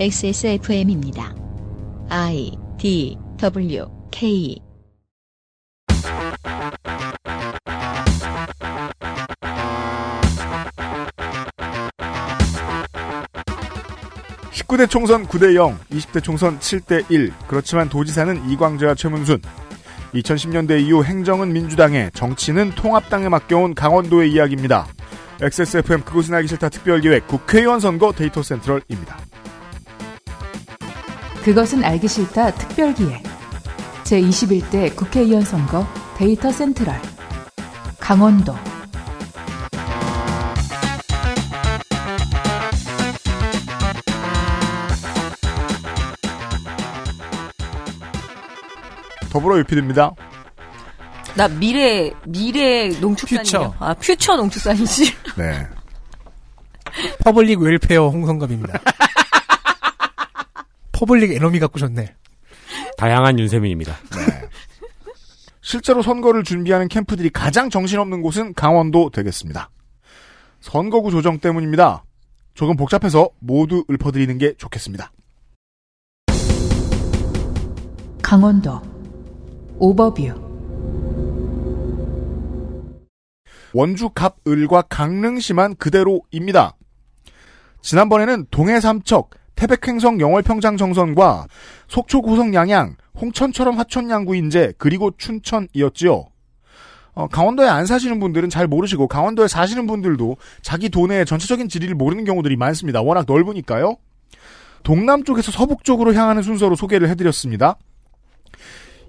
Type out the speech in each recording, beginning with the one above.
XSFM입니다. IDWK 그 19대 총선 9대0, 20대 총선 7대1. 그렇지만 도지사는 이광재와 최문순. 2010년대 이후 행정은 민주당에, 정치는 통합당에 맡겨온 강원도의 이야기입니다. XSFM 그곳은 알기 싫다 특별기획 국회의원 선거 데이터 센트럴입니다. 그것은 알기 싫다 특별기획 제21대 국회의원 선거 데이터 센트럴 강원도. 더불어 유피드입니다. 나 미래 농축산이요. 퓨처. 아, 퓨처 농축산이지. 네. 퍼블릭 웰페어 홍성갑입니다. 퍼블릭 에너미 갖고 좋네. 다양한 윤세민입니다. 네. 실제로 선거를 준비하는 캠프들이 가장 정신없는 곳은 강원도 되겠습니다. 선거구 조정 때문입니다. 조금 복잡해서 모두 읊어드리는 게 좋겠습니다. 강원도 오버뷰. 원주 갑을과 강릉시만 그대로입니다. 지난번에는 동해삼척, 태백횡성 영월평장 정선과 속초 고성 양양, 홍천처럼 화천 양구 인제, 그리고 춘천이었지요. 강원도에 안 사시는 분들은 잘 모르시고 강원도에 사시는 분들도 자기 도내의 전체적인 지리를 모르는 경우들이 많습니다. 워낙 넓으니까요. 동남쪽에서 서북쪽으로 향하는 순서로 소개를 해드렸습니다.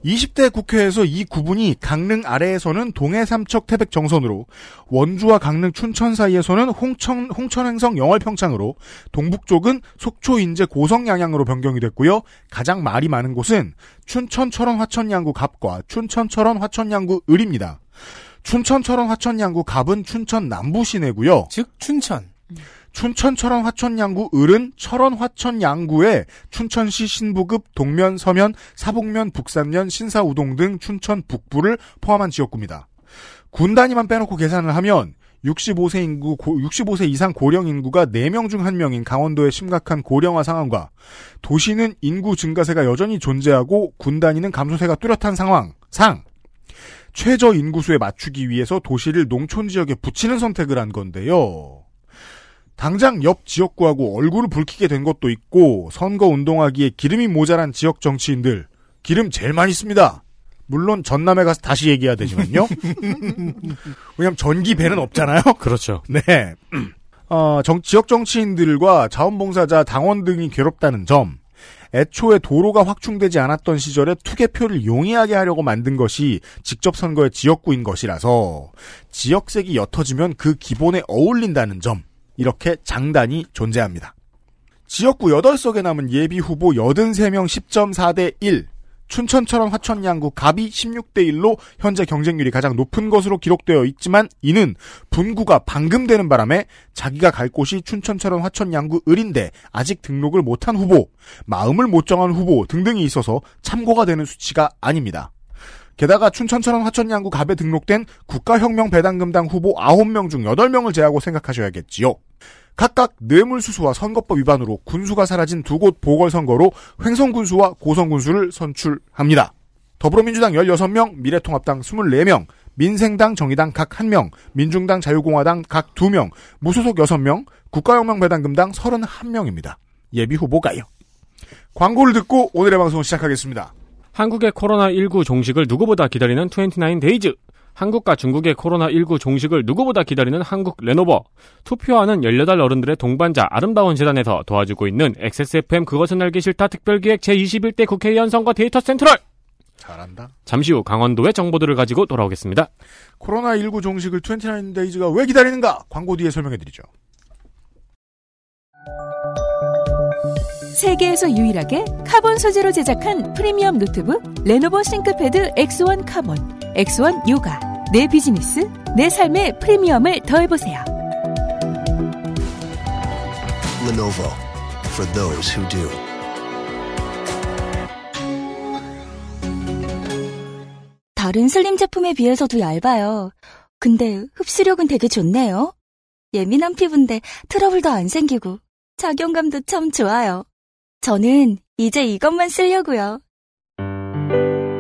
20대 국회에서 이 구분이 강릉 아래에서는 동해 삼척 태백 정선으로, 원주와 강릉 춘천 사이에서는 홍천행성 영월평창으로, 동북쪽은 속초 인제 고성 양양으로 변경이 됐고요. 가장 말이 많은 곳은 춘천 철원 화천 양구 갑과 춘천 철원 화천 양구 을입니다. 춘천 철원 화천 양구 갑은 춘천 남부 시내고요. 즉 춘천. 춘천 철원 화천 양구 을은 철원 화천 양구에 춘천시 신부급 동면 서면 사복면 북산면 신사우동 등 춘천 북부를 포함한 지역구입니다. 군 단위만 빼놓고 계산을 하면 65세 이상 고령 인구가 4명 중 1명인 강원도의 심각한 고령화 상황과 도시는 인구 증가세가 여전히 존재하고 군 단위는 감소세가 뚜렷한 상황상 최저 인구수에 맞추기 위해서 도시를 농촌 지역에 붙이는 선택을 한 건데요. 당장 옆 지역구하고 얼굴을 붉히게 된 것도 있고 선거 운동하기에 기름이 모자란 지역 정치인들 기름 제일 많이 씁니다. 물론 전남에 가서 다시 얘기해야 되지만요. 왜냐하면 전기 배는 없잖아요. 그렇죠. 네. 지역 정치인들과 자원봉사자, 당원 등이 괴롭다는 점, 애초에 도로가 확충되지 않았던 시절에 투개표를 용이하게 하려고 만든 것이 직접 선거의 지역구인 것이라서 지역색이 옅어지면 그 기본에 어울린다는 점, 이렇게 장단이 존재합니다. 지역구 8석에 남은 예비후보 83명 10.4대1. 춘천처럼 화천 양구 갑이 16대1로 현재 경쟁률이 가장 높은 것으로 기록되어 있지만 이는 분구가 방금 되는 바람에 자기가 갈 곳이 춘천처럼 화천 양구 을인데 아직 등록을 못한 후보, 마음을 못 정한 후보 등등이 있어서 참고가 되는 수치가 아닙니다. 게다가 춘천철원 화천양구 갑에 등록된 국가혁명배당금당 후보 9명 중 8명을 제하고 생각하셔야겠지요. 각각 뇌물수수와 선거법 위반으로 군수가 사라진 두 곳 보궐선거로 횡성군수와 고성군수를 선출합니다. 더불어민주당 16명, 미래통합당 24명, 민생당 정의당 각 1명, 민중당 자유공화당 각 2명, 무소속 6명, 국가혁명배당금당 31명입니다. 예비후보가요. 광고를 듣고 오늘의 방송 시작하겠습니다. 한국의 코로나19 종식을 누구보다 기다리는 29 데이즈. 한국과 중국의 코로나19 종식을 누구보다 기다리는 한국 레노버. 투표하는 18 어른들의 동반자 아름다운 재단에서 도와주고 있는 XSFM 그것은 알기 싫다 특별기획 제21대 국회의원 선거 데이터 센트럴. 잘한다. 잠시 후 강원도의 정보들을 가지고 돌아오겠습니다. 코로나19 종식을 29 데이즈가 왜 기다리는가? 광고 뒤에 설명해드리죠. 세계에서 유일하게 카본 소재로 제작한 프리미엄 노트북 레노버 싱크패드 X1 카본, X1 요가. 내 비즈니스, 내 삶의 프리미엄을 더해보세요. Lenovo for those who do. 다른 슬림 제품에 비해서도 얇아요. 근데 흡수력은 되게 좋네요. 예민한 피부인데 트러블도 안 생기고 작용감도 참 좋아요. 저는 이제 이것만 쓰려고요.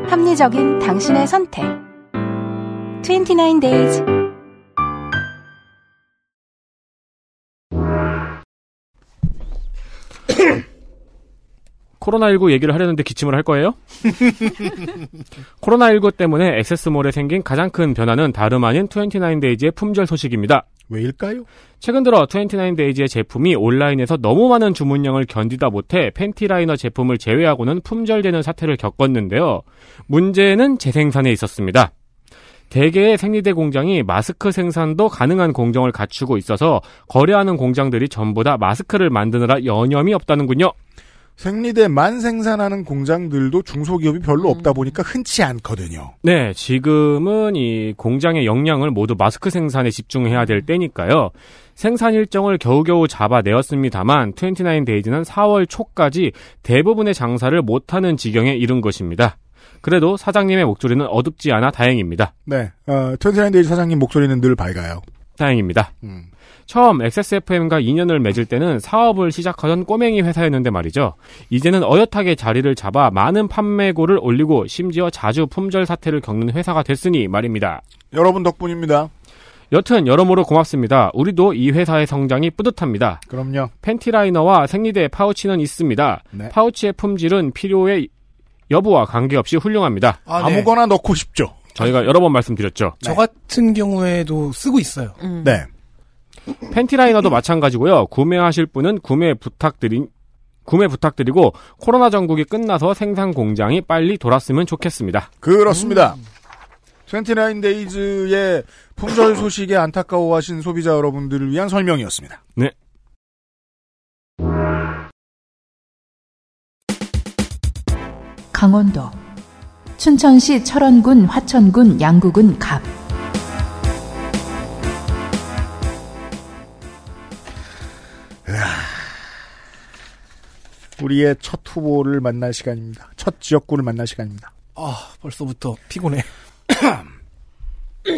합리적인 당신의 선택. 29 Days. 코로나19 얘기를 하려는데 기침을 할 거예요? 코로나19 때문에 액세스몰에 생긴 가장 큰 변화는 다름 아닌 29데이즈의 품절 소식입니다. 왜일까요? 최근 들어 29데이즈의 제품이 온라인에서 너무 많은 주문량을 견디다 못해 팬티라이너 제품을 제외하고는 품절되는 사태를 겪었는데요. 문제는 재생산에 있었습니다. 대개의 생리대 공장이 마스크 생산도 가능한 공정을 갖추고 있어서 거래하는 공장들이 전부 다 마스크를 만드느라 여념이 없다는군요. 생리대만 생산하는 공장들도 중소기업이 별로 없다 보니까 흔치 않거든요. 네, 지금은 이 공장의 역량을 모두 마스크 생산에 집중해야 될 때니까요. 생산 일정을 겨우겨우 잡아내었습니다만 29데이즈는 4월 초까지 대부분의 장사를 못하는 지경에 이른 것입니다. 그래도 사장님의 목소리는 어둡지 않아 다행입니다. 네, 29데이즈 사장님 목소리는 늘 밝아요. 다행입니다. 처음 XSFM과 인연을 맺을 때는 사업을 시작하던 꼬맹이 회사였는데 말이죠. 이제는 어엿하게 자리를 잡아 많은 판매고를 올리고 심지어 자주 품절 사태를 겪는 회사가 됐으니 말입니다. 여러분 덕분입니다. 여튼 여러모로 고맙습니다. 우리도 이 회사의 성장이 뿌듯합니다. 그럼요. 팬티라이너와 생리대 파우치는 있습니다. 네. 파우치의 품질은 필요의 여부와 관계없이 훌륭합니다. 아, 네. 아무거나 넣고 싶죠. 저희가 여러 번 말씀드렸죠. 네. 저 같은 경우에도 쓰고 있어요. 네. 팬티라이너도 마찬가지고요. 구매하실 분은 구매 부탁드리고 코로나 전국이 끝나서 생산 공장이 빨리 돌았으면 좋겠습니다. 그렇습니다. 29데이즈의 품절 소식에 안타까워하신 소비자 여러분들을 위한 설명이었습니다. 네. 강원도 춘천시 철원군 화천군 양구군 갑. 우리의 첫 후보를 만날 시간입니다. 첫 지역구를 만날 시간입니다. 아, 벌써부터 피곤해.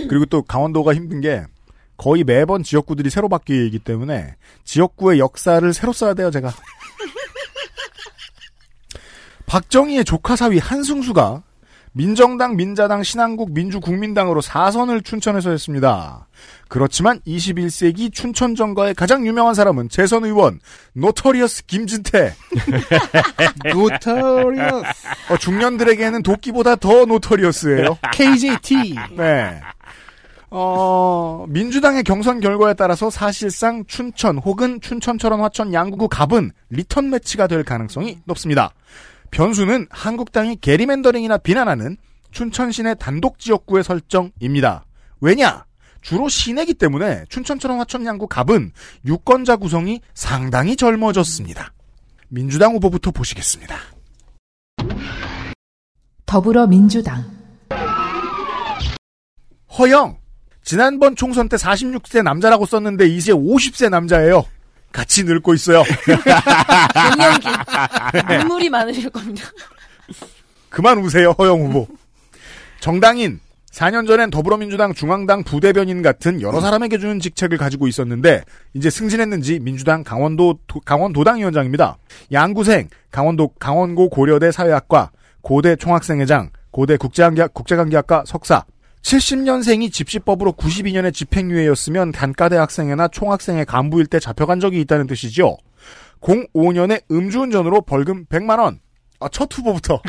그리고 또 강원도가 힘든 게 거의 매번 지역구들이 새로 바뀌기 때문에 지역구의 역사를 새로 써야 돼요, 제가. 박정희의 조카 사위 한승수가 민정당, 민자당, 신한국, 민주국민당으로 4선을 춘천에서 했습니다. 그렇지만 21세기 춘천 정가의 가장 유명한 사람은 재선 의원 노토리어스 김진태. 노토리어스. 중년들에게는 도끼보다 더 노토리어스예요. KJT. 네. 민주당의 경선 결과에 따라서 사실상 춘천 혹은 춘천 철원 화천 양구구 갑은 리턴 매치가 될 가능성이 높습니다. 변수는 한국당이 게리맨더링이나 비난하는 춘천 시내 단독 지역구의 설정입니다. 왜냐? 주로 시내이기 때문에 춘천처럼 화천 양구 갑은 유권자 구성이 상당히 젊어졌습니다. 민주당 후보부터 보시겠습니다. 더불어민주당 허영! 지난번 총선 때 46세 남자라고 썼는데 이제 50세 남자예요. 같이 늙고 있어요. 연령기. 눈물이 많으실 겁니다. 그만 우세요, 허영 후보. 정당인. 4년 전엔 더불어민주당 중앙당 부대변인 같은 여러 사람에게 주는 직책을 가지고 있었는데 이제 승진했는지 민주당 강원도당 위원장입니다. 양구생, 강원고 고려대 사회학과, 고대 총학생회장, 고대 국제관계학과 석사. 70년생이 집시법으로 92년에 집행유예였으면 단과대 학생회나 총학생회 간부일 때 잡혀간 적이 있다는 뜻이죠. 05년에 음주운전으로 벌금 100만원. 아, 첫 후보부터.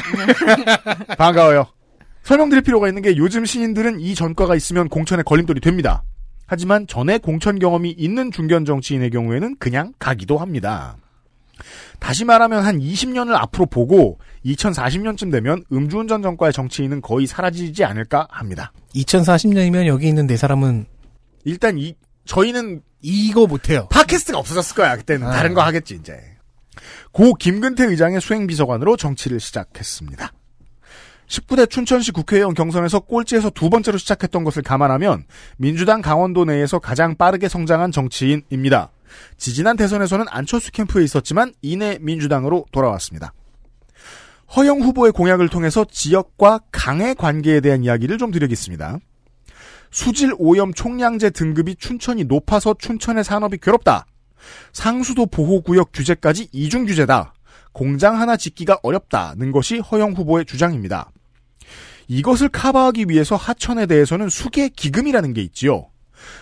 반가워요. 설명드릴 필요가 있는 게 요즘 신인들은 이 전과가 있으면 공천에 걸림돌이 됩니다. 하지만 전에 공천 경험이 있는 중견 정치인의 경우에는 그냥 가기도 합니다. 다시 말하면 한 20년을 앞으로 보고 2040년쯤 되면 음주운전 전과의 정치인은 거의 사라지지 않을까 합니다. 2040년이면 여기 있는 네 사람은 일단 저희는 이거 못해요. 팟캐스트가 없어졌을 거야. 그때는 다른 거 하겠지 이제. 고 김근태 의장의 수행비서관으로 정치를 시작했습니다. 19대 춘천시 국회의원 경선에서 꼴찌에서 두 번째로 시작했던 것을 감안하면 민주당 강원도 내에서 가장 빠르게 성장한 정치인입니다. 지지난 대선에서는 안철수 캠프에 있었지만 이내 민주당으로 돌아왔습니다. 허영 후보의 공약을 통해서 지역과 강의 관계에 대한 이야기를 좀 드리겠습니다. 수질 오염 총량제 등급이 춘천이 높아서 춘천의 산업이 괴롭다. 상수도 보호구역 규제까지 이중 규제다. 공장 하나 짓기가 어렵다는 것이 허영 후보의 주장입니다. 이것을 커버하기 위해서 하천에 대해서는 수계 기금이라는 게 있지요.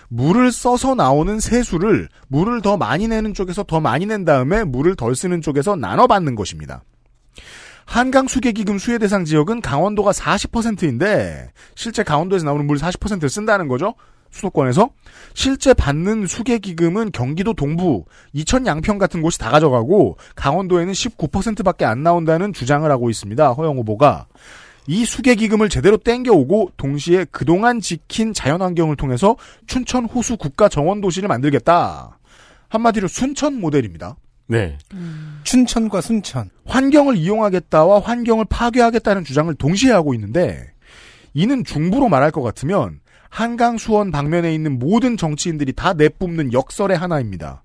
물을 써서 나오는 세수를 물을 더 많이 내는 쪽에서 더 많이 낸 다음에 물을 덜 쓰는 쪽에서 나눠받는 것입니다. 한강 수계기금 수혜 대상 지역은 강원도가 40%인데 실제 강원도에서 나오는 물 40%를 쓴다는 거죠. 수도권에서. 실제 받는 수계기금은 경기도 동부, 이천 양평 같은 곳이 다 가져가고 강원도에는 19%밖에 안 나온다는 주장을 하고 있습니다. 허영 후보가. 이 수계기금을 제대로 땡겨오고 동시에 그동안 지킨 자연환경을 통해서 춘천 호수 국가 정원도시를 만들겠다. 한마디로 순천 모델입니다. 네. 춘천과 순천. 환경을 이용하겠다와 환경을 파괴하겠다는 주장을 동시에 하고 있는데 이는 중부로 말할 것 같으면 한강 수원 방면에 있는 모든 정치인들이 다 내뿜는 역설의 하나입니다.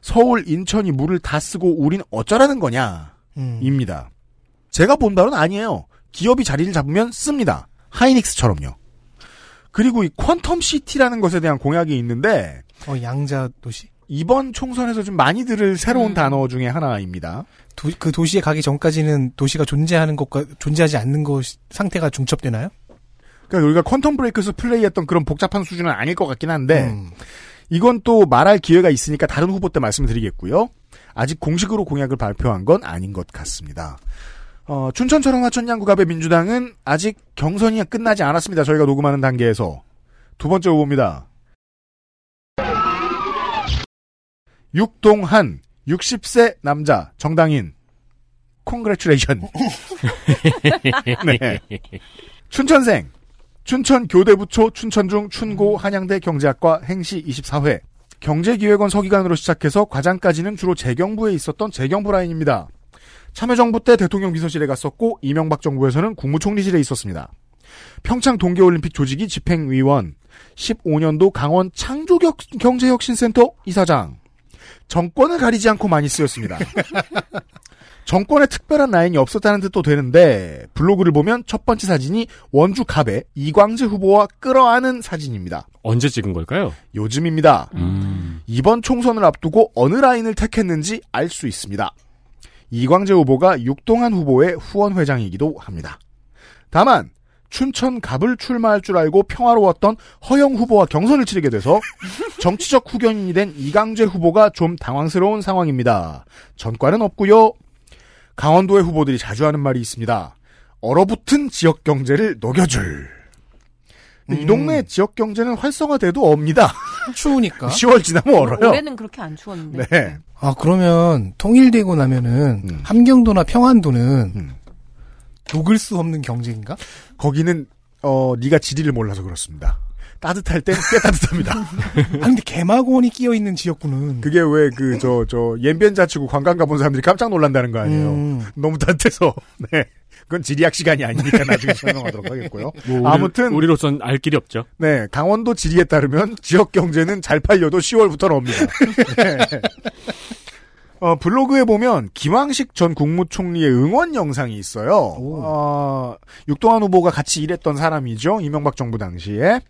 서울, 인천이 물을 다 쓰고 우린 어쩌라는 거냐? 입니다. 제가 본 바로는 아니에요. 기업이 자리를 잡으면 씁니다. 하이닉스처럼요. 그리고 이 퀀텀시티라는 것에 대한 공약이 있는데 양자도시? 이번 총선에서 좀 많이 들을 새로운 단어 중에 하나입니다. 그 도시에 가기 전까지는 도시가 존재하는 것과 존재하지 않는 것 상태가 중첩되나요? 그러니까 우리가 퀀텀 브레이크에서 플레이했던 그런 복잡한 수준은 아닐 것 같긴 한데 이건 또 말할 기회가 있으니까 다른 후보 때 말씀드리겠고요. 아직 공식으로 공약을 발표한 건 아닌 것 같습니다. 춘천처럼 하천양구갑의 민주당은 아직 경선이 끝나지 않았습니다. 저희가 녹음하는 단계에서. 두 번째 후보입니다. 육동한 60세 남자 정당인. Congratulation. 네. 춘천생. 춘천교대부초 춘천중 춘고 한양대 경제학과 행시 24회. 경제기획원 서기관으로 시작해서 과장까지는 주로 재경부에 있었던 재경부 라인입니다. 참여정부 때 대통령 비서실에 갔었고 이명박 정부에서는 국무총리실에 있었습니다. 평창 동계올림픽 조직위 집행위원, 15년도 강원 창조경제혁신센터 이사장. 정권을 가리지 않고 많이 쓰였습니다. 정권에 특별한 라인이 없었다는 뜻도 되는데 블로그를 보면 첫 번째 사진이 원주 갑의 이광재 후보와 끌어안은 사진입니다. 언제 찍은 걸까요? 요즘입니다. 이번 총선을 앞두고 어느 라인을 택했는지 알 수 있습니다. 이광재 후보가 육동한 후보의 후원회장이기도 합니다. 다만 춘천 갑을 출마할 줄 알고 평화로웠던 허영 후보와 경선을 치르게 돼서 정치적 후견인이 된 이광재 후보가 좀 당황스러운 상황입니다. 전과는 없고요. 강원도의 후보들이 자주 하는 말이 있습니다. 얼어붙은 지역경제를 녹여줄. 이 동네 지역경제는 활성화돼도 옵니다. 추우니까. 10월 지나면 얼어요. 올해는 그렇게 안 추웠는데. 네. 아, 그러면 통일되고 나면은 함경도나 평안도는 녹을 수 없는 경제인가? 거기는 네가 지리를 몰라서 그렇습니다. 따뜻할 때 꽤 따뜻합니다. 아, 근데 개마고원이 끼어있는 지역구는. 그게 왜 옌변 자치구 관광 가본 사람들이 깜짝 놀란다는 거 아니에요. 너무 따뜻해서. 네. 그건 지리학 시간이 아니니까 나중에 설명하도록 하겠고요. 뭐 아무튼. 우리로선 알 길이 없죠. 네. 강원도 지리에 따르면 지역 경제는 잘 팔려도 10월부터 멉니다. 네. 블로그에 보면 김황식 전 국무총리의 응원 영상이 있어요. 육동한 후보가 같이 일했던 사람이죠. 이명박 정부 당시에.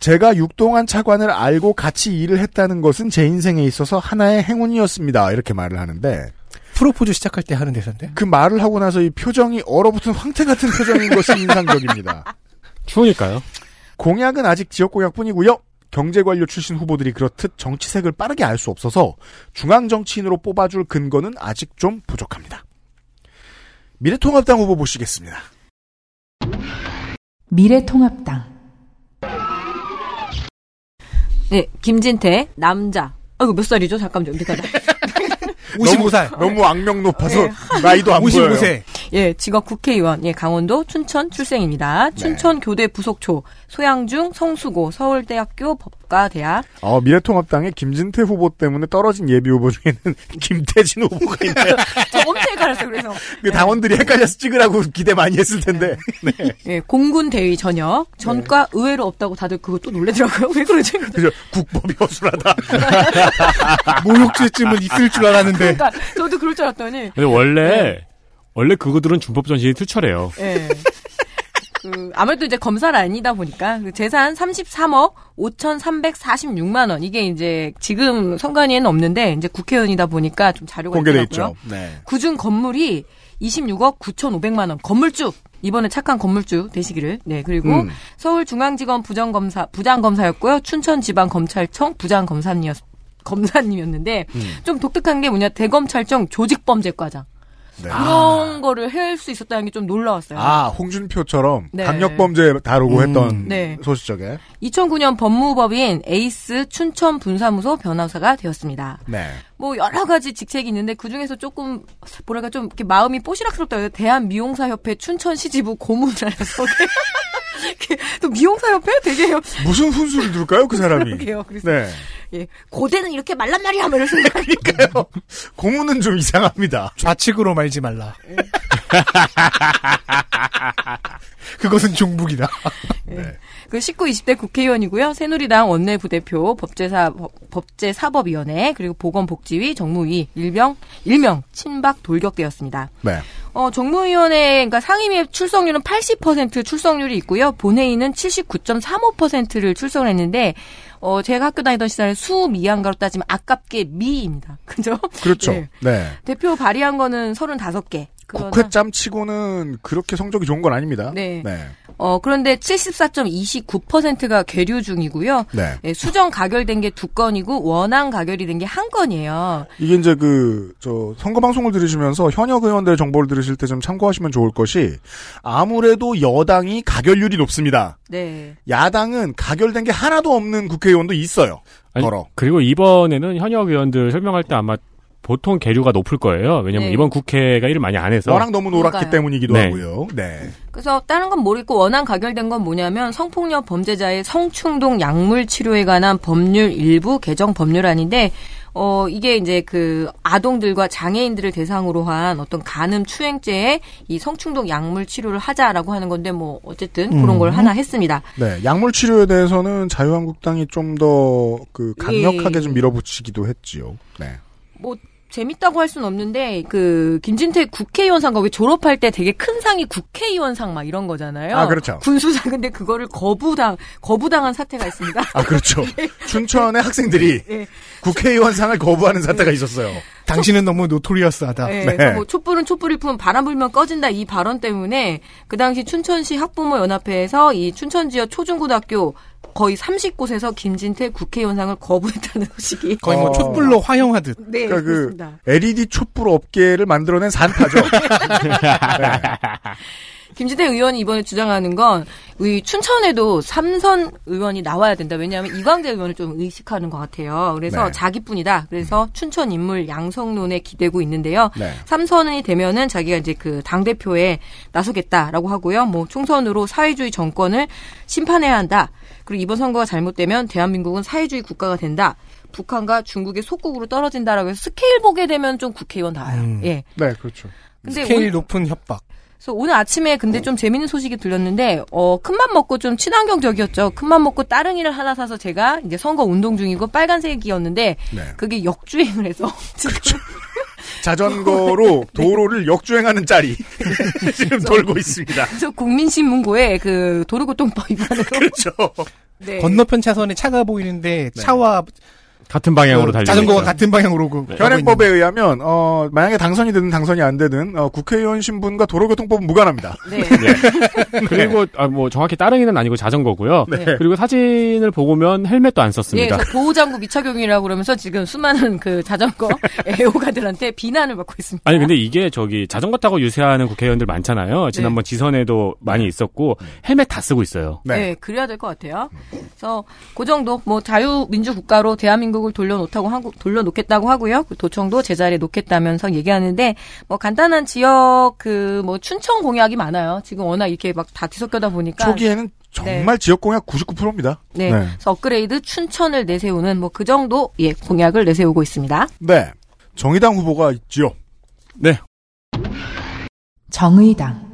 제가 육동한 차관을 알고 같이 일을 했다는 것은 제 인생에 있어서 하나의 행운이었습니다. 이렇게 말을 하는데. 프로포즈 시작할 때 하는 대사인데? 그 말을 하고 나서 이 표정이 얼어붙은 황태 같은 표정인 것이 인상적입니다. 추우니까요. 공약은 아직 지역 공약뿐이고요. 경제관료 출신 후보들이 그렇듯 정치색을 빠르게 알 수 없어서 중앙정치인으로 뽑아줄 근거는 아직 좀 부족합니다. 미래통합당 후보 보시겠습니다. 미래통합당. 네, 김진태, 남자. 아이고, 몇 살이죠? 잠깐만, 여기까지. 55살. 너무 악명 높아서 네. 나이도 안 55세. 보여요. 55세. 예, 직업 국회의원. 예, 강원도 춘천 출생입니다. 춘천 교대 부속초, 소양중, 성수고, 서울대학교 법과대학. 미래통합당의 김진태 후보 때문에 떨어진 예비 후보 중에는 김태진 후보가 있네요. 저 엄청 헷갈렸어요. 그래서 그 당원들이 헷갈려서 찍으라고 기대 많이 했을 텐데. 네. 네. 예, 공군 대위 전역. 전과 의외로 없다고 다들 그거 또 놀래더라고요. 왜 그러지? 그죠. 국법이 허술하다. 모욕죄쯤은 있을 줄 알았는데. 그러니까 저도 그럴 줄 알았더니. 근데 원래 그거들은 준법전신이 투철해요. 예. 아무래도 이제 검사를 아니다 보니까 재산 33억 5,346만 원. 이게 이제 지금 선관위에는 없는데 이제 국회의원이다 보니까 좀 자료가 공개돼 있더라고요. 있죠. 네. 그중 건물이 26억 9,500만 원. 건물주. 이번에 착한 건물주 되시기를. 네, 그리고 서울중앙지검 부장검사, 부장검사였고요. 춘천지방검찰청 부장검사님이었는데 좀 독특한 게 뭐냐. 대검찰청 조직범죄과장. 네. 그런 거를 할 수 있었다는 게 좀 놀라웠어요. 아, 홍준표처럼 네. 강력범죄 다루고 했던 네. 소시적에. 2009년 법무법인 에이스 춘천분사무소 변호사가 되었습니다. 네. 뭐 여러 가지 직책이 있는데 그중에서 조금 뭐랄까 좀 이렇게 마음이 뽀시락스럽다. 대한미용사협회 춘천시지부 고문하였어. 또 미용사협회? 되게 무슨 훈수를 둘까요? 그 사람이. 그러게요. 그래서 네. 예. 고대는 이렇게 말란 말이야. 그러니까요. 고문은 좀 이상합니다. 좌측으로 말지 말라. 예. 그것은 종북이다. 예. 네. 그 19, 20대 국회의원이고요. 새누리당 원내부대표, 법제사법위원회, 그리고 보건복지위, 정무위, 일명 친박 돌격되었습니다. 네. 정무위원회, 그러니까 상임위의 출석률은 80% 출석률이 있고요. 본회의는 79.35%를 출석을 했는데, 제가 학교 다니던 시절에 수미양가로 따지면 아깝게 미입니다. 그죠? 그렇죠. 네. 네. 대표 발의한 거는 35개. 국회짬 치고는 그렇게 성적이 좋은 건 아닙니다. 네. 네. 그런데 74.29%가 계류 중이고요. 네. 네, 수정 가결된 게 2건이고 원안 가결이 된 게 1건이에요. 이게 이제 선거 방송을 들으시면서 현역 의원들의 정보를 들으실 때 좀 참고하시면 좋을 것이 아무래도 여당이 가결률이 높습니다. 네. 야당은 가결된 게 하나도 없는 국회의원도 있어요. 아니, 그리고 이번에는 현역 의원들 설명할 때 아마 보통 계류가 높을 거예요. 왜냐면 네. 이번 국회가 일을 많이 안 해서. 워낙 너무 놀았기 그러니까요. 때문이기도 네. 하고요. 네. 그래서 다른 건 모르겠고 원안 가결된 건 뭐냐면 성폭력 범죄자의 성충동 약물 치료에 관한 법률 일부 개정 법률안인데 이게 이제 아동들과 장애인들을 대상으로 한 어떤 간음 추행죄에 이 성충동 약물 치료를 하자라고 하는 건데 뭐 어쨌든 그런 걸 하나 했습니다. 네, 약물 치료에 대해서는 자유한국당이 좀 더 강력하게 좀 밀어붙이기도 했지요. 네. 뭐 재밌다고 할 수는 없는데 김진태 국회의원 상과 왜 졸업할 때 되게 큰 상이 국회의원 상 막 이런 거잖아요. 아 그렇죠. 군수상 근데 그거를 거부당한 사태가 있습니다. 아 그렇죠. 네. 춘천의 학생들이 네. 국회의원 상을 거부하는 사태가 네. 있었어요. 당신은 너무 노토리어스하다. 네. 네. 뭐 촛불은 촛불일 뿐 바람 불면 꺼진다 이 발언 때문에 그 당시 춘천시 학부모 연합회에서 이 춘천 지역 초중고등학교 거의 30곳에서 김진태 국회의원상을 거부했다는 소식이 거의 뭐 촛불로 화형하듯. 네, 그러니까 LED 촛불 업계를 만들어낸 산파죠. 네. 김진태 의원이 이번에 주장하는 건 춘천에도 3선 의원이 나와야 된다. 왜냐하면 이광재 의원을 좀 의식하는 것 같아요. 그래서 네. 자기뿐이다. 그래서 춘천 인물 양성론에 기대고 있는데요. 네. 3선이 되면은 자기가 이제 당대표에 나서겠다라고 하고요. 뭐 총선으로 사회주의 정권을 심판해야 한다. 그리고 이번 선거가 잘못되면 대한민국은 사회주의 국가가 된다. 북한과 중국의 속국으로 떨어진다라고 해서 스케일 보게 되면 좀 국회의원 다예요. 예. 네, 그렇죠. 근데 스케일 높은 협박. 그래서 오늘 아침에 근데 좀 재밌는 소식이 들렸는데 큰맘 먹고 좀 친환경적이었죠. 큰맘 먹고 따릉이를 하나 사서 제가 이제 선거 운동 중이고 빨간색이었는데 네. 그게 역주행을 해서 그렇죠. 자전거로 네. 도로를 역주행하는 짤이 지금 돌고 있습니다. 그래서 국민신문고에 도로교통법 위반으로 그렇죠. 네. 건너편 차선에 차가 보이는데 네. 차와 같은 방향으로 달리고 자전거가 있죠. 같은 방향으로 현행법에 의하면 만약에 당선이 되든 당선이 안 되든 국회의원 신분과 도로교통법은 무관합니다. 네. 네. 그리고 뭐 정확히 따릉이는 아니고 자전거고요. 네. 그리고 사진을 보면 헬멧도 안 썼습니다. 네, 보호장구 미착용이라고 그러면서 지금 수많은 자전거 애호가들한테 비난을 받고 있습니다. 아니 근데 이게 자전거 타고 유세하는 국회의원들 많잖아요. 지난번 네. 지선에도 많이 있었고 헬멧 다 쓰고 있어요. 네, 네 그래야 될 것 같아요. 그래서 그 정도 뭐 자유민주국가로 대한민국 을 돌려놓겠다고 하고요. 도청도 제자리에 놓겠다면서 얘기하는데 뭐 간단한 지역 뭐 춘천 공약이 많아요. 지금 워낙 이렇게 막 다 뒤섞여다 보니까 초기에는 정말 네. 지역 공약 99%입니다. 네. 네. 그래서 업그레이드 춘천을 내세우는 뭐 그 정도 예 공약을 내세우고 있습니다. 네. 정의당 후보가 있지요. 네. 정의당.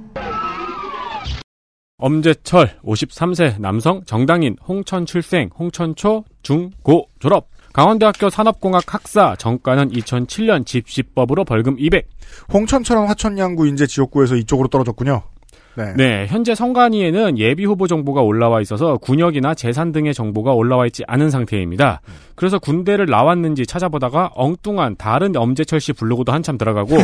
엄재철 53세 남성 정당인 홍천 출생 홍천초 중고 졸업 강원대학교 산업공학 학사 전과는 2007년 집시법으로 벌금 200 홍천처럼 화천양구 인제 지역구에서 이쪽으로 떨어졌군요. 네. 네, 현재 선관위에는 예비 후보 정보가 올라와 있어서 군역이나 재산 등의 정보가 올라와 있지 않은 상태입니다. 그래서 군대를 나왔는지 찾아보다가 엉뚱한 다른 엄재철 씨 블로그도 한참 들어가고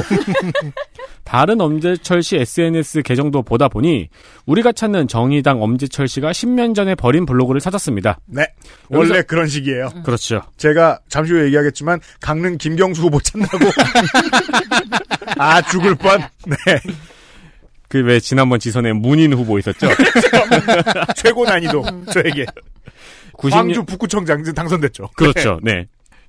다른 엄재철 씨 SNS 계정도 보다 보니 우리가 찾는 정의당 엄재철 씨가 10년 전에 버린 블로그를 찾았습니다. 네. 원래 그런 식이에요. 그렇죠. 제가 잠시 후에 얘기하겠지만 강릉 김경수 후보 찾는다고 아 죽을 뻔. 네. 그 왜 지난번 지선에 문인 후보 있었죠? 최고 난이도 저에게. 광주 북구청장 당선됐죠. 그렇죠. 네.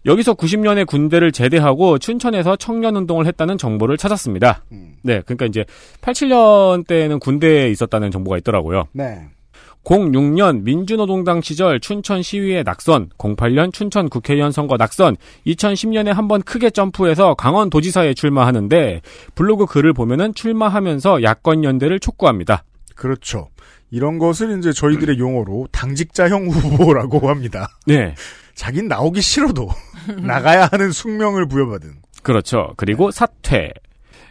여기서 90년에 군대를 제대하고 춘천에서 청년운동을 했다는 정보를 찾았습니다. 네, 그러니까 이제 87년 때에는 군대에 있었다는 정보가 있더라고요. 네. 06년 민주노동당 시절 춘천 시위에 낙선, 08년 춘천 국회의원 선거 낙선, 2010년에 한번 크게 점프해서 강원도지사에 출마하는데 블로그 글을 보면은 출마하면서 야권 연대를 촉구합니다. 그렇죠. 이런 것을 이제 저희들의 용어로 당직자형 후보라고 합니다. 네. 자긴 나오기 싫어도 나가야 하는 숙명을 부여받은. 그렇죠. 그리고 사퇴.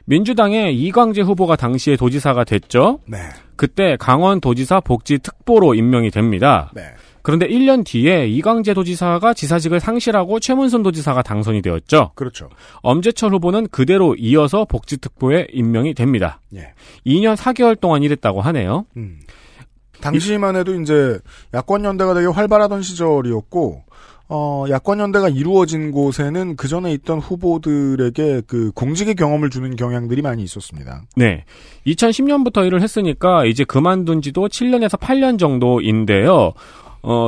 민주당의 이광재 후보가 당시에 도지사가 됐죠. 네. 그때 강원도지사 복지특보로 임명이 됩니다. 네. 그런데 1년 뒤에 이광재 도지사가 지사직을 상실하고 최문순 도지사가 당선이 되었죠. 그렇죠. 엄재철 후보는 그대로 이어서 복지특보에 임명이 됩니다. 네. 2년 4개월 동안 일했다고 하네요. 당시만 해도 이제 야권연대가 되게 활발하던 시절이었고 야권연대가 이루어진 곳에는 그 전에 있던 후보들에게 그 공직의 경험을 주는 경향들이 많이 있었습니다. 네. 2010년부터 일을 했으니까 이제 그만둔 지도 7년에서 8년 정도인데요.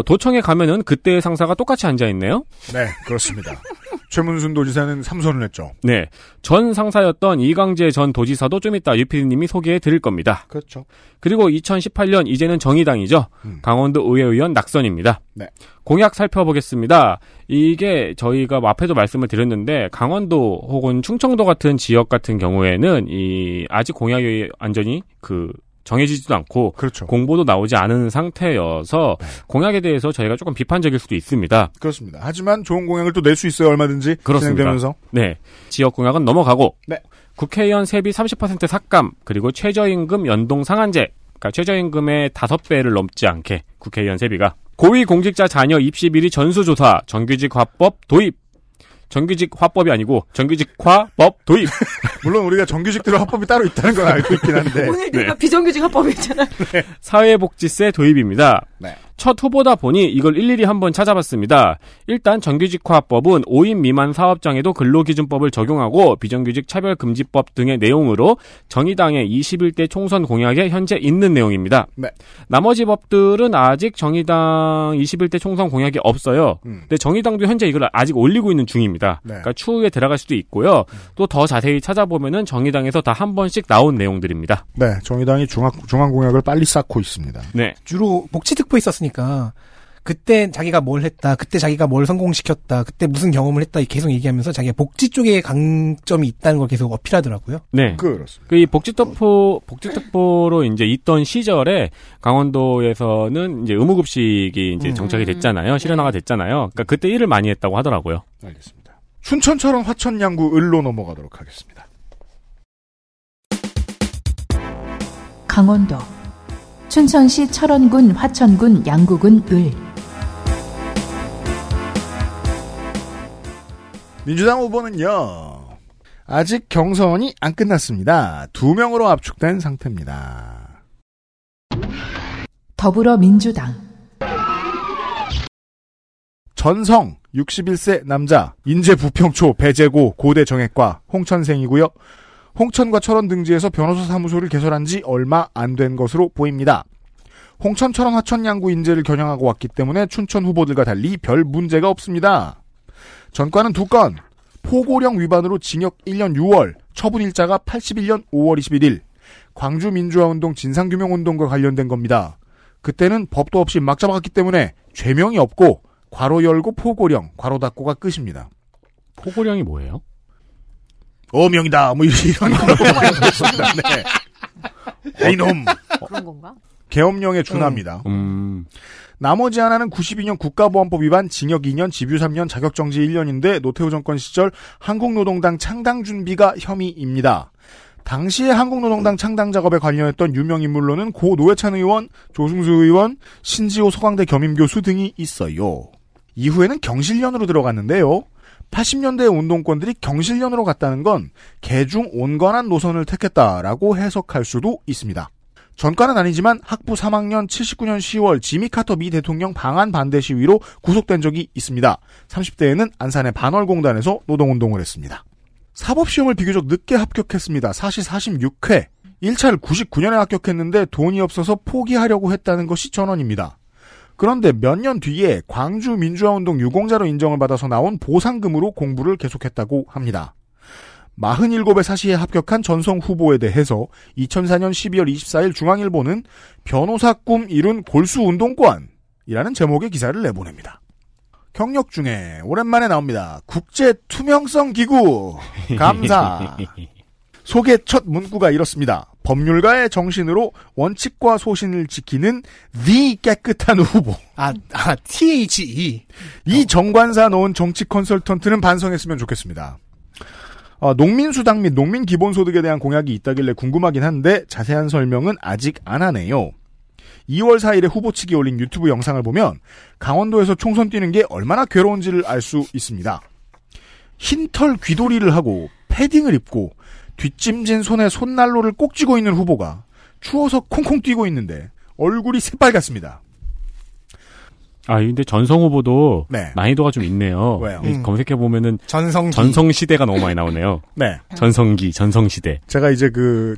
도청에 가면은 그때의 상사가 똑같이 앉아있네요. 네, 그렇습니다. 최문순 도지사는 삼선을 했죠. 네. 전 상사였던 이광재 전 도지사도 좀 이따 유피디님이 소개해 드릴 겁니다. 그렇죠. 그리고 2018년 이제는 정의당이죠. 강원도 의회의원 낙선입니다. 네. 공약 살펴보겠습니다. 이게 저희가 앞에도 말씀을 드렸는데 강원도 혹은 충청도 같은 지역 같은 경우에는 이 아직 공약이 완전히 그 정해지지도 않고 그렇죠. 공보도 나오지 않은 상태여서 네. 공약에 대해서 저희가 조금 비판적일 수도 있습니다. 그렇습니다. 하지만 좋은 공약을 또 낼 수 있어요. 얼마든지 그렇습니다. 진행되면서. 네. 지역 공약은 넘어가고 네. 국회의원 세비 30% 삭감 그리고 최저임금 연동 상한제 그러니까 최저임금의 5배를 넘지 않게 국회의원 세비가 고위공직자 자녀 입시 비리 전수조사 정규직화법 도입 정규직화법이 아니고 정규직화법 도입. 물론 우리가 정규직대로 화법이 따로 있다는 건 알고 있긴 한데. 오늘 내가 네. 비정규직 화법이잖아. 네. 사회복지세 도입입니다. 네. 첫 후보다 보니 이걸 일일이 한번 찾아봤습니다. 일단 정규직화법은 5인 미만 사업장에도 근로기준법을 적용하고 비정규직 차별금지법 등의 내용으로 정의당의 21대 총선 공약에 현재 있는 내용입니다. 네. 나머지 법들은 아직 정의당 21대 총선 공약이 없어요. 근데 정의당도 현재 이걸 아직 올리고 있는 중입니다. 네. 그러니까 추후에 들어갈 수도 있고요. 또 더 자세히 찾아보면은 정의당에서 다 한 번씩 나온 내용들입니다. 네, 정의당이 중앙 공약을 빨리 쌓고 있습니다. 네, 주로 복지특보 있었습니다. 그러니까 그때 자기가 뭘 했다, 그때 자기가 뭘 성공시켰다, 그때 무슨 경험을 했다 계속 얘기하면서 자기가 복지 쪽에 강점이 있다는 걸 계속 어필하더라고요. 네, 그렇습니다. 그 이 복지특보로 이제 있던 시절에 강원도에서는 이제 의무급식이 이제 정착이 됐잖아요, 실현화가 됐잖아요. 그러니까 그때 일을 많이 했다고 하더라고요. 알겠습니다. 춘천처럼 화천 양구 을로 넘어가도록 하겠습니다. 강원도. 춘천시 철원군 화천군 양구군 을 민주당 후보는요. 아직 경선이 안 끝났습니다. 2명으로 압축된 상태입니다. 더불어민주당 전성 61세 남자 인재부평초 배재고 고대 정액과 홍천생이고요. 홍천과 철원 등지에서 변호사 사무소를 개설한 지 얼마 안 된 것으로 보입니다. 홍천, 철원, 화천, 양구 인재를 겨냥하고 왔기 때문에 춘천 후보들과 달리 별 문제가 없습니다. 전과는 2건, 포고령 위반으로 징역 1년 6월, 처분일자가 81년 5월 21일, 광주민주화운동 진상규명운동과 관련된 겁니다. 그때는 법도 없이 막 잡아갔기 때문에 죄명이 없고 괄호 열고 포고령, 괄호 닫고가 끝입니다. 포고령이 뭐예요? 어명이다, 뭐, 이런 거라고 말씀드렸습니다. 네. 이놈. 그런 건가? 계엄령에 준합니다. 나머지 하나는 92년 국가보안법 위반 징역 2년, 집유 3년, 자격정지 1년인데 노태우 정권 시절 한국노동당 창당준비가 혐의입니다. 당시에 한국노동당 창당작업에 관련했던 유명인물로는 고 노회찬 의원, 조승수 의원, 신지호 서강대 겸임교수 등이 있어요. 이후에는 경실련으로 들어갔는데요. 80년대 운동권들이 경실련으로 갔다는 건 개중 온건한 노선을 택했다라고 해석할 수도 있습니다. 전과는 아니지만 학부 3학년 79년 10월 지미 카터 미 대통령 방한 반대 시위로 구속된 적이 있습니다. 30대에는 안산의 반월공단에서 노동운동을 했습니다. 사법시험을 비교적 늦게 합격했습니다. 사시 46회. 1차를 99년에 합격했는데 돈이 없어서 포기하려고 했다는 것이 전원입니다. 그런데 몇 년 뒤에 광주 민주화운동 유공자로 인정을 받아서 나온 보상금으로 공부를 계속했다고 합니다. 47의 사시에 합격한 전성 후보에 대해서 2004년 12월 24일 중앙일보는 변호사 꿈 이룬 골수운동권이라는 제목의 기사를 내보냅니다. 경력 중에 오랜만에 나옵니다. 국제투명성기구 감사. 소개 첫 문구가 이렇습니다. 법률가의 정신으로 원칙과 소신을 지키는 The 깨끗한 후보. THE. 이 정관사 놓은 정치 컨설턴트는 반성했으면 좋겠습니다. 농민수당 및 농민기본소득에 대한 공약이 있다길래 궁금하긴 한데 자세한 설명은 아직 안 하네요. 2월 4일에 후보 측이 올린 유튜브 영상을 보면 강원도에서 총선 뛰는 게 얼마나 괴로운지를 알 수 있습니다. 흰털 귀도리를 하고 패딩을 입고 뒷짐진 손에 손난로를 꼭 쥐고 있는 후보가 추워서 콩콩 뛰고 있는데 얼굴이 새빨갛습니다. 근데 전성 후보도 네. 난이도가 좀 있네요. 왜요? 검색해보면은 전성 시대가 너무 많이 나오네요. 네. 전성기, 전성 시대. 제가 이제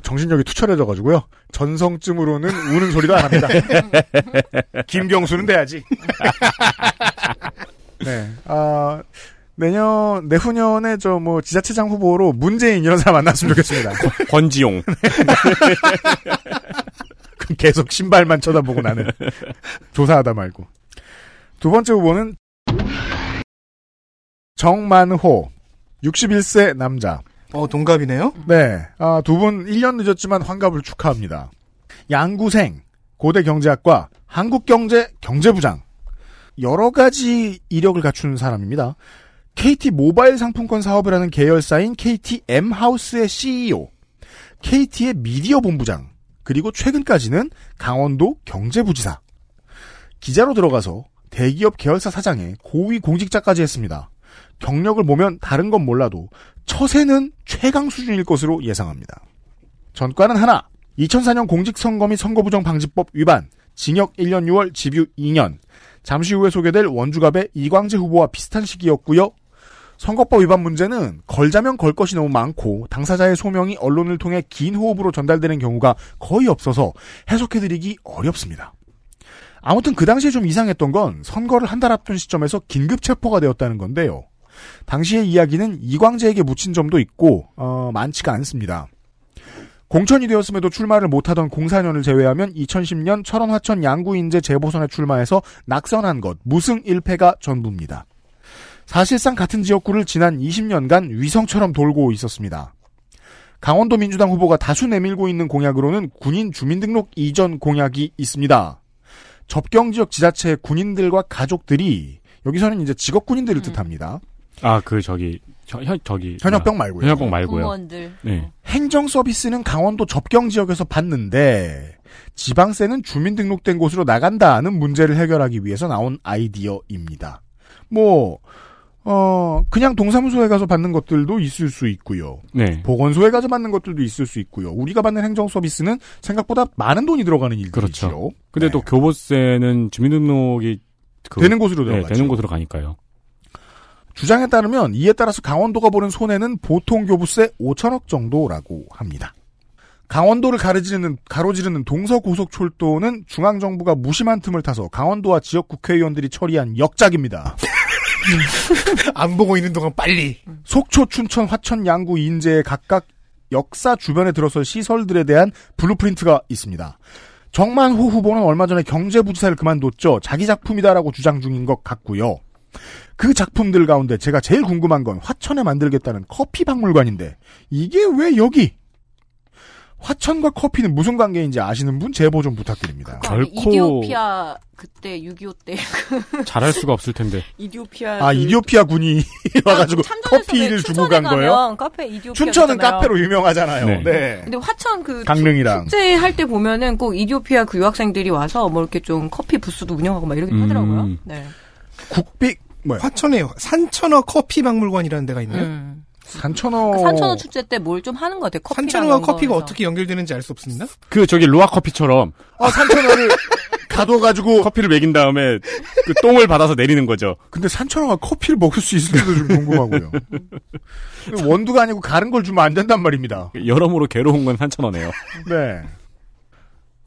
정신력이 투철해져가지고요. 전성쯤으로는 우는 소리도 안 합니다. 김경수는 돼야지. 네. 내후년에 지자체장 후보로 문재인 이런 사람 만났으면 좋겠습니다. 권지용. 계속 신발만 쳐다보고 나는. 조사하다 말고. 두 번째 후보는 정만호 61세 남자. 동갑이네요? 네. 두 분 1년 늦었지만 환갑을 축하합니다. 양구생, 고대 경제학과 한국경제 경제부장. 여러 가지 이력을 갖춘 사람입니다. KT 모바일 상품권 사업을 하는 계열사인 KT M하우스의 CEO, KT의 미디어 본부장, 그리고 최근까지는 강원도 경제부지사. 기자로 들어가서 대기업 계열사 사장에 고위 공직자까지 했습니다. 경력을 보면 다른 건 몰라도 처세는 최강 수준일 것으로 예상합니다. 전과는 하나, 2004년 공직선거 및 선거부정방지법 위반, 징역 1년 6월, 집유 2년, 잠시 후에 소개될 원주갑의 이광재 후보와 비슷한 시기였고요. 선거법 위반 문제는 걸자면 걸 것이 너무 많고 당사자의 소명이 언론을 통해 긴 호흡으로 전달되는 경우가 거의 없어서 해석해드리기 어렵습니다. 아무튼 그 당시에 좀 이상했던 건 선거를 한 달 앞둔 시점에서 긴급 체포가 되었다는 건데요. 당시의 이야기는 이광재에게 묻힌 점도 있고 많지가 않습니다. 공천이 되었음에도 출마를 못하던 04년을 제외하면 2010년 철원 화천 양구인제 재보선에 출마해서 낙선한 것, 무승 1패가 전부입니다. 사실상 같은 지역구를 지난 20년간 위성처럼 돌고 있었습니다. 강원도 민주당 후보가 다수 내밀고 있는 공약으로는 군인 주민등록 이전 공약이 있습니다. 접경지역 지자체의 군인들과 가족들이, 여기서는 이제 직업군인들을 뜻합니다. 현역병 말고요. 공무원들. 네. 행정 서비스는 강원도 접경 지역에서 받는데 지방세는 주민등록된 곳으로 나간다는 문제를 해결하기 위해서 나온 아이디어입니다. 그냥 동사무소에 가서 받는 것들도 있을 수 있고요. 네. 보건소에 가서 받는 것들도 있을 수 있고요. 우리가 받는 행정 서비스는 생각보다 많은 돈이 들어가는 일이죠. 그렇죠. 근데 네. 또 교보세는 주민등록이 되는 곳으로 들어가죠. 네, 되는 곳으로 가니까요. 주장에 따르면 이에 따라서 강원도가 보는 손해는 보통 교부세 5천억 정도라고 합니다. 강원도를 가로지르는 동서고속철도는 중앙정부가 무심한 틈을 타서 강원도와 지역국회의원들이 처리한 역작입니다. 안 보고 있는 동안 빨리. 속초, 춘천, 화천, 양구, 인제에 각각 역사 주변에 들어설 시설들에 대한 블루프린트가 있습니다. 정만호 후보는 얼마 전에 경제부지사를 그만뒀죠. 자기 작품이다라고 주장 중인 것 같고요. 그 작품들 가운데 제가 제일 궁금한 건 화천에 만들겠다는 커피 박물관인데 이게 왜 여기? 화천과 커피는 무슨 관계인지 아시는 분 제보 좀 부탁드립니다. 결코 이디오피아 그때 6.25 때 잘할 수가 없을 텐데. 이디오피아 이디오피아 군이 와가지고 커피를 주고 간 거예요. 카페 이디오피아 춘천은 있잖아요. 카페로 유명하잖아요. 네. 네. 근데 화천 그 강릉이랑 축제 할 때 보면은 꼭 이디오피아 그 유학생들이 와서 뭐 이렇게 좀 커피 부스도 운영하고 막 이렇게 하더라고요. 네. 국비 뭐야? 화천에 산천어 커피 박물관이라는 데가 있네요. 산천어 축제 때 뭘 좀 하는 것 같아요. 산천어와 커피가 거에서. 어떻게 연결되는지 알 수 없습니다. 그 저기 루아 커피처럼 산천어를 가둬가지고 커피를 먹인 다음에 그 똥을 받아서 내리는 거죠. 근데 산천어가 커피를 먹을 수 있을지도 좀 궁금하고요. 원두가 아니고 가른 걸 주면 안 된단 말입니다. 여러모로 괴로운 건 산천어네요. 네.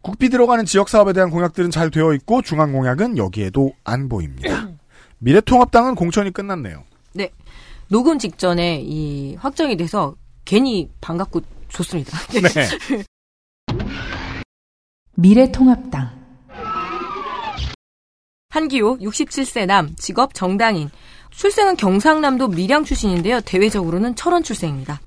국비 들어가는 지역 사업에 대한 공약들은 잘 되어 있고 중앙 공약은 여기에도 안 보입니다. 미래통합당은 공천이 끝났네요. 네. 녹음 직전에 이 확정이 돼서 괜히 반갑고 좋습니다. 네. 미래통합당 한기호 67세 남, 직업 정당인. 출생은 경상남도 밀양 출신인데요. 대외적으로는 철원 출생입니다.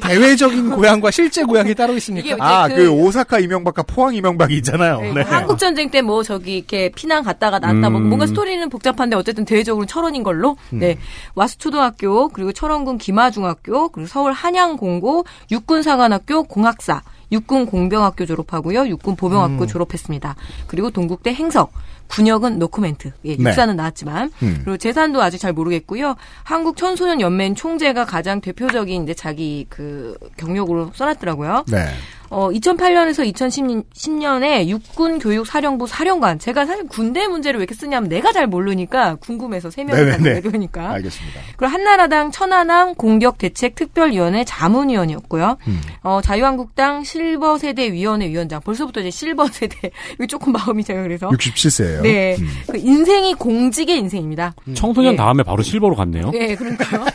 대외적인 고향과 실제 고향이 따로 있습니까? 그 오사카 이명박과 포항 이명박이 있잖아요. 네. 한국 전쟁 때 뭐 저기 이렇게 피난 갔다가 났다 뭐 뭔가 스토리는 복잡한데 어쨌든 대외적으로 철원인 걸로. 네. 와수초등학교 그리고 철원군 기마중학교 그리고 서울 한양공고 육군사관학교 공학사 육군공병학교 졸업하고요. 육군보병학교 졸업했습니다. 그리고 동국대 행석, 군역은 노코멘트. 예, 육사는 나왔지만. 그리고 재산도 아직 잘 모르겠고요. 한국청소년연맹 총재가 가장 대표적인 이제 자기 그 경력으로 써놨더라고요. 네. 2008년에서 2010년에 육군교육사령부 사령관. 제가 사실 군대 문제를 왜 이렇게 쓰냐면 내가 잘 모르니까 궁금해서 3명이 같은 대표니까. 알겠습니다. 그리고 한나라당 천안함 공격대책특별위원회 자문위원이었고요. 자유한국당 실버세대위원회 위원장. 벌써부터 이제 실버세대. 이게 조금 마음이 제가 그래서. 67세예요. 네. 그 인생이 공직의 인생입니다. 청소년 네. 다음에 바로 실버로 갔네요. 네, 그러니까요.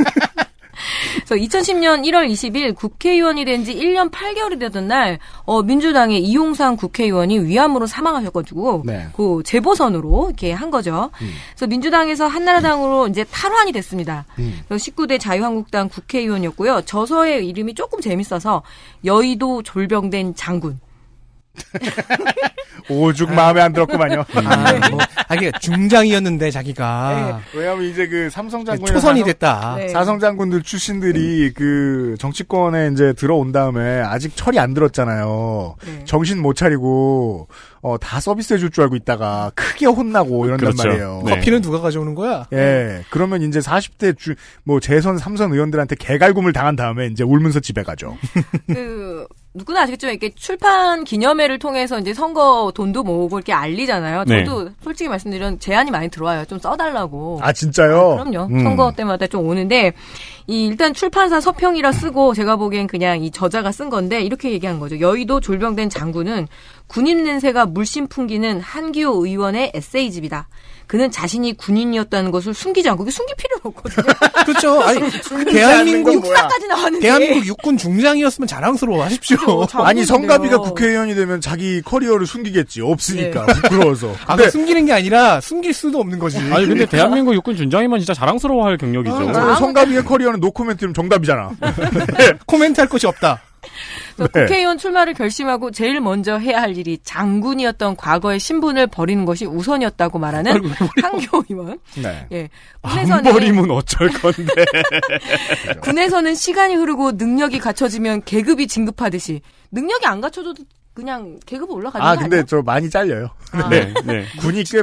그래서 2010년 1월 20일 국회의원이 된 지 1년 8개월이 되던 날 민주당의 이용상 국회의원이 위암으로 사망하셔가지고 네. 그 재보선으로 이렇게 한 거죠. 그래서 민주당에서 한나라당으로 이제 탈환이 됐습니다. 그래서 19대 자유한국당 국회의원이었고요. 저서의 이름이 조금 재밌어서 여의도 졸병된 장군. 오죽 마음에 안 들었구만요. 이게 중장이었는데 자기가 네. 왜냐하면 이제 그 삼성 장군 초선이 됐다. 네. 사성 장군들 출신들이 그 정치권에 이제 들어온 다음에 아직 철이 안 들었잖아요. 네. 정신 못 차리고 다 서비스해줄 줄 알고 있다가 크게 혼나고 이런단 그렇죠. 말이에요. 네. 커피는 누가 가져오는 거야? 예. 네. 그러면 이제 40대 재선 삼선 의원들한테 개갈굼을 당한 다음에 이제 울면서 집에 가죠. 누구나 아시겠지만 이렇게 출판 기념회를 통해서 이제 선거 돈도 모으고 이렇게 알리잖아요. 저도 네. 솔직히 말씀드리면 제안이 많이 들어와요. 좀 써달라고. 아 진짜요? 아, 그럼요. 선거 때마다 좀 오는데 일단 출판사 서평이라 쓰고 제가 보기엔 그냥 이 저자가 쓴 건데 이렇게 얘기한 거죠. 여의도 졸병된 장군은 군인 냄새가 물씬 풍기는 한기호 의원의 에세이집이다. 그는 자신이 군인이었다는 것을 숨기지 않고 숨길 필요가 없거든요. 그렇죠. 아니 대한민국 육사까지 나왔는데 대한민국 육군 중장이었으면 자랑스러워하십시오. 그렇죠, 아니 성가비가 국회의원이 되면 자기 커리어를 숨기겠지. 없으니까 네. 부끄러워서. 근데 숨기는 게 아니라 숨길 수도 없는 거지. 아니 근데 대한민국 육군 중장이면 진짜 자랑스러워할 경력이죠. 성가비의 커리어는 노코멘트면 정답이잖아. 코멘트할 것이 없다. 네. 국회의원 출마를 결심하고 제일 먼저 해야 할 일이 장군이었던 과거의 신분을 버리는 것이 우선이었다고 말하는 한기호 의원. 네. 예. 안 버리면 어쩔 건데. 군에서는 시간이 흐르고 능력이 갖춰지면 계급이 진급하듯이 능력이 안 갖춰져도 그냥 계급 올라가는 거 아니야? 근데 저 많이 잘려요. 아. 네, 네. 군이 꽤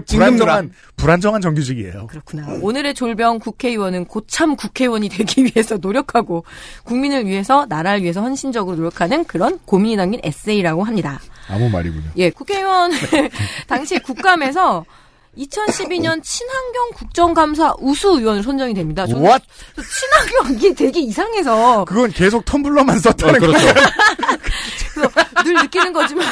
불안정한 정규직이에요. 그렇구나. 오늘의 졸병 국회의원은 고참 국회의원이 되기 위해서 노력하고 국민을 위해서 나라를 위해서 헌신적으로 노력하는 그런 고민이 담긴 에세이라고 합니다. 아무 말이군요. 예, 국회의원 당시 국감에서 2012년 친환경 국정감사 우수의원을 선정이 됩니다. 저는 What? 친환경이 되게 이상해서 그건 계속 텀블러만 썼다는 거죠. 그래서 늘 느끼는 거지만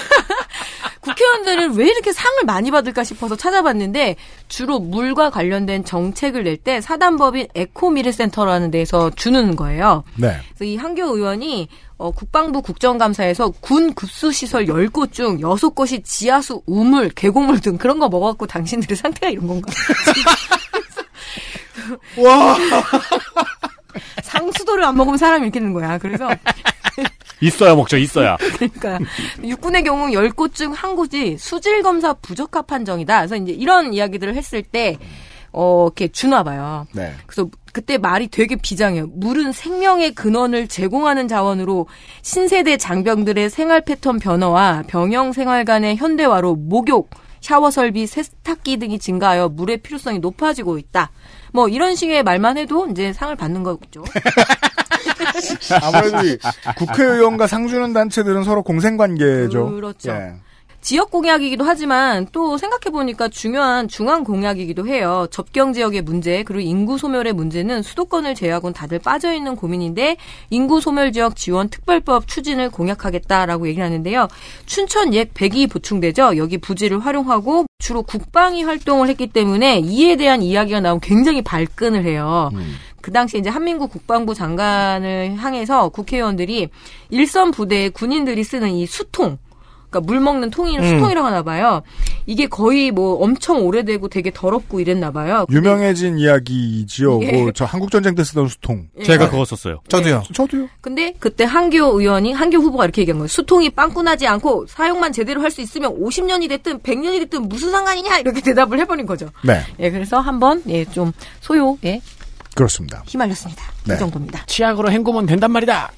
국회의원들은 왜 이렇게 상을 많이 받을까 싶어서 찾아봤는데 주로 물과 관련된 정책을 낼 때 사단법인 에코미래센터라는 데서 주는 거예요. 네. 그래서 이 한기호 의원이 국방부 국정감사에서 군 급수시설 10곳 중 6곳이 지하수, 우물, 계곡물 등 그런 거 먹어갖고 당신들의 상태가 이런 건가? 와! 상수도를 안 먹으면 사람이 이렇게 되는 거야. 그래서 있어야 먹죠, 있어야. 그러니까 육군의 경우 10곳 중 한 곳이 수질 검사 부적합 판정이다. 그래서 이제 이런 이야기들을 했을 때 이렇게 주나 봐요. 네. 그래서 그때 말이 되게 비장해요. 물은 생명의 근원을 제공하는 자원으로 신세대 장병들의 생활 패턴 변화와 병영 생활 간의 현대화로 목욕, 샤워 설비, 세탁기 등이 증가하여 물의 필요성이 높아지고 있다. 뭐 이런 식의 말만 해도 이제 상을 받는 거겠죠. 아무래도 국회의원과 상 주는 단체들은 서로 공생관계죠. 그렇죠. 예. 지역 공약이기도 하지만 또 생각해보니까 중요한 중앙 공약이기도 해요. 접경 지역의 문제 그리고 인구 소멸의 문제는 수도권을 제외하고는 다들 빠져있는 고민인데 인구 소멸 지역 지원 특별법 추진을 공약하겠다라고 얘기를 하는데요. 춘천 옛 102 보충대죠. 여기 부지를 활용하고 주로 국방위 활동을 했기 때문에 이에 대한 이야기가 나오면 굉장히 발끈을 해요. 그 당시 이제 한민국 국방부 장관을 향해서 국회의원들이 일선 부대의 군인들이 쓰는 이 수통 그러니까 물 먹는 통이는 수통이라고 하나 봐요. 이게 거의 뭐 엄청 오래되고 되게 더럽고 이랬나 봐요. 유명해진 이야기지요. 예. 뭐 저 한국전쟁 때 쓰던 수통. 예. 제가 그거 썼어요. 저도요. 예. 저도요. 근데 그때 한기호 후보가 이렇게 얘기한 거예요. 수통이 빵꾸나지 않고 사용만 제대로 할 수 있으면 50년이 됐든 100년이 됐든 무슨 상관이냐 이렇게 대답을 해버린 거죠. 네. 예, 그래서 한번 예, 좀 소요. 예. 그렇습니다. 휘말렸습니다. 네. 이 정도입니다. 치약으로 헹구면 된단 말이다.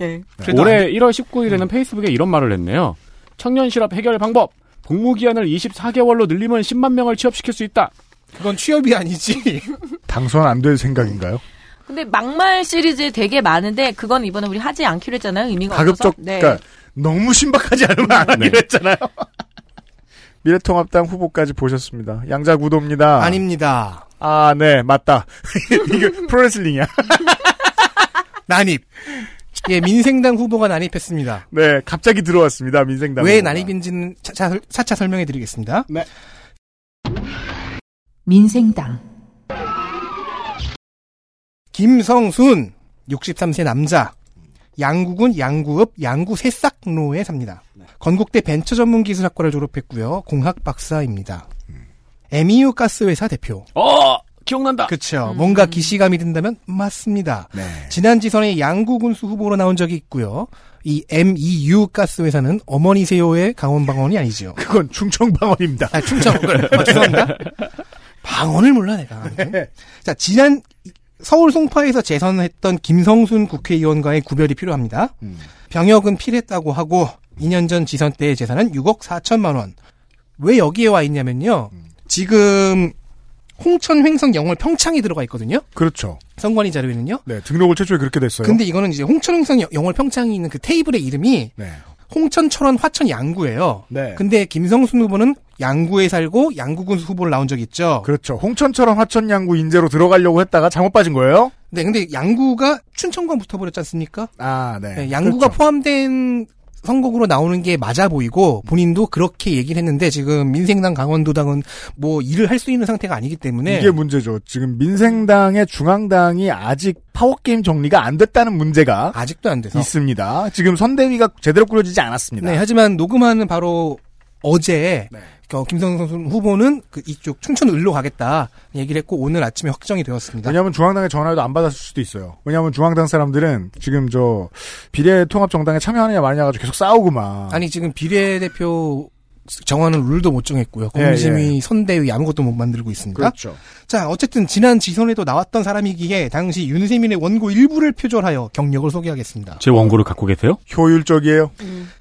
예. 올해 1월 19일에는 페이스북에 이런 말을 했네요. 청년 실업 해결 방법. 복무기한을 24개월로 늘리면 10만 명을 취업시킬 수 있다. 그건 취업이 아니지. 당선 안 될 생각인가요? 근데 막말 시리즈 되게 많은데 그건 이번에 우리 하지 않기로 했잖아요. 의미가 가급적, 없어서. 네. 그러니까 너무 신박하지 않으면 안 하기로 했잖아요. 미래통합당 후보까지 보셨습니다. 양자구도입니다. 아닙니다. 아, 네, 맞다. 이거 프로레슬링이야. 난입. 예, 민생당 후보가 난입했습니다. 네, 갑자기 들어왔습니다. 민생당. 왜 후보가. 난입인지는 차차 설명해드리겠습니다. 네. 민생당. 김성순, 63세 남자. 양구군 양구읍 양구새싹로에 삽니다. 네. 건국대 벤처전문기술학과를 졸업했고요. 공학 박사입니다. MEU 가스회사 대표. 기억난다. 그렇죠. 뭔가 기시감이 든다면 맞습니다. 네. 지난 지선에 양구군수 후보로 나온 적이 있고요. 이 MEU 가스회사는 어머니세요의 강원방언이 아니죠. 그건 충청방언입니다. 아, 충청방언. 죄송합니다. 방언을 몰라 내가. 네. 자, 지난 서울 송파에서 재선했던 김성순 국회의원과의 구별이 필요합니다. 병역은 필했다고 하고 2년 전 지선 때의 재산은 6억 4천만 원. 왜 여기에 와 있냐면요. 지금 홍천 횡성 영월 평창이 들어가 있거든요. 그렇죠. 선관위 자료에는요. 네, 등록을 최초에 그렇게 됐어요. 근데 이거는 이제 홍천 횡성 영월 평창이 있는 그 테이블의 이름이 네. 홍천, 철원, 화천, 양구예요. 네. 근데 김성순 후보는 양구에 살고 양구군 후보를 나온 적이 있죠. 그렇죠. 홍천, 철원, 화천, 양구 인재로 들어가려고 했다가 잘못 빠진 거예요. 네. 근데 양구가 춘천과 붙어버렸지 않습니까? 아, 네. 네 양구가 그렇죠. 포함된 선곡으로 나오는 게 맞아 보이고 본인도 그렇게 얘기를 했는데 지금 민생당 강원도당은 뭐 일을 할 수 있는 상태가 아니기 때문에 이게 문제죠. 지금 민생당의 중앙당이 아직 파워게임 정리가 안 됐다는 문제가 아직도 안 돼서 있습니다. 지금 선대위가 제대로 꾸려지지 않았습니다. 네, 하지만 녹음하는 바로 어제 네. 김성순 후보는 그 이쪽 춘천 을로 가겠다 얘기를 했고 오늘 아침에 확정이 되었습니다. 왜냐하면 중앙당의 전화도 안 받았을 수도 있어요. 왜냐하면 중앙당 사람들은 지금 저 비례통합정당에 참여하느냐 마느냐 가지고 계속 싸우고 막. 아니 지금 비례대표 정하는 룰도 못 정했고요. 공심위, 예, 예. 선대위 아무것도 못 만들고 있습니다. 그렇죠. 자 어쨌든 지난 지선에도 나왔던 사람이기에 당시 윤세민의 원고 일부를 표절하여 경력을 소개하겠습니다. 제 원고를 갖고 계세요? 효율적이에요.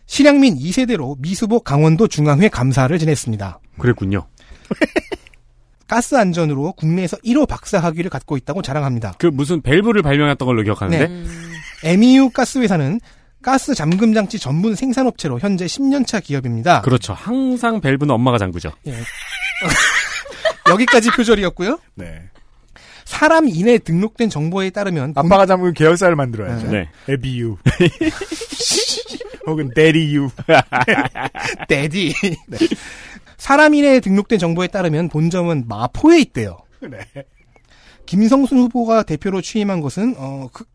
신양민 2세대로 미수복 강원도 중앙회 감사를 지냈습니다. 그랬군요. 가스 안전으로 국내에서 1호 박사 학위를 갖고 있다고 자랑합니다. 그 무슨 밸브를 발명했던 걸로 기억하는데? 네. MEU 가스회사는 가스 잠금 장치 전문 생산업체로 현재 10년차 기업입니다. 그렇죠. 항상 밸브는 엄마가 잠그죠. 예. 여기까지 표절이었고요. 네. 사람 인해 등록된 정보에 따르면 아빠가 잠그는 계열사를 만들어야죠. 네. 에비유. 혹은 데리유. 데디. 네. 사람 인해 등록된 정보에 따르면 본점은 마포에 있대요. 네. 김성순 후보가 대표로 취임한 것은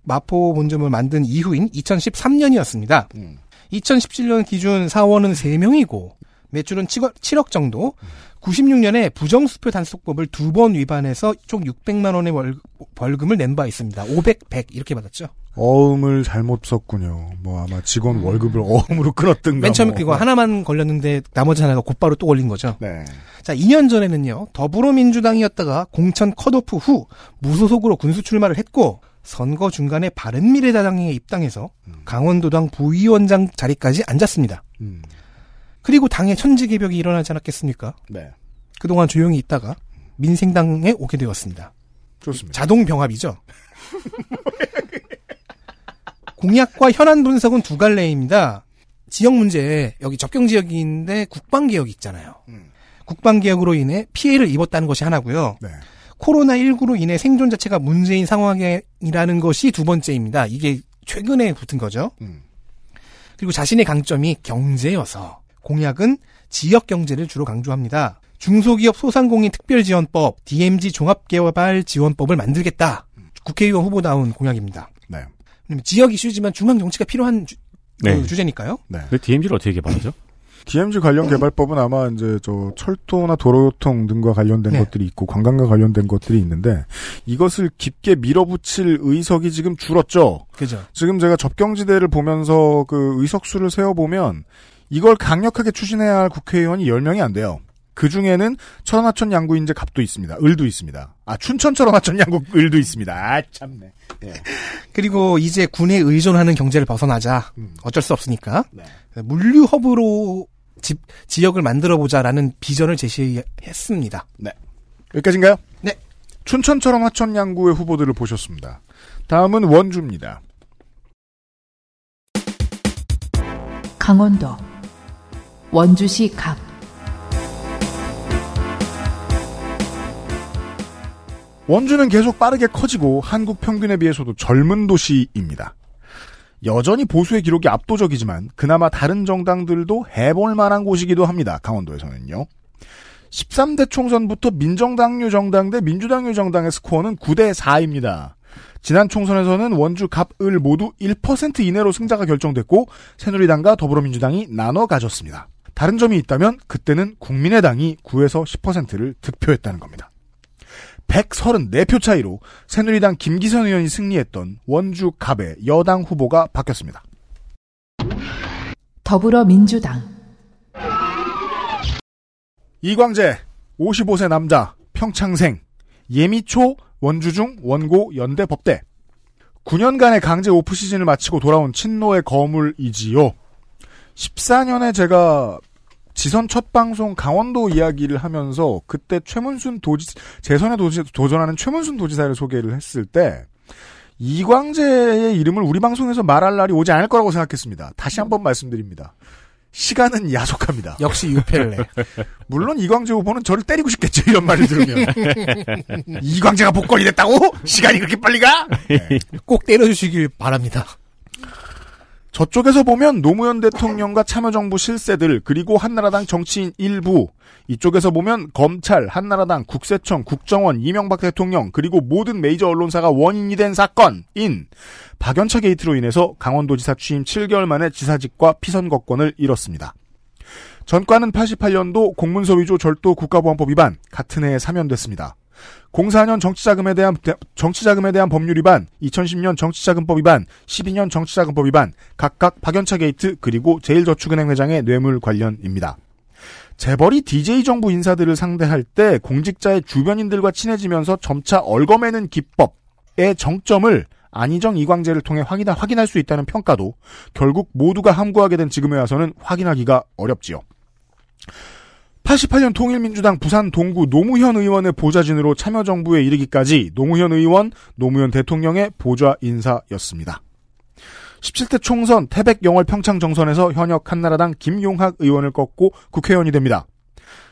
마포 본점을 만든 이후인 2013년이었습니다. 2017년 기준 사원은 3명이고 매출은 7억 정도. 96년에 부정수표 단속법을 두 번 위반해서 총 600만 원의 벌금을 낸 바 있습니다. 500, 100 이렇게 받았죠. 어음을 잘못 썼군요. 뭐 아마 직원 월급을 어음으로 끊었던가. 맨 처음에 그거 하나만 걸렸는데 나머지 하나가 곧바로 또 걸린 거죠. 네. 자, 2년 전에는요. 더불어민주당이었다가 공천 컷오프 후 무소속으로 군수 출마를 했고 선거 중간에 바른미래당에 입당해서 강원도당 부위원장 자리까지 앉았습니다. 그리고 당의 천지개벽이 일어나지 않았겠습니까? 네. 그동안 조용히 있다가 민생당에 오게 되었습니다. 좋습니다. 자동 병합이죠. 공약과 현안 분석은 두 갈래입니다. 지역 문제, 여기 접경 지역인데 국방개혁이 있잖아요. 국방개혁으로 인해 피해를 입었다는 것이 하나고요. 네. 코로나19로 인해 생존 자체가 문제인 상황이라는 것이 두 번째입니다. 이게 최근에 붙은 거죠. 그리고 자신의 강점이 경제여서 공약은 지역 경제를 주로 강조합니다. 중소기업 소상공인 특별지원법, DMZ 종합개발지원법을 만들겠다. 국회의원 후보다운 공약입니다. 네. 지역 이슈지만 중앙정치가 필요한 네. 주제니까요. 네. 근데 DMZ를 어떻게 개발하죠? DMZ 관련 개발법은 아마 이제 저 철도나 도로교통 등과 관련된 네. 것들이 있고 관광과 관련된 것들이 있는데 이것을 깊게 밀어붙일 의석이 지금 줄었죠. 그죠. 지금 제가 접경지대를 보면서 그 의석수를 세어보면 이걸 강력하게 추진해야 할 국회의원이 10명이 안 돼요. 그 중에는 천하천 양구 인제 갑도 있습니다. 을도 있습니다. 아, 춘천 천하천 양구 을도 있습니다. 아, 참네. 예. 그리고 이제 군에 의존하는 경제를 벗어나자. 어쩔 수 없으니까. 네. 물류 허브로 지역을 만들어보자라는 비전을 제시했습니다. 네. 여기까지인가요? 네. 춘천처럼 하천 양구의 후보들을 보셨습니다. 다음은 원주입니다. 강원도 원주시 갑 원주는 계속 빠르게 커지고 한국 평균에 비해서도 젊은 도시입니다. 여전히 보수의 기록이 압도적이지만 그나마 다른 정당들도 해볼 만한 곳이기도 합니다. 강원도에서는요. 13대 총선부터 민정당류 정당 대 민주당류 정당의 스코어는 9대 4입니다. 지난 총선에서는 원주, 갑, 을 모두 1% 이내로 승자가 결정됐고 새누리당과 더불어민주당이 나눠 가졌습니다. 다른 점이 있다면 그때는 국민의당이 9에서 10%를 득표했다는 겁니다. 134표 차이로 새누리당 김기선 의원이 승리했던 원주 갑의 여당 후보가 바뀌었습니다. 더불어민주당 이광재 55세 남자 평창생 예미초 원주중 원고 연대 법대 9년간의 강제 오프 시즌을 마치고 돌아온 친노의 거물이지요. 14년에 제가 지선 첫 방송 강원도 이야기를 하면서 그때 최문순 도지 재선에 도전하는 최문순 도지사를 소개를 했을 때 이광재의 이름을 우리 방송에서 말할 날이 오지 않을 거라고 생각했습니다. 다시 한번 말씀드립니다. 시간은 야속합니다. 역시 유펠레. 물론 이광재 후보는 저를 때리고 싶겠죠. 이런 말을 들으면. 이광재가 복권이 됐다고? 시간이 그렇게 빨리 가? 네. 꼭 때려주시길 바랍니다. 저쪽에서 보면 노무현 대통령과 참여정부 실세들 그리고 한나라당 정치인 일부 이쪽에서 보면 검찰, 한나라당, 국세청, 국정원, 이명박 대통령 그리고 모든 메이저 언론사가 원인이 된 사건인 박연차 게이트로 인해서 강원도지사 취임 7개월 만에 지사직과 피선거권을 잃었습니다. 전과는 88년도 공문서 위조 절도 국가보안법 위반 같은 해에 사면됐습니다. 04년 정치자금에 대한 법률 위반, 2010년 정치자금법 위반, 12년 정치자금법 위반, 각각 박연차 게이트 그리고 제일저축은행 회장의 뇌물 관련입니다. 재벌이 DJ정부 인사들을 상대할 때 공직자의 주변인들과 친해지면서 점차 얽어매는 기법의 정점을 안희정 이광재를 통해 확인할 수 있다는 평가도 결국 모두가 함구하게 된 지금에 와서는 확인하기가 어렵지요. 88년 통일민주당 부산 동구 노무현 의원의 보좌진으로 참여정부에 이르기까지 노무현 의원, 노무현 대통령의 보좌 인사였습니다. 17대 총선 태백 영월 평창 정선에서 현역 한나라당 김용학 의원을 꺾고 국회의원이 됩니다.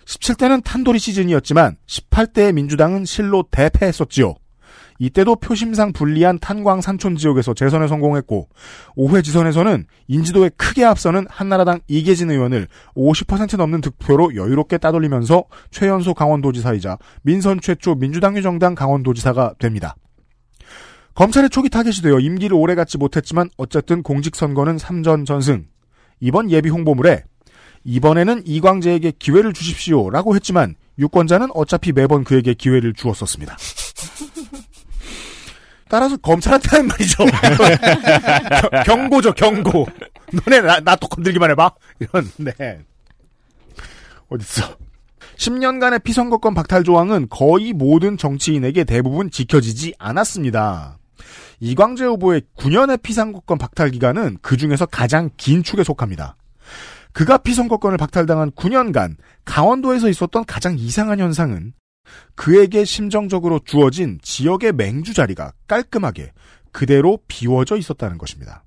17대는 탄도리 시즌이었지만 18대의 민주당은 실로 대패했었지요. 이때도 표심상 불리한 탄광 산촌 지역에서 재선에 성공했고 5회 지선에서는 인지도에 크게 앞서는 한나라당 이계진 의원을 50% 넘는 득표로 여유롭게 따돌리면서 최연소 강원도지사이자 민선 최초 민주당류 정당 강원도지사가 됩니다. 검찰의 초기 타깃이 되어 임기를 오래 갖지 못했지만 어쨌든 공직선거는 3전 전승. 이번 예비 홍보물에 이번에는 이광재에게 기회를 주십시오라고 했지만 유권자는 어차피 매번 그에게 기회를 주었었습니다. 따라서 검찰한테 하는 말이죠. 경고죠, 경고. 너네 나 또 건들기만 해봐. 이런. 네. 어딨어. 10년간의 피선거권 박탈 조항은 거의 모든 정치인에게 대부분 지켜지지 않았습니다. 이광재 후보의 9년의 피선거권 박탈 기간은 그중에서 가장 긴 축에 속합니다. 그가 피선거권을 박탈당한 9년간 강원도에서 있었던 가장 이상한 현상은 그에게 심정적으로 주어진 지역의 맹주 자리가 깔끔하게 그대로 비워져 있었다는 것입니다.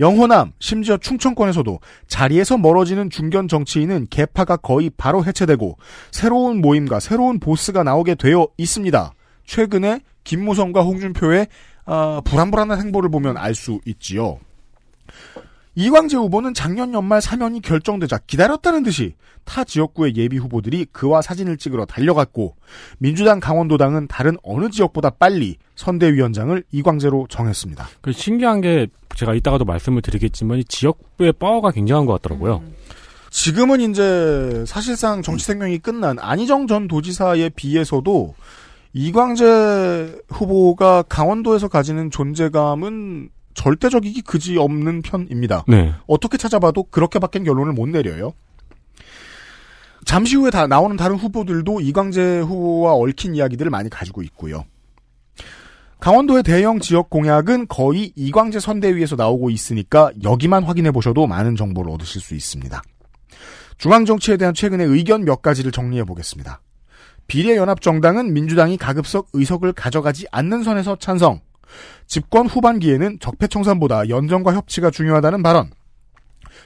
영호남, 심지어 충청권에서도 자리에서 멀어지는 중견 정치인은 계파가 거의 바로 해체되고 새로운 모임과 새로운 보스가 나오게 되어 있습니다. 최근에 김무성과 홍준표의 불안불안한 행보를 보면 알 수 있지요. 이광재 후보는 작년 연말 사면이 결정되자 기다렸다는 듯이 타 지역구의 예비 후보들이 그와 사진을 찍으러 달려갔고 민주당 강원도당은 다른 어느 지역보다 빨리 선대위원장을 이광재로 정했습니다. 신기한 게 제가 이따가도 말씀을 드리겠지만 지역구의 파워가 굉장한 것 같더라고요. 지금은 이제 사실상 정치 생명이 끝난 안희정 전 도지사에 비해서도 이광재 후보가 강원도에서 가지는 존재감은 절대적이기 그지없는 편입니다. 네. 어떻게 찾아봐도 그렇게밖에 결론을 못 내려요. 잠시 후에 다 나오는 다른 후보들도 이광재 후보와 얽힌 이야기들을 많이 가지고 있고요. 강원도의 대형 지역 공약은 거의 이광재 선대위에서 나오고 있으니까 여기만 확인해 보셔도 많은 정보를 얻으실 수 있습니다. 중앙정치에 대한 최근의 의견 몇 가지를 정리해 보겠습니다. 비례연합정당은 민주당이 가급적 의석을 가져가지 않는 선에서 찬성. 집권 후반기에는 적폐청산보다 연정과 협치가 중요하다는 발언.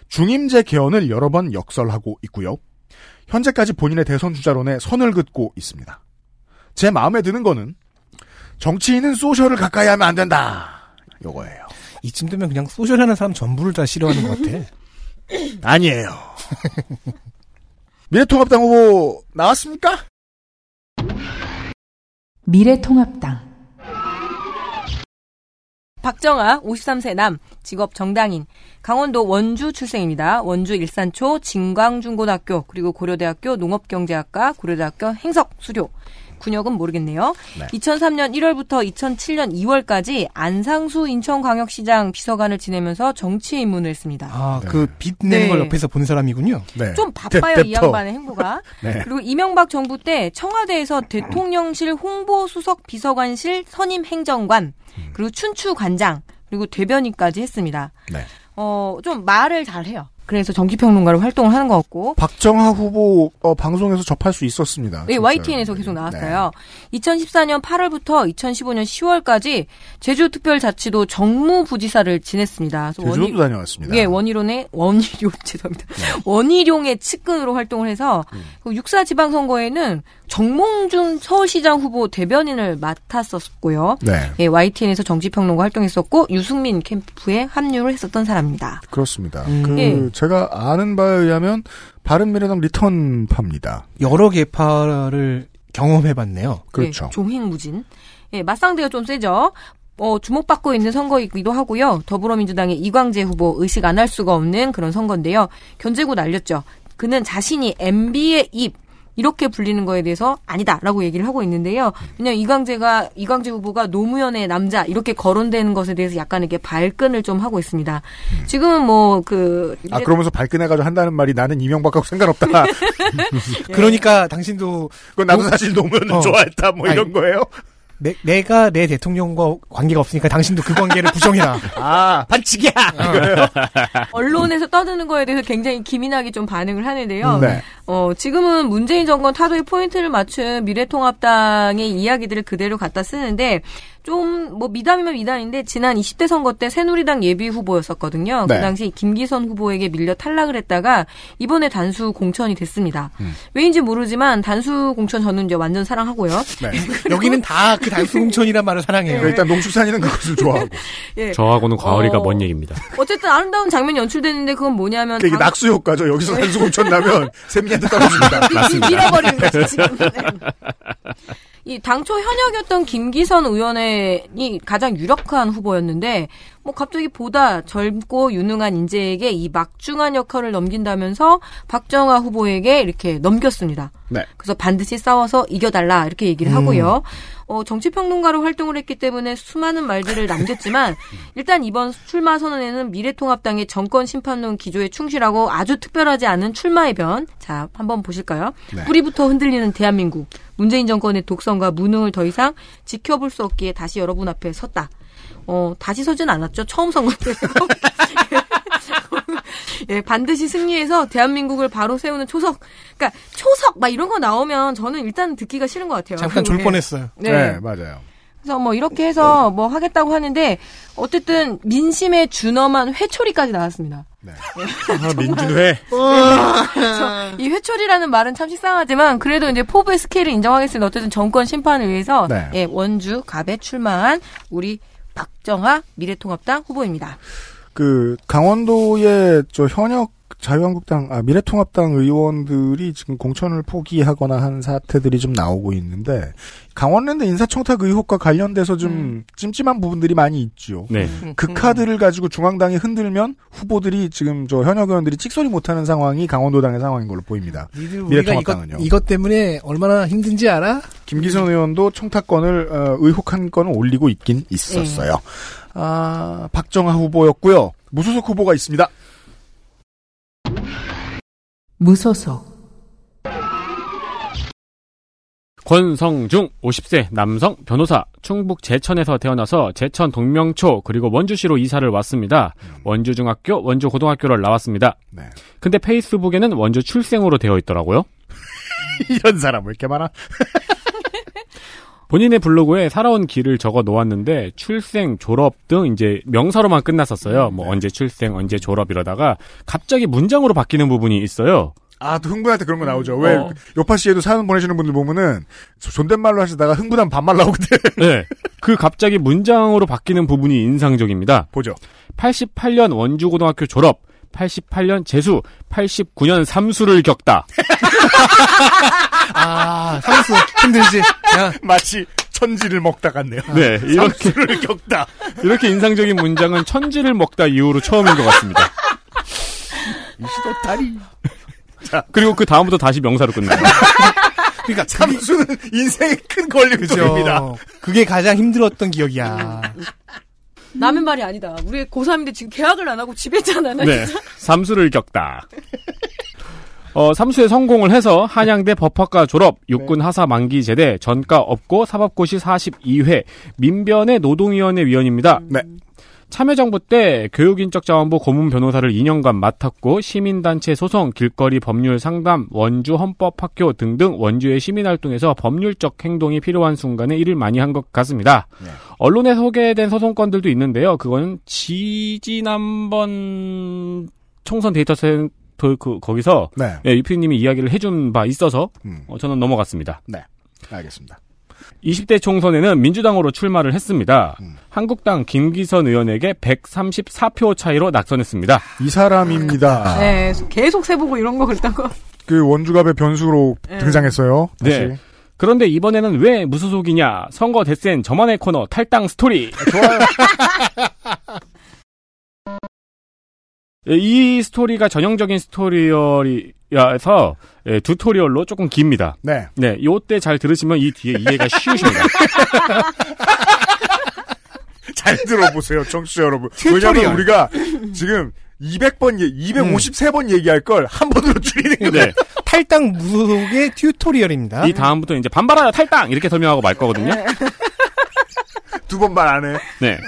중임제 개헌을 여러 번 역설하고 있고요. 현재까지 본인의 대선 주자론에 선을 긋고 있습니다. 제 마음에 드는 거는 정치인은 소셜을 가까이 하면 안 된다. 요거예요. 이쯤 되면 그냥 소셜하는 사람 전부를 다 싫어하는 것 같아. 아니에요. 미래통합당 후보 나왔습니까? 미래통합당 박정아 53세 남, 직업 정당인, 강원도 원주 출생입니다. 원주 일산초, 진광중고등학교, 그리고 고려대학교 농업경제학과, 고려대학교 행석 수료. 군역은 모르겠네요. 네. 2003년 1월부터 2007년 2월까지 안상수 인천광역시장 비서관을 지내면서 정치에 입문을 했습니다. 아, 네. 그 빛내는 네. 걸 옆에서 본 사람이군요. 네. 좀 바빠요, 이 양반의 행보가. 네. 그리고 이명박 정부 때 청와대에서 대통령실 홍보수석 비서관실 선임 행정관, 그리고 춘추관장, 그리고 대변인까지 했습니다. 네. 좀 말을 잘해요. 그래서 정치평론가로 활동을 하는 것 같고. 박정하 후보 방송에서 접할 수 있었습니다. 네, 진짜. YTN에서 계속 나왔어요. 네. 2014년 8월부터 2015년 10월까지 제주특별자치도 정무부지사를 지냈습니다. 제주도 다녀왔습니다. 예, 원희룡의 측근으로 활동을 해서 6.4 지방선거에는 정몽준 서울시장 후보 대변인을 맡았었고요. 네. 예, YTN에서 정치평론가 활동했었고 유승민 캠프에 합류를 했었던 사람입니다. 그렇습니다. 예. 제가 아는 바에 의하면 바른미래당 리턴파입니다. 여러 개파를 경험해봤네요. 그렇죠. 예, 종횡무진. 예, 맞상대가 좀 세죠. 주목받고 있는 선거이기도 하고요. 더불어민주당의 이광재 후보 의식 안 할 수가 없는 그런 선거인데요. 견제구 날렸죠. 그는 자신이 MB의 입. 이렇게 불리는 거에 대해서 아니다라고 얘기를 하고 있는데요. 그냥 이광재 후보가 노무현의 남자 이렇게 거론되는 것에 대해서 약간 이렇게 발끈을 좀 하고 있습니다. 지금은 그러면서 발끈해가지고 한다는 말이 나는 이명박하고 상관없다. 그러니까 당신도 나도 사실 노무현을 좋아했다 이런 거예요. 내가 내 대통령과 관계가 없으니까 당신도 그 관계를 부정해라. 아, 반칙이야. 언론에서 떠드는 거에 대해서 굉장히 기민하게 좀 반응을 하는데요. 네. 지금은 문재인 정권 타도의 포인트를 맞춘 미래통합당의 이야기들을 그대로 갖다 쓰는데 좀 미담이면 미담인데 지난 20대 선거 때 새누리당 예비 후보였었거든요. 네. 그 당시 김기선 후보에게 밀려 탈락을 했다가 이번에 단수 공천이 됐습니다. 왜인지 모르지만 단수 공천 저는 이제 완전 사랑하고요. 네. 여기는 다 그 단수 공천이란 말을 사랑해요. 네. 일단 농축산인은 그것을 좋아하고. 예. 저하고는 과거리가 먼 얘기입니다. 어쨌든 아름다운 장면이 연출됐는데 그건 뭐냐면 이게 낙수 효과죠. 여기서 단수 공천 나면 세미한테 떨어집니다. 밀어버리는 거죠 지금. 이 당초 현역이었던 김기선 의원이 가장 유력한 후보였는데 뭐 갑자기 보다 젊고 유능한 인재에게 이 막중한 역할을 넘긴다면서 박정하 후보에게 이렇게 넘겼습니다. 네. 그래서 반드시 싸워서 이겨달라 이렇게 얘기를 하고요. 정치평론가로 활동을 했기 때문에 수많은 말들을 남겼지만 일단 이번 출마 선언에는 미래통합당의 정권심판론 기조에 충실하고 아주 특별하지 않은 출마의 변. 자, 한번 보실까요? 네. 뿌리부터 흔들리는 대한민국. 문재인 정권의 독선과 무능을 더 이상 지켜볼 수 없기에 다시 여러분 앞에 섰다. 다시 서진 않았죠. 처음 선거 때요. 예, 반드시 승리해서 대한민국을 바로 세우는 초석. 그러니까 초석 막 이런 거 나오면 저는 일단 듣기가 싫은 것 같아요. 잠깐 줄 뻔했어요. 네. 네, 맞아요. 그래서 뭐 이렇게 해서 뭐 하겠다고 하는데 어쨌든 민심에 준엄한 회초리까지 나왔습니다. 네. 아, 민주회. 이 회초리라는 말은 참 식상하지만 그래도 이제 포부의 스케일을 인정하겠으니 어쨌든 정권 심판을 위해서 네. 예, 원주 갑에 출마한 우리 박정하 미래통합당 후보입니다. 그 강원도의 저 현역 자유한국당 미래통합당 의원들이 지금 공천을 포기하거나 한 사태들이 좀 나오고 있는데 강원랜드 인사청탁 의혹과 관련돼서 좀 찜찜한 부분들이 많이 있죠. 네. 그 카드를 가지고 중앙당이 흔들면 후보들이 지금 저 현역 의원들이 찍소리 못하는 상황이 강원도당의 상황인 걸로 보입니다. 미래통합당은요. 이것 때문에 얼마나 힘든지 알아? 김기선 의원도 청탁권을 의혹한 건을 올리고 있긴 있었어요. 아, 박정하 후보였고요. 무소속 후보가 있습니다. 무소속 권성중 50세 남성 변호사 충북 제천에서 태어나서 제천 동명초 그리고 원주시로 이사를 왔습니다. 원주중학교 원주고등학교를 나왔습니다. 네. 근데 페이스북에는 원주 출생으로 되어 있더라고요. 이런 사람 왜 이렇게 많아? 본인의 블로그에 살아온 길을 적어 놓았는데 출생, 졸업 등 이제 명사로만 끝났었어요. 뭐 언제 출생, 언제 졸업 이러다가 갑자기 문장으로 바뀌는 부분이 있어요. 아, 또 흥분할 때 그런 거 나오죠. 왜 요파 씨에도 사연 보내시는 분들 보면은 존댓말로 하시다가 흥분하면 반말 나오거든. 네. 그 갑자기 문장으로 바뀌는 부분이 인상적입니다. 보죠. 88년 원주고등학교 졸업, 88년 재수, 89년 삼수를 겪다. 아, 삼수 힘들지. 야. 마치 천지를 먹다 같네요. 네, 이렇게 삼수를 겪다. 이렇게 인상적인 문장은 천지를 먹다 이후로 처음인 것 같습니다. 이 시도 다리. 자, 그리고 그 다음부터 다시 명사로 끝나요. 그러니까 삼수는 인생의 큰 걸림돌입니다. 그게 가장 힘들었던 기억이야. 남의 말이 아니다. 우리 고3인데 지금 계약을 안 하고 집에 있잖아. 네, 삼수를 겪다. 삼수에 성공을 해서 한양대 법학과 졸업, 육군 하사 만기 제대, 전과 없고 사법고시 42회, 민변의 노동위원회 위원입니다. 네. 참여정부 때 교육인적자원부 고문 변호사를 2년간 맡았고 시민단체 소송, 길거리 법률 상담, 원주 헌법학교 등등 원주의 시민활동에서 법률적 행동이 필요한 순간에 일을 많이 한 것 같습니다. 네. 언론에 소개된 소송건들도 있는데요. 그거는 지난번 총선 데이터센터 거기서 네. 예, 유피님이 이야기를 해준 바 있어서 저는 넘어갔습니다. 네, 알겠습니다. 20대 총선에는 민주당으로 출마를 했습니다. 한국당 김기선 의원에게 134표 차이로 낙선했습니다. 이 사람입니다. 네, 계속 세보고 이런 거 그랬던 거. 그 원주갑의 변수로 등장했어요. 다시. 네. 그런데 이번에는 왜 무소속이냐? 선거 데센 저만의 코너 탈당 스토리. 좋아요. 이 스토리가 전형적인 스토리얼이라서 튜토리얼로 조금 깁니다. 네. 네, 요때 잘 들으시면 이 뒤에 이해가 쉬우십니다. 잘 들어보세요, 청취자 여러분. 왜냐하면 우리가 지금 253번 얘기할 걸 한 번으로 줄이는 거예요. 네. 탈당 무속의 튜토리얼입니다. 이 다음부터 이제 반발하여 탈당 이렇게 설명하고 말 거거든요. 두 번 말 안 해. 네.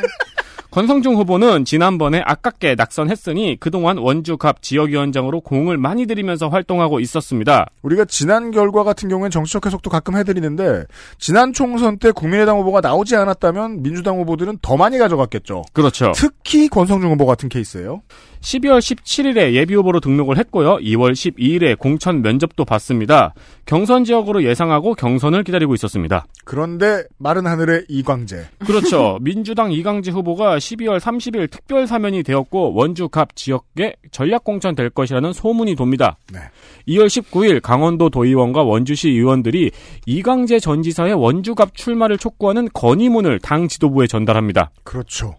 권성중 후보는 지난번에 아깝게 낙선했으니 그동안 원주갑 지역위원장으로 공을 많이 들이면서 활동하고 있었습니다. 우리가 지난 결과 같은 경우엔 정치적 해석도 가끔 해드리는데 지난 총선 때 국민의당 후보가 나오지 않았다면 민주당 후보들은 더 많이 가져갔겠죠. 그렇죠. 특히 권성중 후보 같은 케이스예요. 12월 17일에 예비후보로 등록을 했고요. 2월 12일에 공천 면접도 봤습니다. 경선 지역으로 예상하고 경선을 기다리고 있었습니다. 그런데 마른 하늘의 이광재. 그렇죠. 민주당 이광재 후보가 12월 30일 특별 사면이 되었고 원주 갑 지역에 전략 공천 될 것이라는 소문이 돕니다. 네. 2월 19일 강원도 도의원과 원주시 의원들이 이광재 전 지사의 원주 갑 출마를 촉구하는 건의문을 당 지도부에 전달합니다. 그렇죠.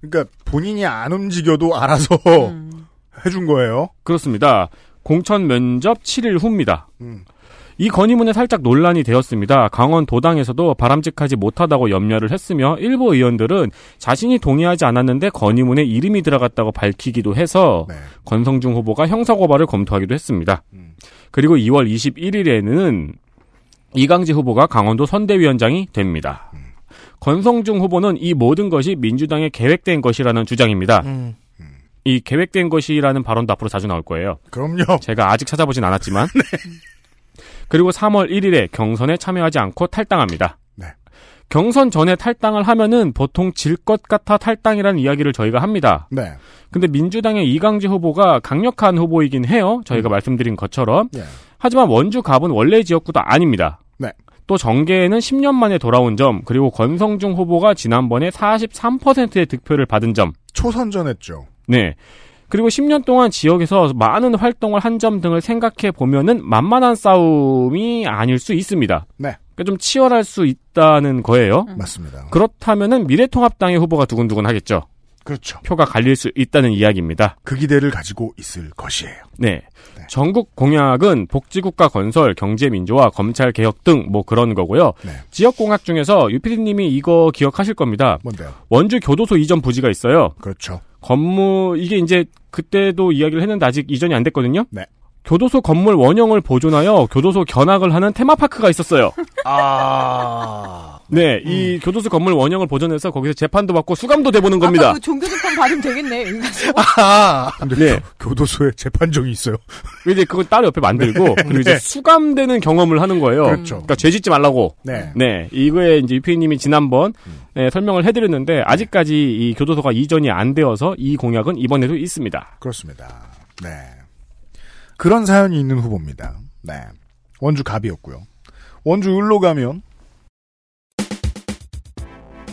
그러니까 본인이 안 움직여도 알아서 해준 거예요. 그렇습니다. 공천 면접 7일 후입니다. 이 건의문에 살짝 논란이 되었습니다. 강원도당에서도 바람직하지 못하다고 염려를 했으며 일부 의원들은 자신이 동의하지 않았는데 건의문에 이름이 들어갔다고 밝히기도 해서 네. 권성중 후보가 형사고발을 검토하기도 했습니다. 그리고 2월 21일에는 이강재 후보가 강원도 선대위원장이 됩니다. 권성중 후보는 이 모든 것이 민주당의 계획된 것이라는 주장입니다. 이 계획된 것이라는 발언도 앞으로 자주 나올 거예요. 그럼요. 제가 아직 찾아보진 않았지만. 네. 그리고 3월 1일에 경선에 참여하지 않고 탈당합니다. 네. 경선 전에 탈당을 하면은 보통 질 것 같아 탈당이라는 이야기를 저희가 합니다. 네. 근데 민주당의 이광재 후보가 강력한 후보이긴 해요. 저희가 말씀드린 것처럼. 네. 하지만 원주 갑은 원래 지역구도 아닙니다. 네. 또 정계에는 10년 만에 돌아온 점, 그리고 권성중 후보가 지난번에 43%의 득표를 받은 점. 초선전했죠. 네. 그리고 10년 동안 지역에서 많은 활동을 한 점 등을 생각해 보면은 만만한 싸움이 아닐 수 있습니다. 네. 그러니까 좀 치열할 수 있다는 거예요. 맞습니다. 그렇다면은 미래통합당의 후보가 두근두근 하겠죠. 그렇죠. 표가 갈릴 수 있다는 이야기입니다. 그 기대를 가지고 있을 것이에요. 네. 네. 전국 공약은 복지국가 건설, 경제민주화, 검찰개혁 등 뭐 그런 거고요. 네. 지역공약 중에서 유피디님이 이거 기억하실 겁니다. 뭔데요? 원주 교도소 이전 부지가 있어요. 그렇죠. 건물, 이게 이제 그때도 이야기를 했는데 아직 이전이 안 됐거든요. 네. 교도소 건물 원형을 보존하여 교도소 견학을 하는 테마파크가 있었어요. 아. 네, 이 교도소 건물 원형을 보존해서 거기서 재판도 받고 수감도 돼보는 겁니다. 아까 그 종교재판 받으면 되겠네. 아, 근데 네. 교도소에 재판정이 있어요. 근데 그걸 따로 옆에 만들고 네. 그리고 이제 네. 수감되는 경험을 하는 거예요. 그렇죠. 그러니까 죄 짓지 말라고. 네, 네, 이거에 이제 유피님이 지난번 네, 설명을 해드렸는데 아직까지 이 교도소가 이전이 안 되어서 이 공약은 이번에도 있습니다. 그렇습니다. 네, 그런 사연이 있는 후보입니다. 네, 원주 갑이었고요. 원주 을로 가면.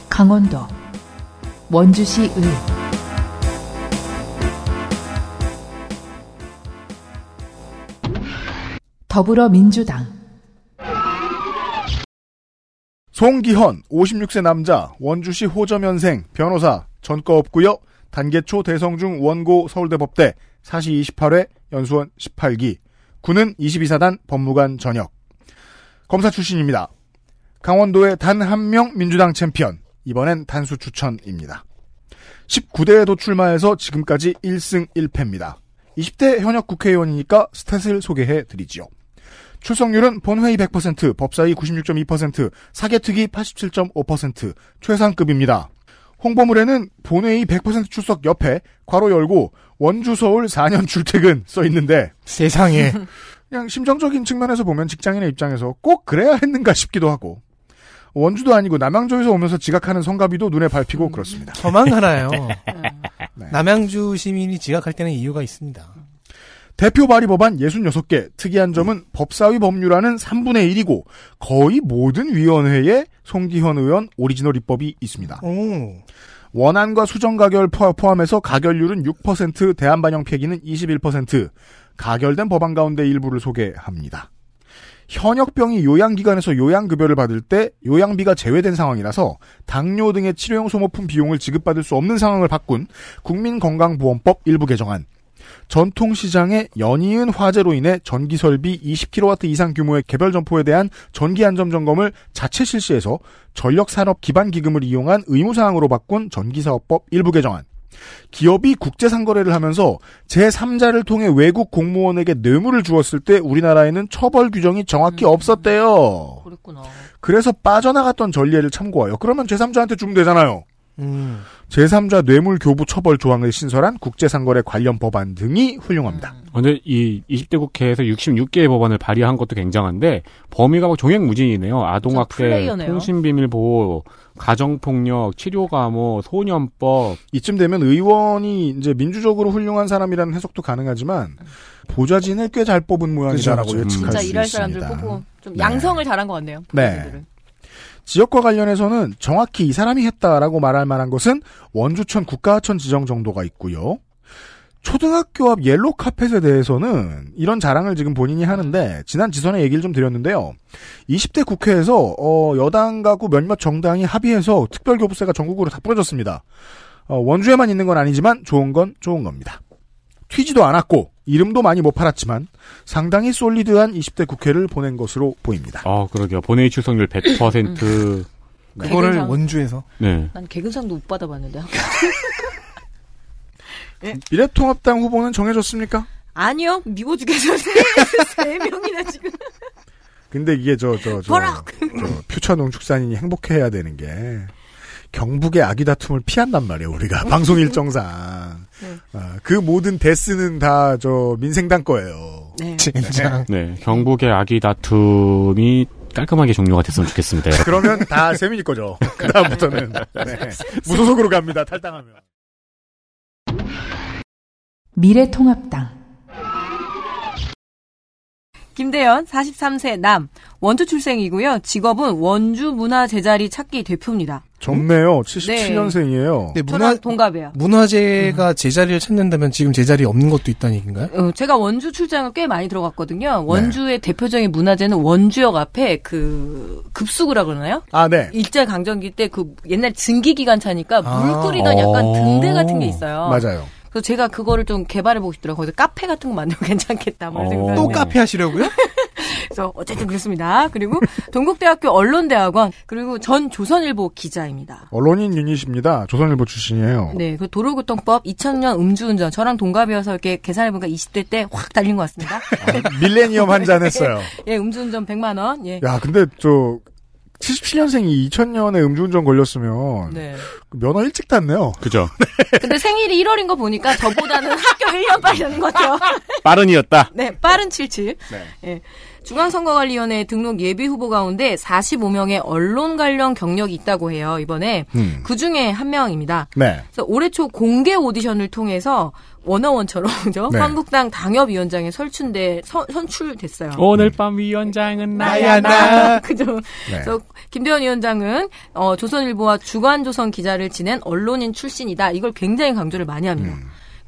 강원도 원주시 을 더불어민주당 송기헌 56세 남자 원주시 호점연생 변호사 전과 없고요. 단계초 대성중 원고 서울대법대 사시 28회 연수원 18기 군은 22사단 법무관 전역 검사 출신입니다. 강원도의 단 한 명 민주당 챔피언 이번엔 단수 추천입니다. 19대에도 출마해서 지금까지 1승 1패입니다. 20대 현역 국회의원이니까 스탯을 소개해드리지요. 출석률은 본회의 100%, 법사위 96.2%, 사개특위 87.5%, 최상급입니다. 홍보물에는 본회의 100% 출석 옆에 괄호 열고 원주 서울 4년 출퇴근 써있는데 세상에 그냥 심정적인 측면에서 보면 직장인의 입장에서 꼭 그래야 했는가 싶기도 하고 원주도 아니고 남양주에서 오면서 지각하는 성가비도 눈에 밟히고 그렇습니다. 저만 하나요. 네. 남양주 시민이 지각할 때는 이유가 있습니다. 대표 발의 법안 66개, 특이한 점은 법사위 법률안은 3분의 1이고 거의 모든 위원회에 송기현 의원 오리지널 입법이 있습니다. 원안과 수정가결 포함해서 가결률은 6%, 대안반영 폐기는 21%, 가결된 법안 가운데 일부를 소개합니다. 현역병이 요양기관에서 요양급여를 받을 때 요양비가 제외된 상황이라서 당뇨 등의 치료용 소모품 비용을 지급받을 수 없는 상황을 바꾼 국민건강보험법 일부 개정안, 전통시장의 연이은 화재로 인해 전기설비 20kW 이상 규모의 개별점포에 대한 전기안전점검을 자체 실시해서 전력산업기반기금을 이용한 의무사항으로 바꾼 전기사업법 일부 개정안, 기업이 국제상거래를 하면서 제3자를 통해 외국 공무원에게 뇌물을 주었을 때 우리나라에는 처벌 규정이 정확히 없었대요. 그랬구나. 그래서 빠져나갔던 전례를 참고하여. 그러면 제3자한테 주면 되잖아요. 제3자 뇌물교부 처벌 조항을 신설한 국제상거래 관련 법안 등이 훌륭합니다. 근데 이 20대 국회에서 66개의 법안을 발의한 것도 굉장한데 범위가 막 종횡무진이네요. 아동학대, 통신비밀보호, 가정폭력, 치료감호, 소년법. 이쯤 되면 의원이 이제 민주적으로 훌륭한 사람이라는 해석도 가능하지만 보좌진을 꽤 잘 뽑은 모양이다라고 예측할 수 있습니다. 진짜 일할 사람들 뽑고 좀 네. 양성을 잘한 것 같네요. 네. 사람들은. 지역과 관련해서는 정확히 이 사람이 했다라고 말할 만한 것은 원주천 국가하천 지정 정도가 있고요. 초등학교 앞 옐로 카펫에 대해서는 이런 자랑을 지금 본인이 하는데 지난 지선에 얘기를 좀 드렸는데요. 20대 국회에서 여당 가구 몇몇 정당이 합의해서 특별교부세가 전국으로 다 뿌려졌습니다. 원주에만 있는 건 아니지만 좋은 건 좋은 겁니다. 튀지도 않았고 이름도 많이 못 팔았지만 상당히 솔리드한 20대 국회를 보낸 것으로 보입니다. 아 그러게요. 본회의 출석률 100%. 그거를 개근상... 원주에서. 네. 난 개근상도 못 받아봤는데. 네. 미래통합당 후보는 정해졌습니까? 아니요. 미워주겠어요. 세 명이나 지금. 근데 이게 퓨처농축산인이 행복해야 되는 게. 경북의 아기 다툼을 피한단 말이에요, 우리가. 방송 일정상. 네. 아, 그 모든 데스는 다, 민생당 거예요. 네. 진짜. 네. 경북의 아기 다툼이 깔끔하게 종료가 됐으면 좋겠습니다. 그러면 다 세민이 거죠. 그다음부터는. 네. 무소속으로 갑니다, 탈당하면. 미래통합당. 김대현 43세 남 원주 출생이고요. 직업은 원주 문화 제자리 찾기 대표입니다. 젊네요. 77년생이에요. 네, 저랑 동갑이에요. 문화재가 제자리를 찾는다면 지금 제자리 없는 것도 있다는 얘기인가요? 제가 원주 출장을 꽤 많이 들어갔거든요. 원주의 네. 대표적인 문화재는 원주역 앞에 그 급수구라 그러나요? 아, 네. 일제강점기 때 그 옛날 증기기관 차니까 물 끓이던 약간 등대 같은 게 있어요. 맞아요. 그래서 제가 그거를 좀 개발해보고 싶더라고요. 그래서 카페 같은 거 만들면 괜찮겠다. 또 카페 하시려고요? 그래서 어쨌든 그렇습니다. 그리고 동국대학교 언론대학원 그리고 전 조선일보 기자입니다. 언론인 유닛입니다. 조선일보 출신이에요. 네, 그 도로교통법 2000년 음주운전 저랑 동갑이어서 이렇게 계산해보니까 20대 때 확 달린 것 같습니다. 아, 밀레니엄 한 잔 했어요. 예, 음주운전 100만 원. 예. 야, 근데 77년생이 2000년에 음주운전 걸렸으면 네. 면허 일찍 땄네요. 그죠. 네. 근데 생일이 1월인 거 보니까 저보다는 학교 1년 빨리는 거죠. 빠른이었다. 네. 빠른 77. 네. 네. 중앙선거관리위원회 등록 예비후보 가운데 45명의 언론 관련 경력이 있다고 해요. 이번에. 그중에 한 명입니다. 네. 그래서 올해 초 공개 오디션을 통해서 원어원처럼 그죠? 네. 한국당 당협위원장에 선출됐어요. 오늘 밤 위원장은 나야 나. 그죠? 네. 그래서 김대현 위원장은 조선일보와 주간조선 기자를 지낸 언론인 출신이다. 이걸 굉장히 강조를 많이 합니다.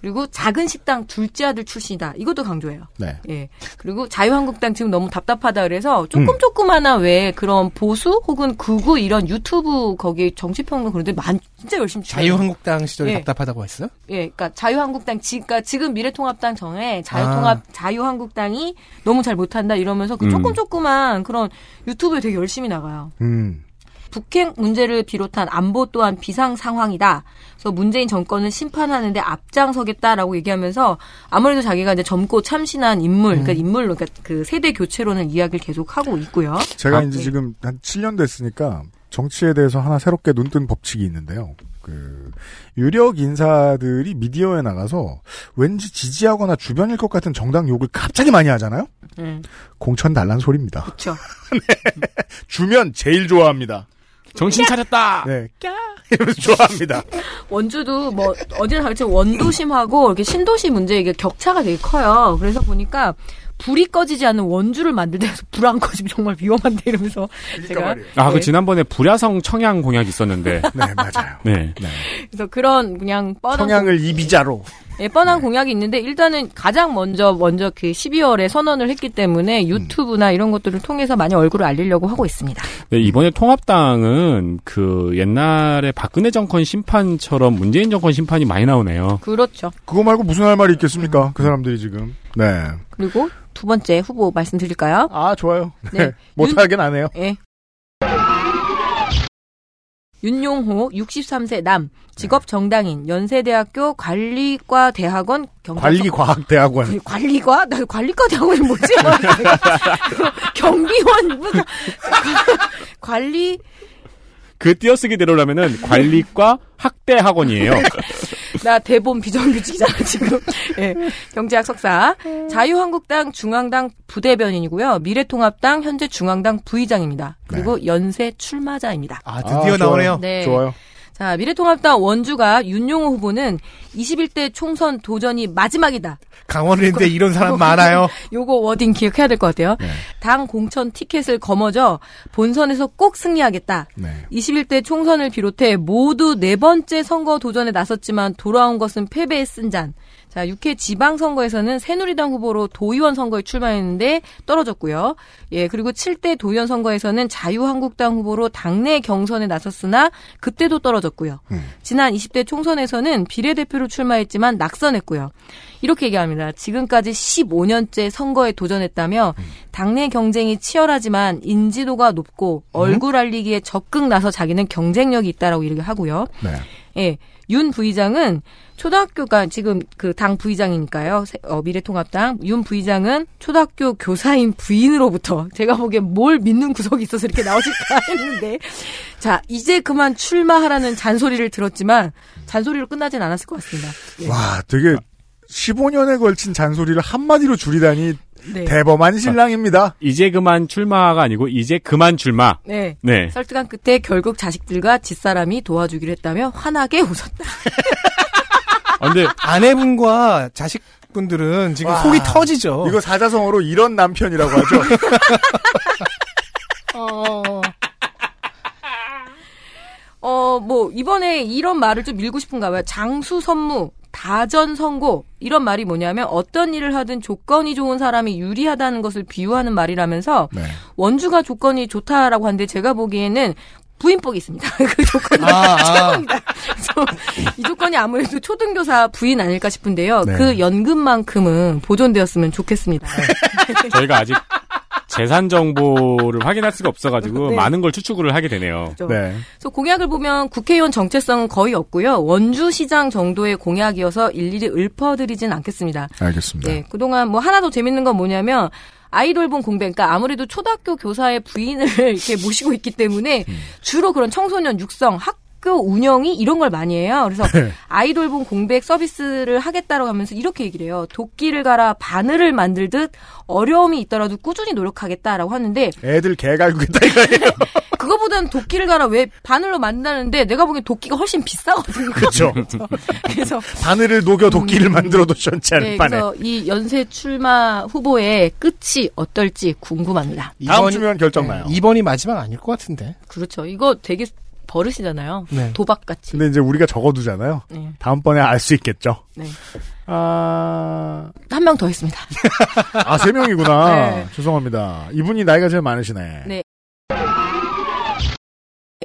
그리고 작은 식당 둘째 아들 출신이다. 이것도 강조해요. 네. 예. 그리고 자유한국당 지금 너무 답답하다 그래서 조그마나 왜 그런 보수 혹은 극우 이런 유튜브 거기 정치평론 그런데 진짜 열심히 자유한국당 시절이 예. 답답하다고 했어요? 예. 그러니까 그러니까 지금 미래통합당 정에 자유한국당이 너무 잘 못한다 이러면서 그 조그만 그런 유튜브에 되게 열심히 나가요. 북핵 문제를 비롯한 안보 또한 비상 상황이다. 그래서 문재인 정권을 심판하는데 앞장서겠다라고 얘기하면서 아무래도 자기가 이제 젊고 참신한 인물, 그러니까 인물로, 그러니까 그 세대 교체로는 이야기를 계속 하고 있고요. 제가 이제 지금 한 7년 됐으니까 정치에 대해서 하나 새롭게 눈뜬 법칙이 있는데요. 유력 인사들이 미디어에 나가서 왠지 지지하거나 주변일 것 같은 정당 욕을 갑자기 많이 하잖아요. 공천 달란 소리입니다. 그렇죠. 네. 주면 제일 좋아합니다. 정신 차렸다. 네, 이러면서 좋아합니다. 원주도 어디나 갈지 원도심하고 이렇게 신도시 문제 이게 격차가 되게 커요. 그래서 보니까 불이 꺼지지 않는 원주를 만들면서 불 안 꺼지면 정말 위험한데 이러면서 제가 네. 그 지난번에 불야성 청양 공약이 있었는데 네 맞아요. 네. 네. 그래서 그런 그냥 뻔한 청양을 이비자로. 예, 뻔한 네. 공약이 있는데 일단은 가장 먼저 그 12월에 선언을 했기 때문에 유튜브나 이런 것들을 통해서 많이 얼굴을 알리려고 하고 있습니다. 네, 이번에 통합당은 그 옛날에 박근혜 정권 심판처럼 문재인 정권 심판이 많이 나오네요. 그렇죠. 그거 말고 무슨 할 말이 있겠습니까? 그 사람들이 지금. 네. 그리고 두 번째 후보 말씀드릴까요? 아, 좋아요. 네. 네. 못하긴 안 해요. 네. 윤용호 63세 남 직업 정당인 연세대학교 관리과 대학원 관리과학대학원 관리과? 나 관리과 대학원이 뭐지? 경비원 관리 그 띄어쓰기대로라면은 관리과 학대 학원이에요. 나 대본 비정규직이잖아 지금. 예, 네, 경제학 석사, 자유한국당 중앙당 부대변인이고요, 미래통합당 현재 중앙당 부의장입니다. 그리고 네. 연쇄 출마자입니다. 아 드디어 아, 나오네요. 네. 좋아요. 자, 미래통합당 원주가 윤용호 후보는 21대 총선 도전이 마지막이다. 강원인데 이런 사람 많아요. 요거 워딩 기억해야 될 것 같아요. 네. 당 공천 티켓을 거머져 본선에서 꼭 승리하겠다. 네. 21대 총선을 비롯해 모두 네 번째 선거 도전에 나섰지만 돌아온 것은 패배의 쓴잔. 자, 6회 지방선거에서는 새누리당 후보로 도의원 선거에 출마했는데 떨어졌고요. 예, 그리고 7대 도의원 선거에서는 자유한국당 후보로 당내 경선에 나섰으나 그때도 떨어졌고요. 지난 20대 총선에서는 비례대표로 출마했지만 낙선했고요. 이렇게 얘기합니다. 지금까지 15년째 선거에 도전했다며 당내 경쟁이 치열하지만 인지도가 높고 얼굴 알리기에 적극 나서 자기는 경쟁력이 있다라고 얘기하고요. 네. 예, 윤 부의장은 초등학교가 지금 그 당 부의장이니까요. 미래통합당 윤 부의장은 초등학교 교사인 부인으로부터 제가 보기엔 뭘 믿는 구석이 있어서 이렇게 나오실까 했는데 자, 이제 그만 출마하라는 잔소리를 들었지만 잔소리로 끝나진 않았을 것 같습니다. 예. 와, 되게 15년에 걸친 잔소리를 한마디로 줄이다니. 네. 대범한 신랑입니다. 아, 이제 그만 출마가 아니고 이제 그만 출마. 네. 네. 설득한 끝에 결국 자식들과 집사람이 도와주기로 했다며 환하게 웃었다. 아, 근데 아내분과 자식분들은 지금 와, 속이 터지죠. 이거 사자성어로 이런 남편이라고 하죠. 뭐 이번에 이런 말을 좀 밀고 싶은가 봐요. 장수 선무. 다전선고 이런 말이 뭐냐면 어떤 일을 하든 조건이 좋은 사람이 유리하다는 것을 비유하는 말이라면서 네. 원주가 조건이 좋다라고 하는데 제가 보기에는 부인복이 있습니다. 그 조건이 최고입니다. 이 조건이 아무래도 초등교사 부인 아닐까 싶은데요. 네. 그 연금만큼은 보존되었으면 좋겠습니다. 저희가 아직 재산 정보를 확인할 수가 없어가지고 네. 많은 걸 추측을 하게 되네요. 그렇죠. 네. 그래서 공약을 보면 국회의원 정체성은 거의 없고요. 원주시장 정도의 공약이어서 일일이 읊어드리진 않겠습니다. 알겠습니다. 네, 그동안 뭐 하나 더 재밌는 건 뭐냐면 아이돌본 공백, 그러니까 아무래도 초등학교 교사의 부인을 이렇게 모시고 있기 때문에 주로 그런 청소년 육성, 학교 운영이 이런 걸 많이 해요. 그래서 아이돌본 공백 서비스를 하겠다라고 하면서 이렇게 얘기를 해요. 도끼를 갈아 바늘을 만들듯 어려움이 있더라도 꾸준히 노력하겠다라고 하는데 애들 개갈구겠다 이거예요. 그거보다는 도끼를 갈아 왜 바늘로 만든다는데 내가 보기엔 도끼가 훨씬 비싸거든요. 그렇죠. 그래서 바늘을 녹여 도끼를 만들어도 전치 않을 바네. 그래서 이 연쇄 출마 후보의 끝이 어떨지 궁금합니다. 다음 주면 결정나요. 2번이 마지막 아닐 것 같은데. 그렇죠. 이거 되게 버릇이잖아요. 네. 도박같이. 근데 이제 우리가 적어두잖아요. 네. 다음번에 알 수 있겠죠. 네. 아... 한 명 더 했습니다. 아, 세 명이구나. 네. 죄송합니다. 이분이 나이가 제일 많으시네. 네.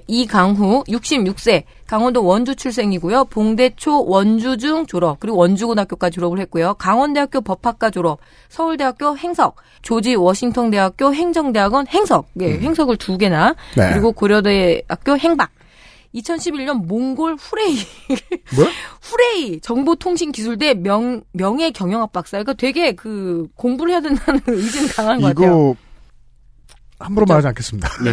이강후 66세 강원도 원주 출생이고요. 봉대초 원주중 졸업 그리고 원주고등학교까지 졸업을 했고요. 강원대학교 법학과 졸업, 서울대학교 행석, 조지 워싱턴대학교 행정대학원 행석, 예, 행석을 2개나 네. 그리고 고려대학교 행박. 2011년 몽골 후레이. 뭐? 후레이 정보통신기술대 명예 경영학 박사. 그러니까 되게 그 공부를 해야 된다는 의지는 강한 것 같아요. 이거 함부로 말하지 않겠습니다. 네.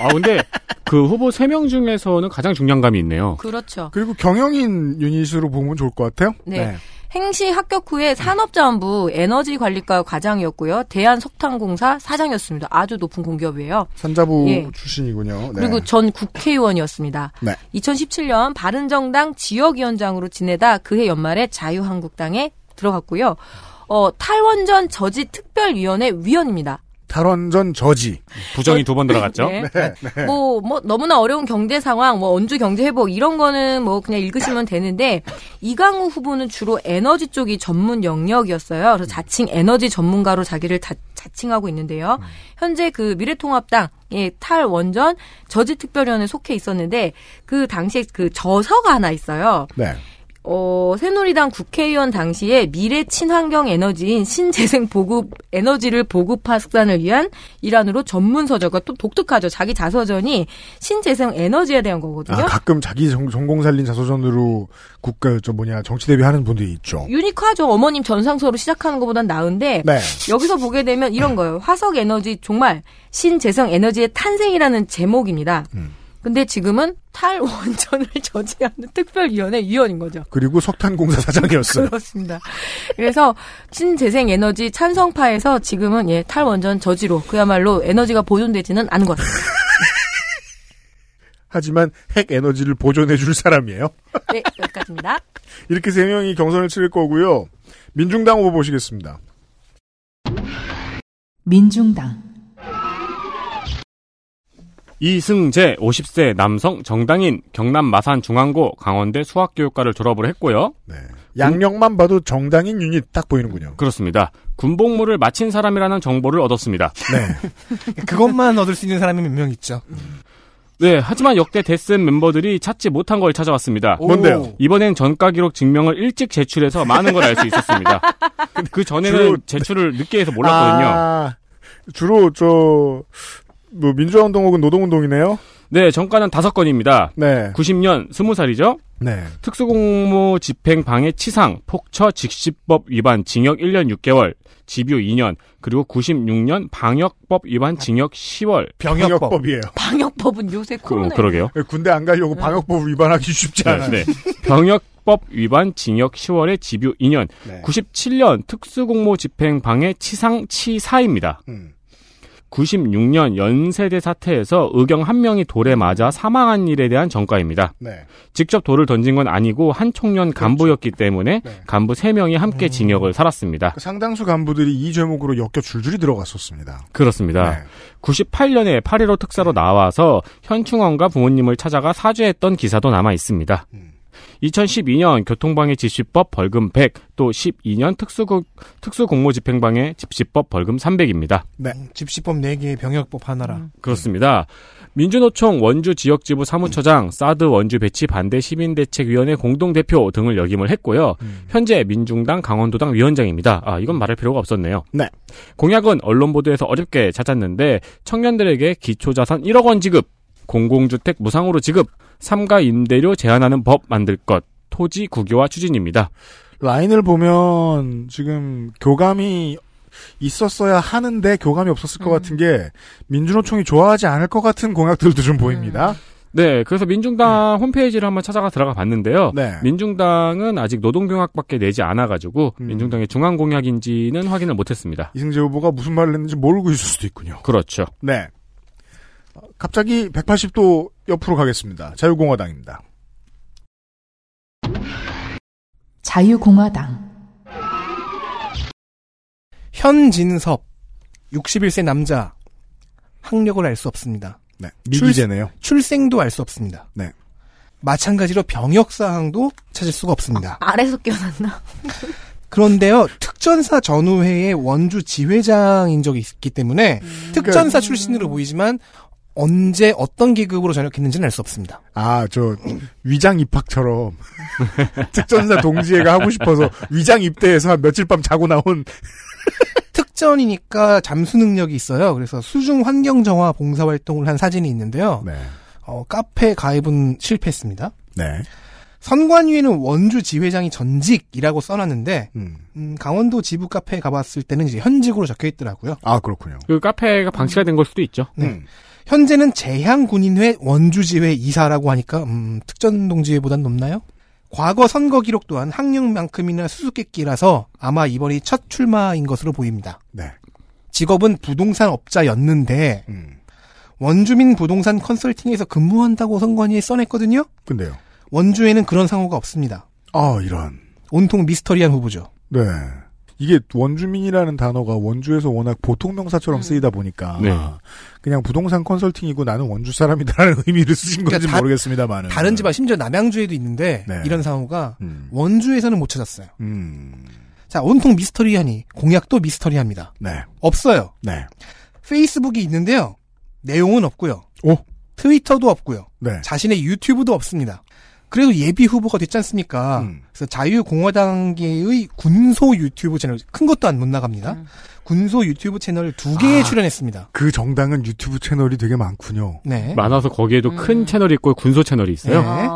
아 근데 그 후보 3명 중에서는 가장 중량감이 있네요. 그렇죠. 그리고 경영인 유닛으로 보면 좋을 것 같아요. 네. 네. 행시 합격 후에 산업자원부 에너지관리과 과장이었고요. 대한석탄공사 사장이었습니다. 아주 높은 공기업이에요. 산자부 예. 출신이군요. 네. 그리고 전 국회의원이었습니다. 네. 2017년 바른정당 지역위원장으로 지내다 그해 연말에 자유한국당에 들어갔고요. 탈원전 저지 특별위원회 위원입니다. 탈원전 저지. 부정이 2번 들어갔죠? 네. 네. 네. 뭐, 너무나 어려운 경제 상황, 뭐, 원주 경제 회복, 이런 거는 뭐, 그냥 읽으시면 되는데, 이강우 후보는 주로 에너지 쪽이 전문 영역이었어요. 그래서 자칭 에너지 전문가로 자기를 자칭하고 있는데요. 현재 그 미래통합당, 예, 탈원전 저지특별위원회에 속해 있었는데, 그 당시에 그 저서가 하나 있어요. 네. 새누리당 국회의원 당시에 미래 친환경 에너지인 신재생 보급 에너지를 보급 확산을 위한 일환으로 전문 서적과 또 독특하죠. 자기 자서전이 신재생 에너지에 대한 거거든요. 아, 가끔 자기 전공 살린 자서전으로 국가 정치 대비하는 분들이 있죠. 유니크하죠. 어머님 전상서로 시작하는 것보단 나은데 네. 여기서 보게 되면 이런 거예요. 화석 에너지 정말 신재생 에너지의 탄생이라는 제목입니다. 근데 지금은 탈원전을 저지하는 특별위원회 위원인 거죠. 그리고 석탄공사 사장이었어요. 그렇습니다. 그래서 신재생에너지 찬성파에서 지금은 예, 탈원전 저지로 그야말로 에너지가 보존되지는 않은 것 같습니다. 하지만 핵에너지를 보존해줄 사람이에요. 네, 여기까지입니다. 이렇게 세 명이 경선을 치를 거고요. 민중당 후보 보시겠습니다. 민중당 이승재 50세 남성 정당인 경남 마산 중앙고 강원대 수학교육과를 졸업을 했고요. 네. 양력만 봐도 정당인 유닛 딱 보이는군요. 그렇습니다. 군복무를 마친 사람이라는 정보를 얻었습니다. 네. 그것만 얻을 수 있는 사람이 몇 명 있죠. 네, 하지만 역대 데스엠 멤버들이 찾지 못한 걸 찾아왔습니다. 뭔데요? 이번엔 전가 기록 증명을 일찍 제출해서 많은 걸 알 수 있었습니다. 그 전에는 주로... 제출을 늦게 해서 몰랐거든요. 아, 주로 뭐 민주화운동 혹은 노동운동이네요? 네, 전과는 5건입니다. 네. 90년 20살이죠? 네. 특수공무 집행 방해 치상, 폭처 직시법 위반 징역 1년 6개월, 집유 2년, 그리고 96년 방역법 위반 징역 10월. 병역법이에요. 방역법은 요새 코로나. 그러게요. 군대 안 가려고 방역법 위반하기 쉽지 않아요. 네. 병역법 위반 징역 10월에 집유 2년, 네. 97년 특수공무 집행 방해 치상 치사입니다. 96년 연세대 사태에서 의경 1명이 돌에 맞아 사망한 일에 대한 전과입니다. 네. 직접 돌을 던진 건 아니고 한 청년 간부였기 때문에 네. 간부 3명이 함께 징역을 살았습니다. 상당수 간부들이 이 죄목으로 엮여 줄줄이 들어갔었습니다. 그렇습니다. 네. 98년에 8.15 특사로 나와서 현충원과 부모님을 찾아가 사죄했던 기사도 남아 있습니다. 2012년 교통방해 집시법 벌금 100, 또 12년 특수공무집행방해 집시법 벌금 300입니다. 네, 집시법 4개, 병역법 하나라. 그렇습니다. 민주노총 원주지역지부 사무처장, 사드 원주 배치 반대 시민대책위원회 공동대표 등을 역임을 했고요. 현재 민중당 강원도당 위원장입니다. 아, 이건 말할 필요가 없었네요. 네. 공약은 언론 보도에서 어렵게 찾았는데 청년들에게 기초자산 1억 원 지급, 공공주택 무상으로 지급, 3가 임대료 제한하는 법 만들 것, 토지 국유화 추진입니다. 라인을 보면 지금 교감이 있었어야 하는데 교감이 없었을 것 같은 게 민주노총이 좋아하지 않을 것 같은 공약들도 좀 보입니다. 네, 그래서 민중당 홈페이지를 한번 찾아가 들어가 봤는데요. 네. 민중당은 아직 노동공약밖에 내지 않아가지고 민중당의 중앙공약인지는 확인을 못했습니다. 이승재 후보가 무슨 말을 했는지 모르고 있을 수도 있군요. 그렇죠. 네. 갑자기 180도 옆으로 가겠습니다. 자유공화당입니다. 자유공화당 현진섭 61세 남자 학력을 알 수 없습니다. 네, 미기재네요. 출생도 알 수 없습니다. 네. 마찬가지로 병역사항도 찾을 수가 없습니다. 아래서 깨어났나? 그런데요, 특전사 전후회의 원주 지회장인 적이 있기 때문에 특전사 출신으로 보이지만 언제 어떤 계급으로 전역했는지는 알 수 없습니다. 아, 위장 입학처럼 특전사 동지애가 하고 싶어서 위장 입대해서 며칠 밤 자고 나온 특전이니까 잠수 능력이 있어요. 그래서 수중 환경 정화 봉사 활동을 한 사진이 있는데요. 네. 카페 가입은 실패했습니다. 네. 선관 위에는 원주 지회장이 전직이라고 써놨는데 강원도 지부 카페에 가봤을 때는 이제 현직으로 적혀 있더라고요. 아, 그렇군요. 그 카페가 방치가 된 걸 수도 있죠. 네. 현재는 재향군인회 원주지회 이사라고 하니까 특전동지회보단 높나요? 과거 선거 기록 또한 학력만큼이나 수수께끼라서 아마 이번이 첫 출마인 것으로 보입니다. 네. 직업은 부동산 업자였는데 원주민 부동산 컨설팅에서 근무한다고 선관위에 써냈거든요. 근데요. 원주에는 그런 상호가 없습니다. 아, 이런. 온통 미스터리한 후보죠. 네. 이게 원주민이라는 단어가 원주에서 워낙 보통 명사처럼 쓰이다 보니까 네. 그냥 부동산 컨설팅이고 나는 원주 사람이다라는 의미를 쓰신 건지 모르겠습니다만 다른 지방 심지어 남양주에도 있는데 네. 이런 상호가 원주에서는 못 찾았어요. 자, 온통 미스터리하니 공약도 미스터리합니다. 네. 없어요. 네. 페이스북이 있는데요. 내용은 없고요. 오? 트위터도 없고요. 네. 자신의 유튜브도 없습니다. 그래도 예비 후보가 됐지 않습니까? 그래서 자유공화당계의 군소 유튜브 채널, 큰 것도 안 못 나갑니다. 군소 유튜브 채널 2개에 출연했습니다. 그 정당은 유튜브 채널이 되게 많군요. 네. 많아서 거기에도 큰 채널이 있고 군소 채널이 있어요. 네.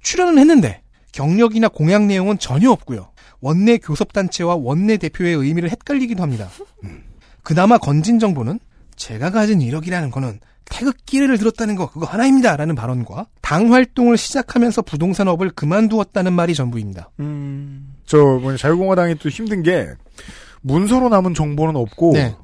출연은 했는데 경력이나 공약 내용은 전혀 없고요. 원내 교섭단체와 원내 대표의 의미를 헷갈리기도 합니다. 그나마 건진 정보는 제가 가진 이력이라는 거는 태극기를 들었다는 거 그거 하나입니다라는 발언과 당 활동을 시작하면서 부동산업을 그만두었다는 말이 전부입니다. 자유공화당이 또 힘든 게 문서로 남은 정보는 없고 네.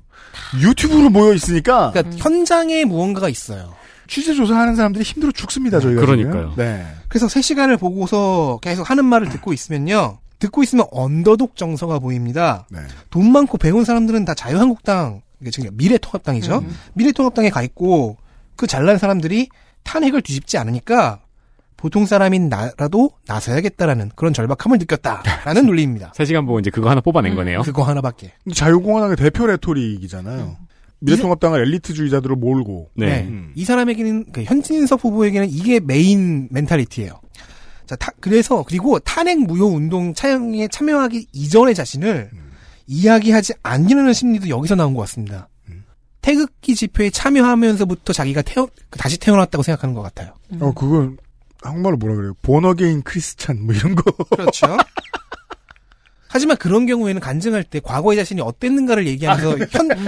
유튜브로 모여 있으니까 그러니까 현장에 무언가가 있어요. 취재 조사하는 사람들이 힘들어 죽습니다. 저희가 그러니까요. 네. 그래서 3시간을 보고서 계속 하는 말을 듣고 있으면요. 듣고 있으면 언더독 정서가 보입니다. 네. 돈 많고 배운 사람들은 다 자유한국당, 미래통합당이죠. 미래통합당에 가 있고 그 잘난 사람들이 탄핵을 뒤집지 않으니까 보통 사람인 나라도 나서야겠다라는 그런 절박함을 느꼈다라는 논리입니다. 3시간 보고 이제 그거 하나 뽑아낸 거네요. 그거 하나밖에. 자유공화당의 대표 레토릭이잖아요. 미래통합당을 엘리트주의자들로 몰고. 네. 이 사람에게는, 현진섭 후보에게는 이게 메인 멘탈리티예요. 자, 그리고 탄핵 무효 운동 차영에 참여하기 이전의 자신을 이야기하지 않으려는 심리도 여기서 나온 것 같습니다. 태극기 집회에 참여하면서부터 자기가 다시 태어났다고 생각하는 것 같아요. 그건 한국말로 뭐라 그래요? 본어게인 크리스찬 뭐 이런 거. 그렇죠. 하지만 그런 경우에는 간증할 때 과거의 자신이 어땠는가를 얘기하면서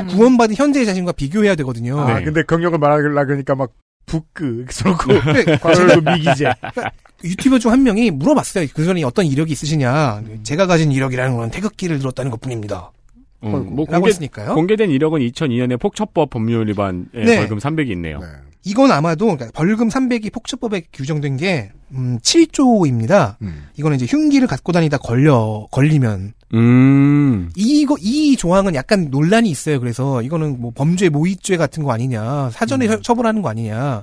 구원받은 현재의 자신과 비교해야 되거든요. 근데 경력을 말하려고 하니까 막 북극 쏘고 과거로 미기재. 그러니까 유튜버 중 한 명이 물어봤어요. 그전에 어떤 이력이 있으시냐. 제가 가진 이력이라는 건 태극기를 들었다는 것뿐입니다. 뭐 공개된 이력은 2002년에 폭처법 법률 위반 벌금 300이 있네요. 네. 이건 아마도 그러니까 벌금 300이 폭처법에 규정된 게 7조입니다. 이거는 이제 흉기를 갖고 다니다 걸리면 이 조항은 약간 논란이 있어요. 그래서 이거는 뭐 범죄 모의죄 같은 거 아니냐, 사전에 처벌하는 거 아니냐,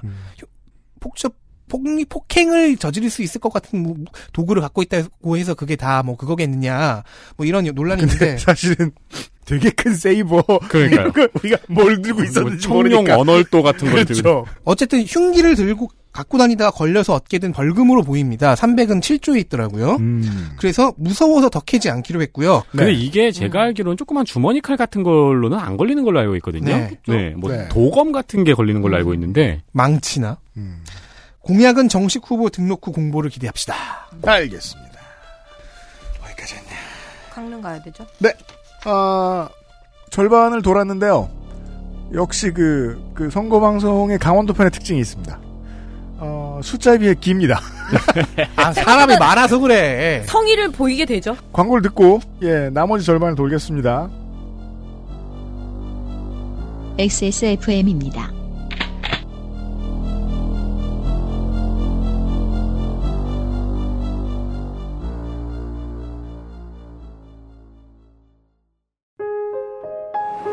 폭행을 저지를 수 있을 것 같은 뭐 도구를 갖고 있다고 해서 그게 다 뭐 그거겠느냐, 뭐 이런 논란이 있는데 사실은. 되게 큰 세이버. 그러니까요. 우리가 뭘 들고 있었는지 모르니까. 청룡 언월도 같은 걸 그렇죠. 들고. 어쨌든 흉기를 들고 갖고 다니다가 걸려서 얻게 된 벌금으로 보입니다. 300은 7조에 있더라고요. 그래서 무서워서 더 캐지 않기로 했고요. 근데 이게 제가 알기로는 조그만 주머니 칼 같은 걸로는 안 걸리는 걸로 알고 있거든요. 도검 같은 게 걸리는 걸로 알고 있는데. 망치나. 공약은 정식 후보 등록 후 공보를 기대합시다. 알겠습니다. 여기까지 했네. 강릉 가야 되죠? 네. 절반을 돌았는데요. 역시 그 선거 방송의 강원도 편의 특징이 있습니다. 숫자에 비해 깁니다. 사람이 많아서 그래. 성의를 보이게 되죠. 광고를 듣고 나머지 절반을 돌겠습니다. XSFM입니다.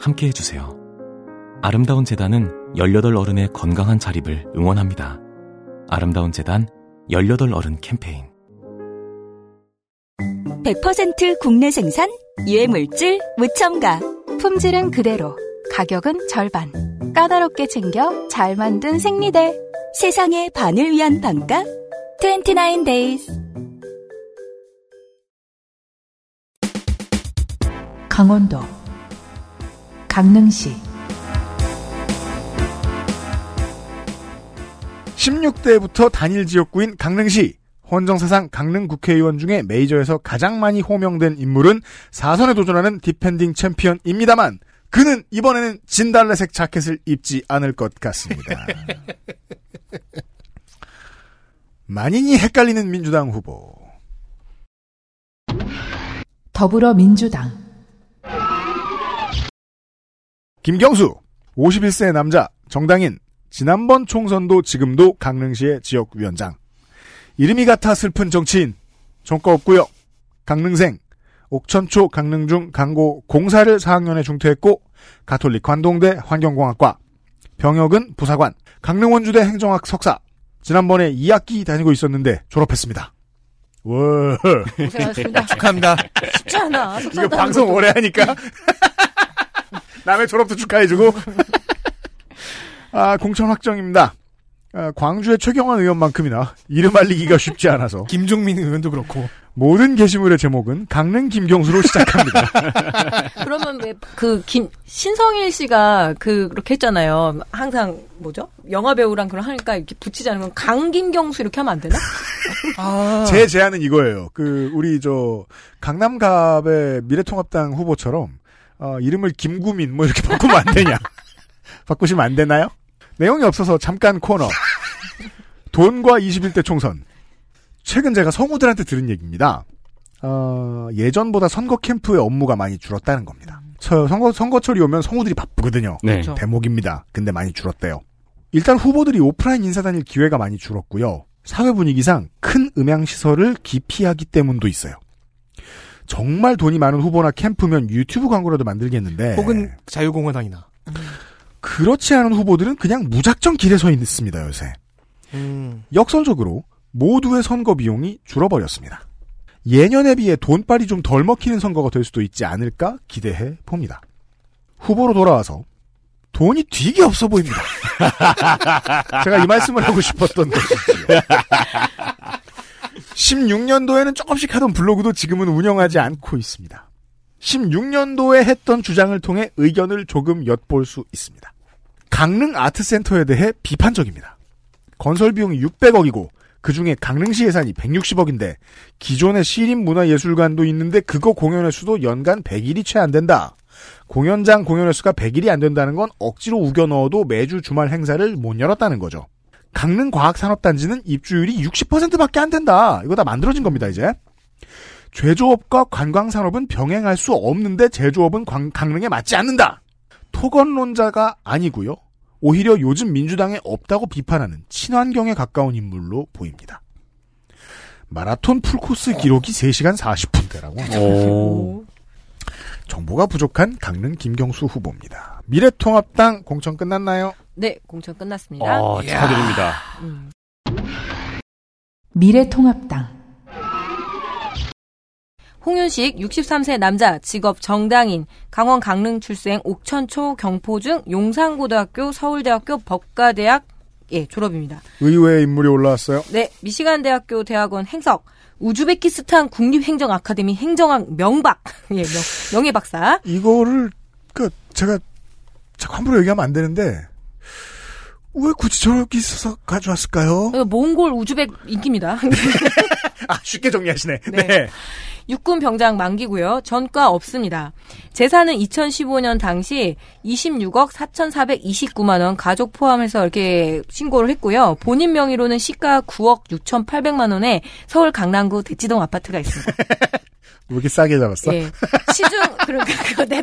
함께해 주세요. 아름다운 재단은 18 어른의 건강한 자립을 응원합니다. 아름다운 재단 18 어른 캠페인. 100% 국내 생산, 유해물질, 무첨가. 품질은 그대로, 가격은 절반. 까다롭게 챙겨 잘 만든 생리대. 세상의 반을 위한 반값 29 Days. 강원도 강릉시 16대부터 단일지역구인 강릉시. 헌정사상 강릉 국회의원 중에 메이저에서 가장 많이 호명된 인물은 4선에 도전하는 디펜딩 챔피언입니다만 그는 이번에는 진달래색 자켓을 입지 않을 것 같습니다. 만인이 헷갈리는 민주당 후보. 더불어민주당 김경수, 51세 남자, 정당인, 지난번 총선도 지금도 강릉시의 지역위원장. 이름이 같아 슬픈 정치인, 전과 없고요. 강릉생, 옥천초 강릉중 강고 공사를 4학년에 중퇴했고 가톨릭 관동대 환경공학과, 병역은 부사관, 강릉원주대 행정학 석사, 지난번에 2학기 다니고 있었는데 졸업했습니다. 와, 고생하셨습니다. 축하합니다. 쉽지 않아. 이거 방송 오래 하니까. 남의 졸업도 축하해주고. 공천 확정입니다. 광주의 최경환 의원만큼이나 이름 알리기가 쉽지 않아서 김종민 의원도 그렇고 모든 게시물의 제목은 강릉 김경수로 시작합니다. 그러면 왜 신성일 씨가 그렇게 했잖아요. 항상 뭐죠? 영화 배우랑 그런 하니까 이렇게 붙이지 않으면 강 김경수 이렇게 하면 안 되나? 아. 제 제안은 이거예요. 우리 강남갑의 미래통합당 후보처럼 이름을 김구민 이렇게 바꾸면 안 되냐? 바꾸시면 안 되나요? 내용이 없어서 잠깐 코너. 돈과 21대 총선. 최근 제가 성우들한테 들은 얘기입니다. 예전보다 선거 캠프의 업무가 많이 줄었다는 겁니다. 선거철이 오면 성우들이 바쁘거든요. 네. 그렇죠. 대목입니다. 근데 많이 줄었대요. 일단 후보들이 오프라인 인사 다닐 기회가 많이 줄었고요. 사회 분위기상 큰 음향시설을 기피하기 때문도 있어요. 정말 돈이 많은 후보나 캠프면 유튜브 광고라도 만들겠는데. 혹은 자유공화당이나. 그렇지 않은 후보들은 그냥 무작정 길에 서 있습니다, 요새. 역설적으로 모두의 선거 비용이 줄어버렸습니다. 예년에 비해 돈빨이 좀 덜 먹히는 선거가 될 수도 있지 않을까 기대해 봅니다. 후보로 돌아와서 돈이 되게 없어 보입니다. 제가 이 말씀을 하고 싶었던 것이지요. 16년도에는 조금씩 하던 블로그도 지금은 운영하지 않고 있습니다. 16년도에 했던 주장을 통해 의견을 조금 엿볼 수 있습니다. 강릉 아트센터에 대해 비판적입니다. 건설 비용이 600억이고 그중에 강릉시 예산이 160억인데 기존의 시립문화예술관도 있는데 그거 공연 횟수도 연간 100일이 채 안 된다. 공연장 공연 횟수가 100일이 안 된다는 건 억지로 우겨 넣어도 매주 주말 행사를 못 열었다는 거죠. 강릉과학산업단지는 입주율이 60%밖에 안 된다. 이거 다 만들어진 겁니다, 이제. 제조업과 관광산업은 병행할 수 없는데 제조업은 강릉에 맞지 않는다. 토건론자가 아니고요. 오히려 요즘 민주당에 없다고 비판하는 친환경에 가까운 인물로 보입니다. 마라톤 풀코스 기록이 3시간 40분대라고 합니다. 정보가 부족한 강릉 김경수 후보입니다. 미래통합당 공천 끝났나요? 네, 공천 끝났습니다. 축하드립니다. 미래통합당 홍윤식 63세 남자, 직업 정당인, 강원 강릉 출생, 옥천초, 경포중, 용산고등학교, 서울대학교, 법과대학 졸업입니다. 의외의 인물이 올라왔어요? 네, 미시간대학교 대학원 행석, 우즈베키스탄 국립행정아카데미 행정학 명박, 명예박사. 이거를 제가 함부로 얘기하면 안 되는데 왜 굳이 저렇게 있어서 가져왔을까요? 몽골 우즈벡 인기입니다. 아, 쉽게 정리하시네. 네. 육군 병장 만기고요. 전과 없습니다. 재산은 2015년 당시 26억 4,429만 원 가족 포함해서 이렇게 신고를 했고요. 본인 명의로는 시가 9억 6,800만 원에 서울 강남구 대치동 아파트가 있습니다. 왜 이렇게 싸게 잡았어? 네. 시중,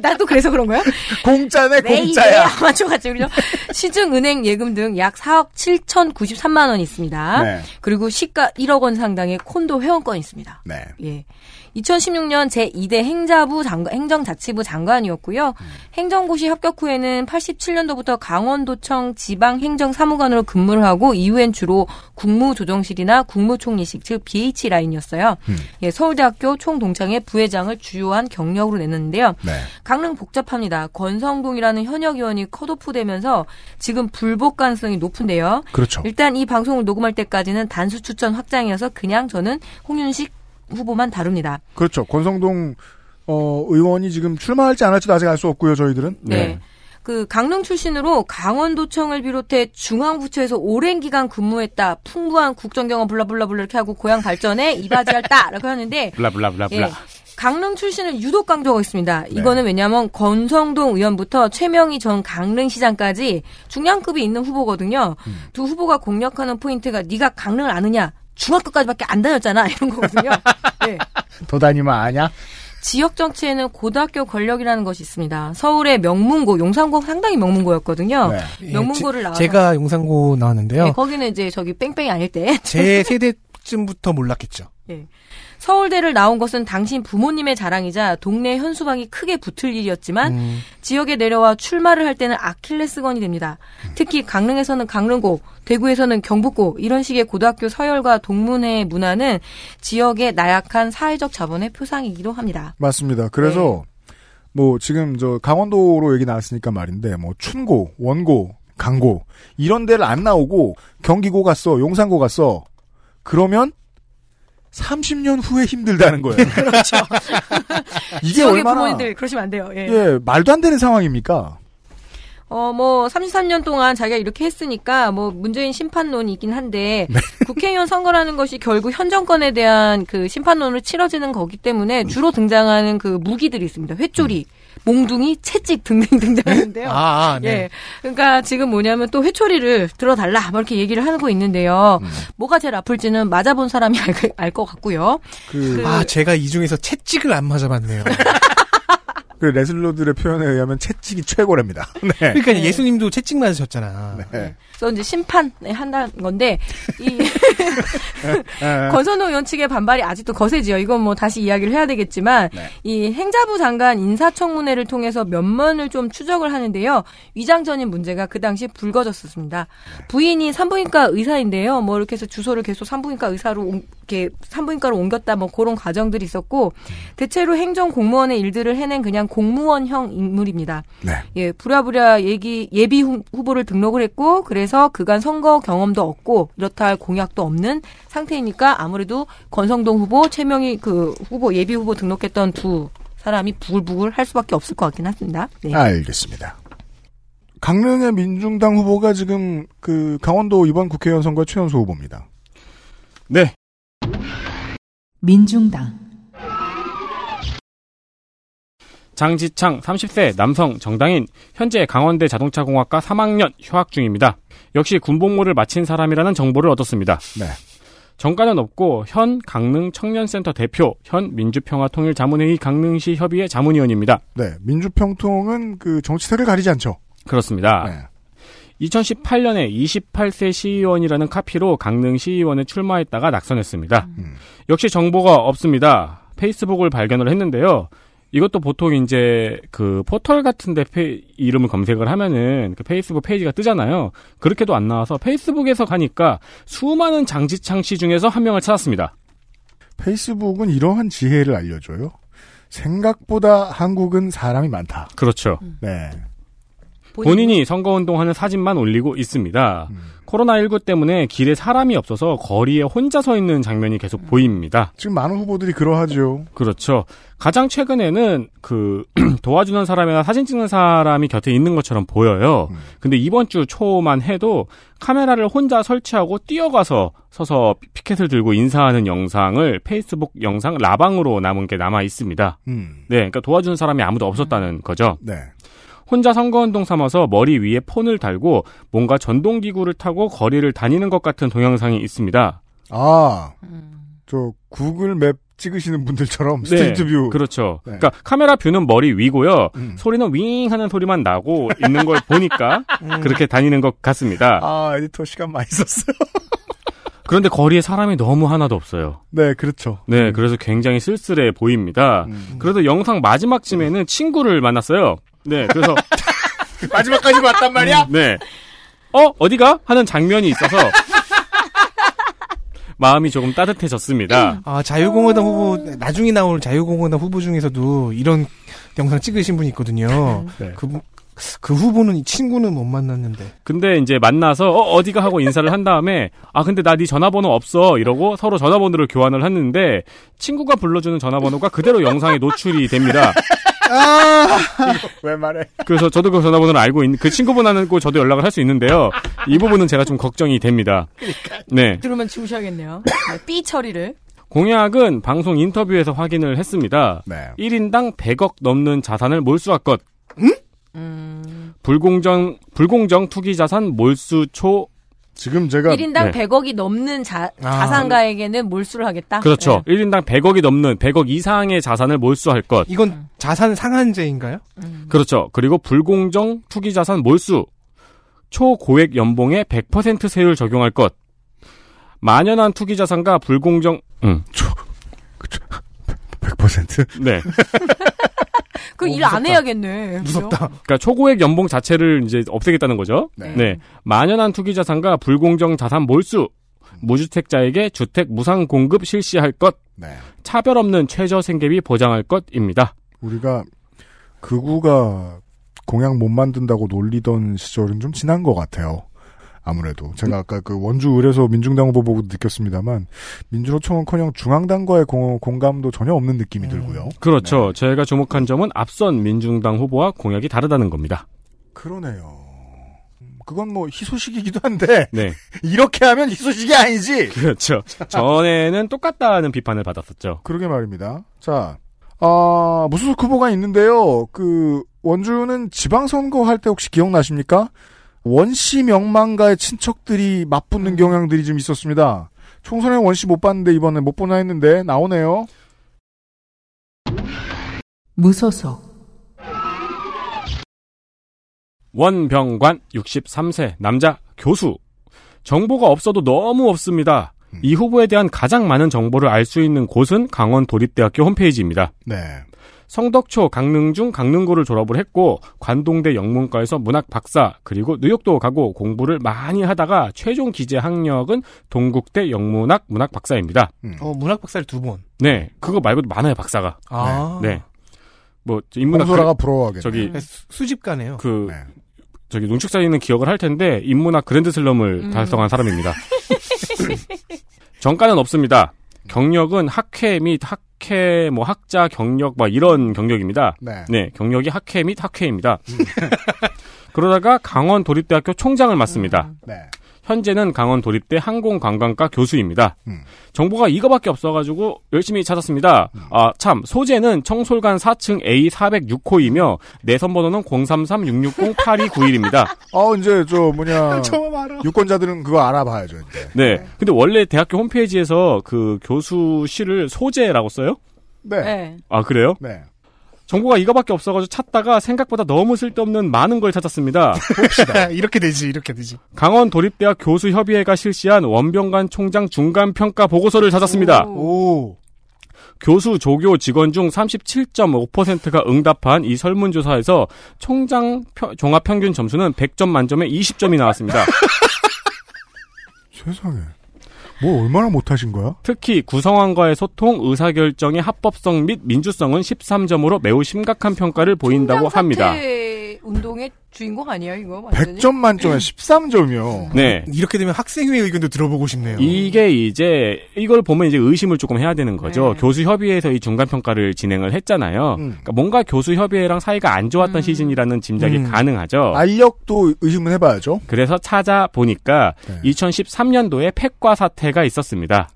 나도 그래서 그런 거야? 공짜네, 공짜야. 아마추어 같이, 그죠? 시중 은행 예금 등 약 4억 7,093만 원 있습니다. 네. 그리고 시가 1억 원 상당의 콘도 회원권이 있습니다. 네. 예. 2016년 제2대 행자부 장관, 행정자치부 장관이었고요. 행정고시 합격 후에는 87년도부터 강원도청 지방행정사무관으로 근무를 하고 이후엔 주로 국무조정실이나 국무총리실, 즉 BH라인이었어요. 예, 서울대학교 총동창회 부회장을 주요한 경력으로 냈는데요. 네. 강릉 복잡합니다. 권성중이라는 현역 의원이 컷오프되면서 지금 불복 가능성이 높은데요. 그렇죠. 일단 이 방송을 녹음할 때까지는 단수 추천 확장이어서 그냥 저는 홍윤식 후보만 다룹니다. 그렇죠. 권성동 의원이 지금 출마할지 안 할지도 아직 알 수 없고요. 저희들은. 네. 강릉 출신으로 강원도청을 비롯해 중앙부처에서 오랜 기간 근무했다. 풍부한 국정경험 블라블라블라 이렇게 하고 고향 발전에 이바지했다라고 하는데 블라블라블라블라. 예. 강릉 출신을 유독 강조하고 있습니다. 이거는 네. 왜냐하면 권성동 의원부터 최명희 전 강릉시장까지 중량급이 있는 후보거든요. 두 후보가 공략하는 포인트가 네가 강릉을 아느냐. 중학교까지밖에 안 다녔잖아. 이런 거거든요. 네. 더 다니면 아냐? 지역 정치에는 고등학교 권력이라는 것이 있습니다. 서울의 명문고, 용산고 상당히 명문고였거든요. 네. 명문고를 나와서 제가 용산고 나왔는데요. 네, 거기는 이제 뺑뺑이 아닐 때. 제 세대쯤부터 몰랐겠죠. 네. 서울대를 나온 것은 당신 부모님의 자랑이자 동네 현수막이 크게 붙을 일이었지만 지역에 내려와 출마를 할 때는 아킬레스건이 됩니다. 특히 강릉에서는 강릉고, 대구에서는 경북고 이런 식의 고등학교 서열과 동문회 문화는 지역의 나약한 사회적 자본의 표상이기도 합니다. 맞습니다. 그래서 네. 지금 강원도로 얘기 나왔으니까 말인데 춘고, 원고 강고 이런 데를 안 나오고 경기고 갔어, 용산고 갔어. 그러면 30년 후에 힘들다는 거예요. 그렇죠. 이게 얼마나 부모님들 그러시면 안 돼요. 예. 예, 말도 안 되는 상황입니까? 33년 동안 자기가 이렇게 했으니까, 문재인 심판론이긴 한데, 네. 국회의원 선거라는 것이 결국 현 정권에 대한 그 심판론을 치러지는 거기 때문에 주로 등장하는 그 무기들이 있습니다. 회초리, 몽둥이, 채찍 등등 등장하는데요. 네. 예. 그러니까 지금 뭐냐면 또 회초리를 들어달라, 이렇게 얘기를 하고 있는데요. 뭐가 제일 아플지는 맞아본 사람이 알 것 같고요. 제가 이 중에서 채찍을 안 맞아봤네요. 그 레슬러들의 표현에 의하면 채찍이 최고랍니다. 네. 그러니까 예수님도 채찍 맞으셨잖아. 네. 그래서 이제 심판을 한다는 건데 이 권선동 의원 측의 반발이 아직도 거세지요. 이건 다시 이야기를 해야 되겠지만 네. 이 행자부 장관 인사청문회를 통해서 면면을 좀 추적을 하는데요. 위장전인 문제가 그 당시 불거졌었습니다. 부인이 산부인과 의사인데요. 이렇게 해서 주소를 계속 산부인과 의사로 이렇게 산부인과로 옮겼다 그런 과정들이 있었고 대체로 행정 공무원의 일들을 해낸 그냥 공무원형 인물입니다. 네. 예, 부랴부랴 예비 후보를 등록을 했고 그래서 그간 선거 경험도 없고 이렇다 할 공약도 없는 상태이니까 아무래도 권성동 후보, 최명희 그 후보 예비 후보 등록했던 두 사람이 부글부글 할 수밖에 없을 것 같긴 합니다. 네. 알겠습니다. 강릉의 민중당 후보가 지금 그 강원도 이번 국회의원 선거 최연소 후보입니다. 네. 민중당 장지창 30세 남성 정당인 현재 강원대 자동차공학과 3학년 휴학 중입니다. 역시 군복무를 마친 사람이라는 정보를 얻었습니다. 네. 정가는 없고 현 강릉청년센터 대표, 현 민주평화통일자문회의 강릉시 협의회 자문위원입니다. 네, 민주평통은 그 정치색을 가리지 않죠. 그렇습니다. 네. 2018년에 28세 시의원이라는 카피로 강릉시의원에 출마했다가 낙선했습니다. 역시 정보가 없습니다. 페이스북을 발견을 했는데요. 이것도 보통 이제 그 포털 같은데 이름을 검색을 하면은 그 페이스북 페이지가 뜨잖아요. 그렇게도 안 나와서 페이스북에서 가니까 수많은 장지창 씨 중에서 한 명을 찾았습니다. 페이스북은 이러한 지혜를 알려줘요. 생각보다 한국은 사람이 많다. 그렇죠. 네. 본인이 선거운동하는 사진만 올리고 있습니다. 코로나19 때문에 길에 사람이 없어서 거리에 혼자 서 있는 장면이 계속 보입니다. 지금 많은 후보들이 그러하죠. 그렇죠. 가장 최근에는 그 도와주는 사람이나 사진 찍는 사람이 곁에 있는 것처럼 보여요. 근데 이번 주 초만 해도 카메라를 혼자 설치하고 뛰어가서 서서 피켓을 들고 인사하는 영상을 페이스북 영상 라방으로 남은 게 남아 있습니다. 네, 그러니까 도와주는 사람이 아무도 없었다는 거죠. 네. 혼자 선거운동 삼아서 머리 위에 폰을 달고 뭔가 전동기구를 타고 거리를 다니는 것 같은 동영상이 있습니다. 저 구글 맵 찍으시는 분들처럼 스트리트 뷰. 그렇죠. 네. 그러니까 카메라 뷰는 머리 위고요. 소리는 윙 하는 소리만 나고 있는 걸 보니까 그렇게 다니는 것 같습니다. 에디터 시간 많이 썼어요. 그런데 거리에 사람이 너무 하나도 없어요. 네, 그렇죠. 네, 그래서 굉장히 쓸쓸해 보입니다. 그래서 영상 마지막쯤에는 친구를 만났어요. 네, 그래서. 마지막까지 왔단 말이야? 네. 어디가? 하는 장면이 있어서. 마음이 조금 따뜻해졌습니다. 자유공화당 후보, 나중에 나올 자유공화당 후보 중에서도 이런 영상 찍으신 분이 있거든요. 네. 그 후보는 친구는 못 만났는데. 근데 이제 만나서, 어디가 하고 인사를 한 다음에, 근데 나 네 전화번호 없어. 이러고 서로 전화번호를 교환을 했는데, 친구가 불러주는 전화번호가 그대로 영상에 노출이 됩니다. 왜 말해? 그래서 저도 그 전화번호를 알고 있는 그 친구분하고 저도 연락을 할 수 있는데요. 이 부분은 제가 좀 걱정이 됩니다. 네. 들으면 지우셔야겠네요. 네, 삐 처리를. 공약은 방송 인터뷰에서 확인을 했습니다. 네. 1인당 100억 넘는 자산을 몰수할 것. 응? 불공정 투기 자산 몰수초. 지금 제가 1인당 네. 100억이 넘는 자산가에게는 몰수를 하겠다. 그렇죠. 네. 1인당 100억이 넘는 100억 이상의 자산을 몰수할 것. 이건 자산 상한제인가요? 그렇죠. 그리고 불공정 투기 자산 몰수. 초고액 연봉에 100% 세율 적용할 것. 만연한 투기 자산과 불공정 100%? 네. 그 일 안 해야겠네. 무섭다. 그러니까 초고액 연봉 자체를 이제 없애겠다는 거죠. 네. 네. 만연한 투기 자산과 불공정 자산 몰수. 무주택자에게 주택 무상 공급 실시할 것. 네. 차별 없는 최저 생계비 보장할 것입니다. 우리가 극우가 공약 못 만든다고 놀리던 시절은 좀 지난 것 같아요. 아무래도 제가 아까 그 원주 을에서 민중당 후보 보고 느꼈습니다만 민주노총은커녕 중앙당과의 공감도 전혀 없는 느낌이 들고요. 그렇죠. 네. 제가 주목한 점은 앞선 민중당 후보와 공약이 다르다는 겁니다. 그러네요. 그건 뭐 희소식이기도 한데 네. 이렇게 하면 희소식이 아니지. 그렇죠. 전에는 똑같다는 비판을 받았었죠. 그러게 말입니다. 자, 무소속 후보가 있는데요. 그 원주는 지방선거 할 때 혹시 기억나십니까? 원씨 명망가의 친척들이 맞붙는 경향들이 좀 있었습니다. 총선에 원씨 못 봤는데 이번에 못 보나 했는데 나오네요. 무소속 원병관 63세 남자 교수. 정보가 없어도 너무 없습니다. 이 후보에 대한 가장 많은 정보를 알 수 있는 곳은 강원 도립대학교 홈페이지입니다. 네. 성덕초, 강릉중, 강릉고를 졸업을 했고 관동대 영문과에서 문학 박사, 그리고 뉴욕도 가고 공부를 많이 하다가 최종 기재 학력은 동국대 영문학 문학 박사입니다. 문학 박사를 두 번. 네, 그거 말고도 많아요 박사가. 아, 네. 뭐 인문학 공소라가 부러워하겠네. 저기 수집가네요. 그 네. 저기 농축사에는 기억을 할 텐데 인문학 그랜드슬럼을 달성한 사람입니다. 정가는 없습니다. 경력은 학회 및 학회 뭐 학자 경력 막 이런 경력입니다. 네, 네 경력이 학회 및 학회입니다. 그러다가 강원 도립대학교 총장을 맡습니다. 네. 현재는 강원 도립대 항공관광과 교수입니다. 정보가 이거밖에 없어가지고 열심히 찾았습니다. 아, 참 소재는 청솔관 4층 A406호이며 내선 번호는 033-660-8291입니다. 이제 저 뭐냐 유권자들은 그거 알아봐야죠. 이제. 네. 근데 원래 대학교 홈페이지에서 그 교수실을 소재라고 써요? 네. 아 그래요? 네. 정보가 이거밖에 없어가지고 찾다가 생각보다 너무 쓸데없는 많은 걸 찾았습니다. 봅시다. 이렇게 되지. 강원 도립대학 교수협의회가 실시한 원병관 총장 중간평가 보고서를 찾았습니다. 오. 교수 조교 직원 중 37.5%가 응답한 이 설문조사에서 총장 종합평균 점수는 100점 만점에 20점이 나왔습니다. 세상에. 뭐 얼마나 못하신 거야? 특히 구성원과의 소통, 의사결정의 합법성 및 민주성은 13점으로 매우 심각한 평가를 보인다고 합니다. 운동의 주인공 아니에요, 이거? 완전히? 100점 만점에 13점이요. 네. 이렇게 되면 학생회 의견도 들어보고 싶네요. 이게 이제 이걸 보면 이제 의심을 조금 해야 되는 거죠. 네. 교수협의회에서 이 중간평가를 진행을 했잖아요. 그러니까 뭔가 교수협의회랑 사이가 안 좋았던 시즌이라는 짐작이 가능하죠. 알력도 의심을 해봐야죠. 그래서 찾아보니까 네. 2013년도에 팩과 사태가 있었습니다.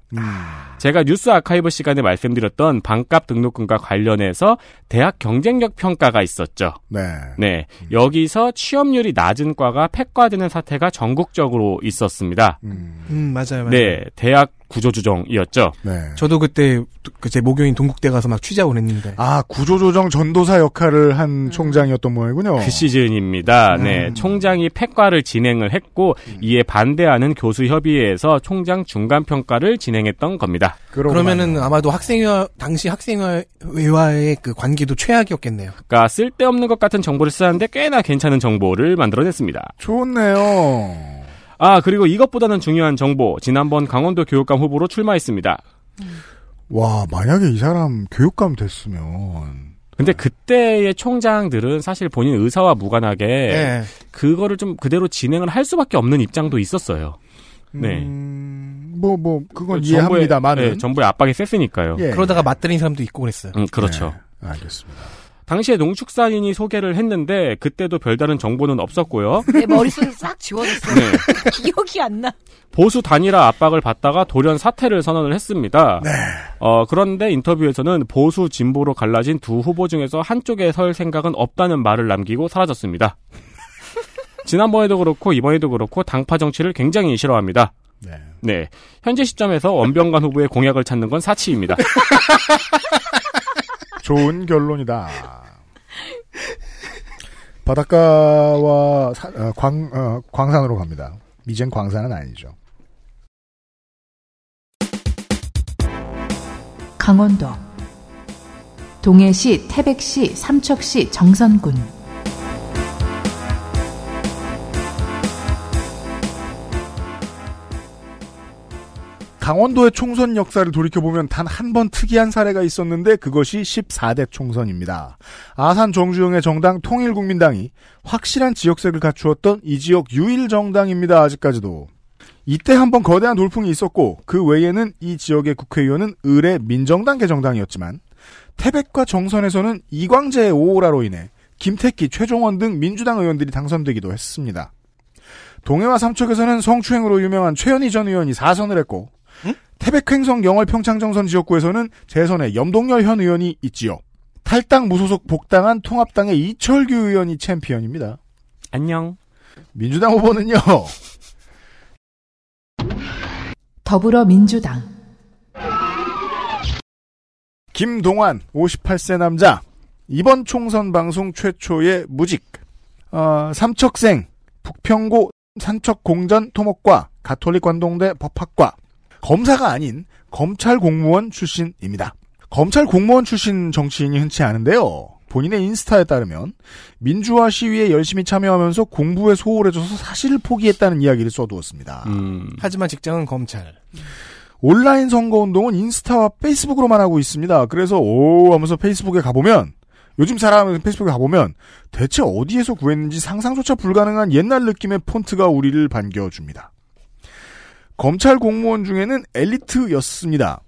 제가 뉴스 아카이브 시간에 말씀드렸던 반값 등록금과 관련해서 대학 경쟁력 평가가 있었죠. 네. 네. 여기서 취업률이 낮은 과가 폐과되는 사태가 전국적으로 있었습니다. 맞아요. 네. 대학 구조조정이었죠. 네. 저도 그때 제 모교인 동국대 가서 막 취재하곤 했는데. 아, 구조조정 전도사 역할을 한 총장이었던 모양이군요. 그 시즌입니다. 네. 총장이 폐과를 진행을 했고 이에 반대하는 교수협의회에서 총장 중간평가를 진행했던 겁니다. 그러면은 아마도 학생회 당시 학생회와의 그 관계도 최악이었겠네요. 그러니까 쓸데없는 것 같은 정보를 쓰는데 꽤나 괜찮은 정보를 만들어냈습니다. 좋네요. 아, 그리고 이것보다는 중요한 정보. 지난번 강원도 교육감 후보로 출마했습니다. 와, 만약에 이 사람 교육감 됐으면. 근데 그때의 총장들은 사실 본인 의사와 무관하게 네. 그거를 좀 그대로 진행을 할 수밖에 없는 입장도 있었어요. 네. 그건 이해합니다만. 네, 정부의 압박이 셌으니까요. 예. 그러다가 맞들인 사람도 있고 그랬어요. 그렇죠. 네, 알겠습니다. 당시에 농축산인이 소개를 했는데 그때도 별다른 정보는 없었고요. 내 머릿속을 싹 지워졌어요. 네. 기억이 안 나. 보수 단일화 압박을 받다가 돌연 사퇴를 선언을 했습니다. 네. 그런데 인터뷰에서는 보수 진보로 갈라진 두 후보 중에서 한쪽에 설 생각은 없다는 말을 남기고 사라졌습니다. 지난번에도 그렇고 이번에도 그렇고 당파 정치를 굉장히 싫어합니다. 네. 네. 현재 시점에서 원병관 후보의 공약을 찾는 건 사치입니다. 좋은 결론이다. 바닷가와 광산으로 갑니다. 이젠 광산은 아니죠. 강원도 동해시, 태백시, 삼척시, 정선군. 강원도의 총선 역사를 돌이켜보면 단 한 번 특이한 사례가 있었는데 그것이 14대 총선입니다. 아산 정주영의 정당 통일국민당이 확실한 지역색을 갖추었던 이 지역 유일 정당입니다. 아직까지도. 이때 한번 거대한 돌풍이 있었고 그 외에는 이 지역의 국회의원은 의례 민정당 개정당이었지만 태백과 정선에서는 이광재의 오호라로 인해 김태기, 최종원 등 민주당 의원들이 당선되기도 했습니다. 동해와 삼척에서는 성추행으로 유명한 최현희 전 의원이 4선을 했고 태백 횡성 영월 평창 정선 지역구에서는 재선의 염동열 현 의원이 있지요. 탈당 무소속 복당한 통합당의 이철규 의원이 챔피언입니다. 안녕. 민주당 후보는요. 더불어민주당 김동완 58세 남자 이번 총선 방송 최초의 무직 삼척생 북평고 산척공전 토목과 가톨릭 관동대 법학과 검사가 아닌 검찰 공무원 출신입니다. 검찰 공무원 출신 정치인이 흔치 않은데요. 본인의 인스타에 따르면 민주화 시위에 열심히 참여하면서 공부에 소홀해져서 사실을 포기했다는 이야기를 써두었습니다. 하지만 직장은 검찰. 온라인 선거운동은 인스타와 페이스북으로만 하고 있습니다. 그래서 오 하면서 페이스북에 가보면 요즘 사람은 페이스북에 가보면 대체 어디에서 구했는지 상상조차 불가능한 옛날 느낌의 폰트가 우리를 반겨줍니다. 검찰 공무원 중에는 엘리트였습니다.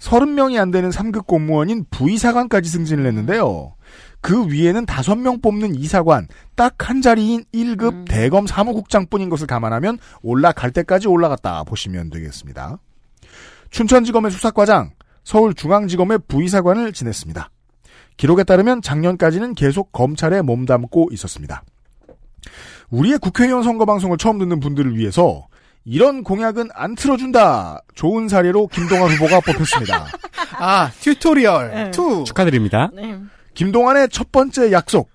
30명이 안 되는 3급 공무원인 부이사관까지 승진을 했는데요. 그 위에는 5명 뽑는 이사관, 딱 한 자리인 1급 대검 사무국장뿐인 것을 감안하면 올라갈 때까지 올라갔다 보시면 되겠습니다. 춘천지검의 수사과장, 서울중앙지검의 부이사관을 지냈습니다. 기록에 따르면 작년까지는 계속 검찰에 몸담고 있었습니다. 우리의 국회의원 선거방송을 처음 듣는 분들을 위해서 이런 공약은 안 틀어준다. 좋은 사례로 김동완 후보가 뽑혔습니다. 아, 튜토리얼 2. 축하드립니다. 네. 김동완의 첫 번째 약속.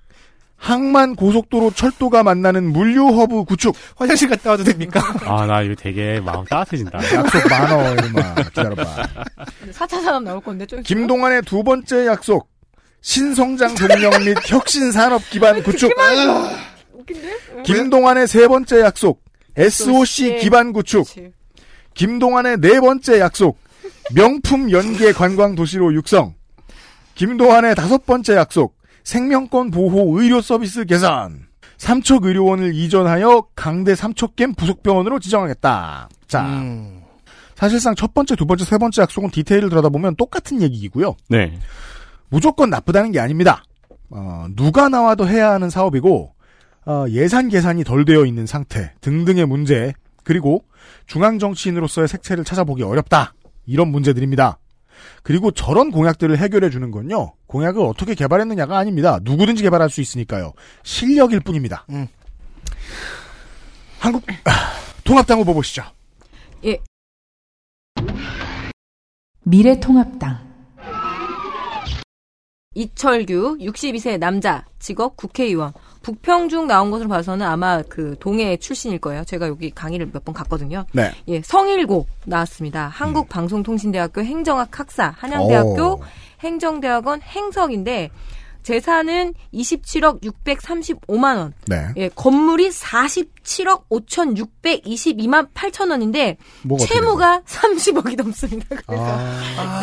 항만 고속도로 철도가 만나는 물류 허브 구축. 화장실 갔다 와도 됩니까? 아, 나 이거 되게 마음 따뜻해진다. 약속 많어, 이놈아. 기다려봐. 4차 산업 나올 건데, 좀. 김동완의 두 번째 약속. 신성장 동력 및 혁신 산업 기반 구축. 김동완의 세 번째 약속. SOC 기반 구축. 김동완의 네 번째 약속. 명품 연계 관광 도시로 육성. 김동완의 다섯 번째 약속. 생명권 보호 의료 서비스 개선. 삼척의료원을 이전하여 강대 삼척겜 부속병원으로 지정하겠다. 자. 사실상 첫 번째, 두 번째, 세 번째 약속은 디테일을 들여다보면 똑같은 얘기이고요. 네. 무조건 나쁘다는 게 아닙니다. 누가 나와도 해야 하는 사업이고 예산 계산이 덜 되어 있는 상태 등등의 문제 그리고 중앙정치인으로서의 색채를 찾아보기 어렵다. 이런 문제들입니다. 그리고 저런 공약들을 해결해 주는 건요. 공약을 어떻게 개발했느냐가 아닙니다. 누구든지 개발할 수 있으니까요. 실력일 뿐입니다. 통합당 후보 보시죠. 예. 미래통합당 이철규 62세 남자 직업 국회의원 북평중 나온 것으로 봐서는 아마 그 동해 출신일 거예요. 제가 여기 강의를 몇 번 갔거든요. 네. 예, 성일고 나왔습니다. 한국방송통신대학교 행정학 학사 한양대학교 행정대학원 행석인데 재산은 27억 635만 원. 네. 예, 건물이 47억 5,622만 8천 원인데 채무가 30억이 넘습니다. 그래서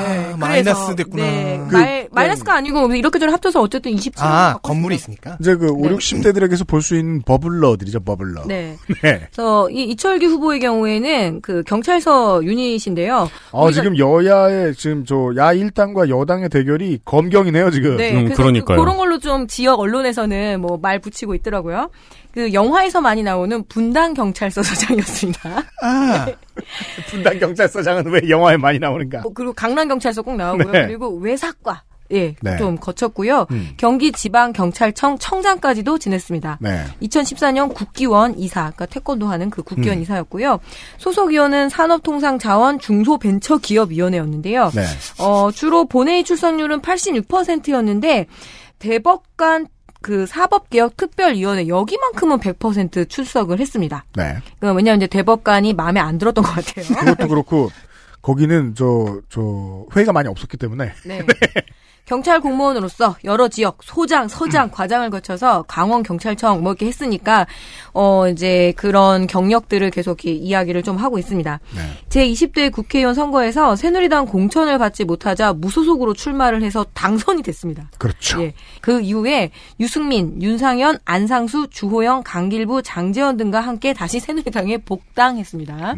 네, 마이너스 됐구나. 네, 마이너스가 아니고 이렇게저렇게 합쳐서 어쨌든 27억. 아, 건물이 있으니까. 이제 그 50, 60대들에게서 볼 수 있는 버블러들이죠, 버블러. 네. 네. 그래서 이 이철규 후보의 경우에는 그 경찰서 유닛인데요. 아, 지금 여야의 지금 저 야1당과 여당의 대결이 검경이네요, 지금. 네, 그러니까. 그런 걸로 좀 지역 언론에서는 뭐 말 붙이고 있더라고요. 그 영화에서 많이 나오는 분당 경찰서 소장이었습니다. 아, 네. 분당 경찰서장은 왜 영화에 많이 나오는가? 그리고 강남 경찰서 꼭 나오고요. 네. 그리고 외사과 예, 네. 좀 거쳤고요. 경기 지방 경찰청 청장까지도 지냈습니다. 네. 2014년 국기원 이사, 그러니까 태권도 하는 그 국기원 이사였고요. 소속 위원은 산업통상자원 중소벤처기업위원회였는데요. 네. 주로 본회의 출석률은 86%였는데 대법관 그 사법개혁특별위원회 여기만큼은 100% 출석을 했습니다. 네. 왜냐하면 이제 대법관이 마음에 안 들었던 것 같아요. 그것도 그렇고 거기는 회의가 많이 없었기 때문에. 네. 네. 경찰 공무원으로서 여러 지역 소장, 서장, 과장을 거쳐서 강원 경찰청 뭐 이렇게 했으니까 이제 그런 경력들을 계속 이야기를 좀 하고 있습니다. 네. 제20대 국회의원 선거에서 새누리당 공천을 받지 못하자 무소속으로 출마를 해서 당선이 됐습니다. 그렇죠. 예. 그 이후에 유승민, 윤상현, 안상수, 주호영, 강길부, 장제원 등과 함께 다시 새누리당에 복당했습니다.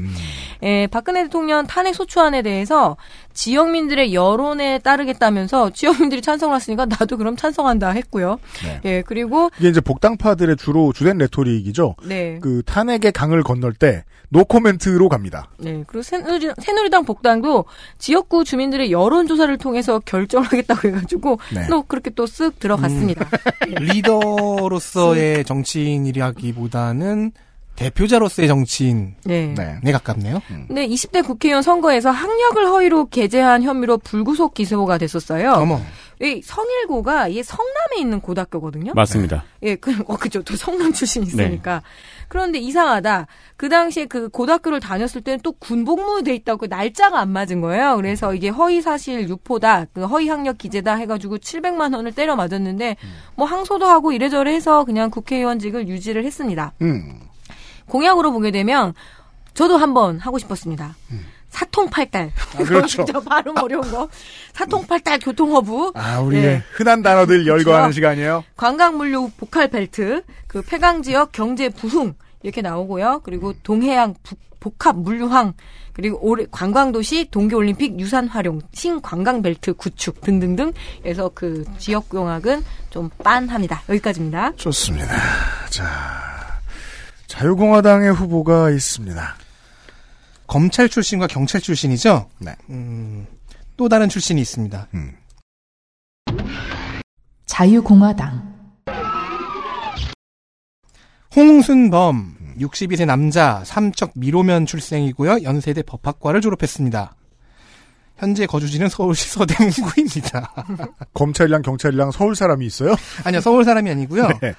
예, 박근혜 대통령 탄핵 소추안에 대해서 지역민들의 여론에 따르겠다면서 지역민들이 찬성을 했으니까 나도 그럼 찬성한다 했고요. 네. 예, 그리고 이게 이제 복당파들의 주된 레토릭이죠. 네. 그 탄핵의 강을 건널 때 노코멘트로 갑니다. 네. 그리고 새누리당 복당도 지역구 주민들의 여론조사를 통해서 결정하겠다고 해가지고 네. 또 그렇게 또 쓱 들어갔습니다. 네. 리더로서의 정치인이라기보다는 대표자로서의 정치인에 네. 가깝네요. 네, 20대 국회의원 선거에서 학력을 허위로 게재한 혐의로 불구속 기소가 됐었어요. 어머. 이 성일고가 이게 성남에 있는 고등학교거든요. 맞습니다. 네. 예, 그죠. 또 성남 출신이 있으니까. 네. 그런데 이상하다. 그 당시에 그 고등학교를 다녔을 때는 또 군복무돼 있다고 날짜가 안 맞은 거예요. 그래서 이게 허위 사실 유포다, 그 허위 학력 기재다 해가지고 700만 원을 때려 맞았는데 뭐 항소도 하고 이래저래 해서 그냥 국회의원직을 유지를 했습니다. 공약으로 보게 되면 저도 한번 하고 싶었습니다. 사통팔달. 아, 그렇죠. 진짜 발음 어려운 거. 사통팔달 교통허브. 아, 우리의 네. 흔한 단어들 열거하는 그렇죠. 시간이에요. 관광물류 보컬벨트, 그 폐강지역 경제 부흥 이렇게 나오고요. 그리고 동해양 복합 물류항, 그리고 관광도시 동계올림픽 유산 활용, 신관광벨트 구축 등등등. 그래서 그 지역 공약은 좀 빤합니다. 여기까지입니다. 좋습니다. 자. 자유공화당의 후보가 있습니다. 검찰 출신과 경찰 출신이죠? 네. 또 다른 출신이 있습니다. 자유공화당 홍순범 62세 남자 삼척 미로면 출생이고요. 연세대 법학과를 졸업했습니다. 현재 거주지는 서울시 서대문구입니다. 검찰이랑 경찰이랑 서울 사람이 있어요? 아니요. 서울 사람이 아니고요. 네.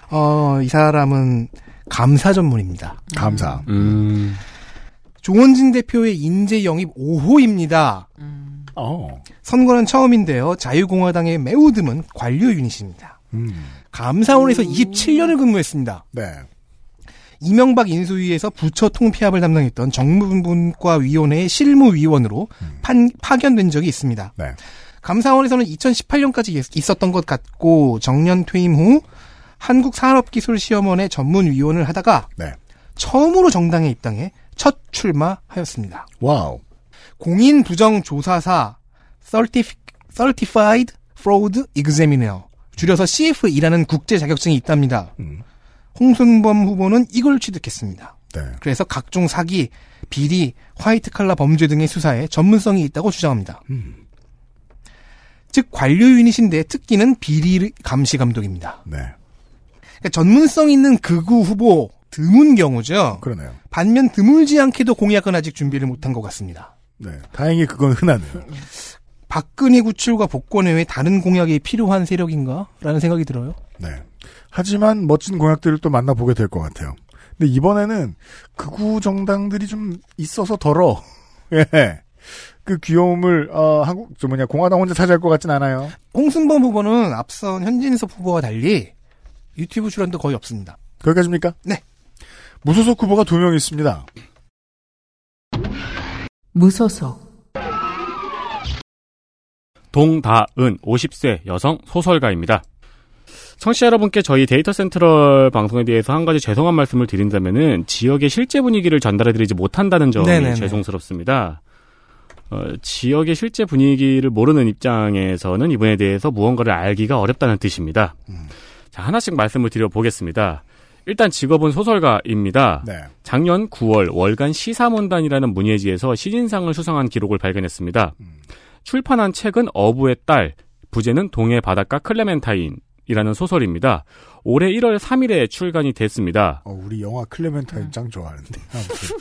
이 사람은 감사 전문입니다. 감사. 조원진 대표의 인재 영입 5호입니다. 선거는 처음인데요. 자유공화당의 매우 드문 관료 유닛입니다. 감사원에서 27년을 근무했습니다. 네. 이명박 인수위에서 부처 통폐합을 담당했던 정무분과위원회의 실무위원으로 파견된 적이 있습니다. 네. 감사원에서는 2018년까지 있었던 것 같고 정년 퇴임 후 한국산업기술시험원의 전문위원을 하다가 네. 처음으로 정당에 입당해 첫 출마하였습니다. 와우. 공인부정조사사 Certified Fraud Examiner 줄여서 CFE라는 국제자격증이 있답니다. 홍순범 후보는 이걸 취득했습니다. 네. 그래서 각종 사기, 비리, 화이트칼라 범죄 등의 수사에 전문성이 있다고 주장합니다. 즉 관료 유닛인데 특기는 비리 감시 감독입니다. 네. 그러니까 전문성 있는 극우 후보 드문 경우죠. 그러네요. 반면 드물지 않게도 공약은 아직 준비를 못한 것 같습니다. 네, 다행히 그건 흔하네요. 박근혜 구출과 복권 외에 다른 공약이 필요한 세력인가라는 생각이 들어요. 네. 하지만 멋진 공약들을 또 만나보게 될 것 같아요. 근데 이번에는 극우 정당들이 좀 있어서 덜어. 예. 그 귀여움을 공화당 혼자 차지할 것 같진 않아요. 홍순범 후보는 앞선 현진섭 후보와 달리 유튜브 출연도 거의 없습니다. 거기까지입니까? 네. 무소속 후보가 2명 있습니다. 무소속 동다은 50세 여성 소설가입니다. 청취자 여러분께 저희 데이터 센트럴 방송에 대해서 한 가지 죄송한 말씀을 드린다면은 지역의 실제 분위기를 전달해드리지 못한다는 점이 네네네. 죄송스럽습니다. 지역의 실제 분위기를 모르는 입장에서는 이분에 대해서 무언가를 알기가 어렵다는 뜻입니다. 자, 하나씩 말씀을 드려보겠습니다. 일단 직업은 소설가입니다. 네. 작년 9월 월간 시사문단이라는 문예지에서 시진상을 수상한 기록을 발견했습니다. 출판한 책은 어부의 딸, 부제는 동해 바닷가 클레멘타인. 이라는 소설입니다. 올해 1월 3일에 출간이 됐습니다. 우리 영화 클레멘타인 짱 좋아하는데.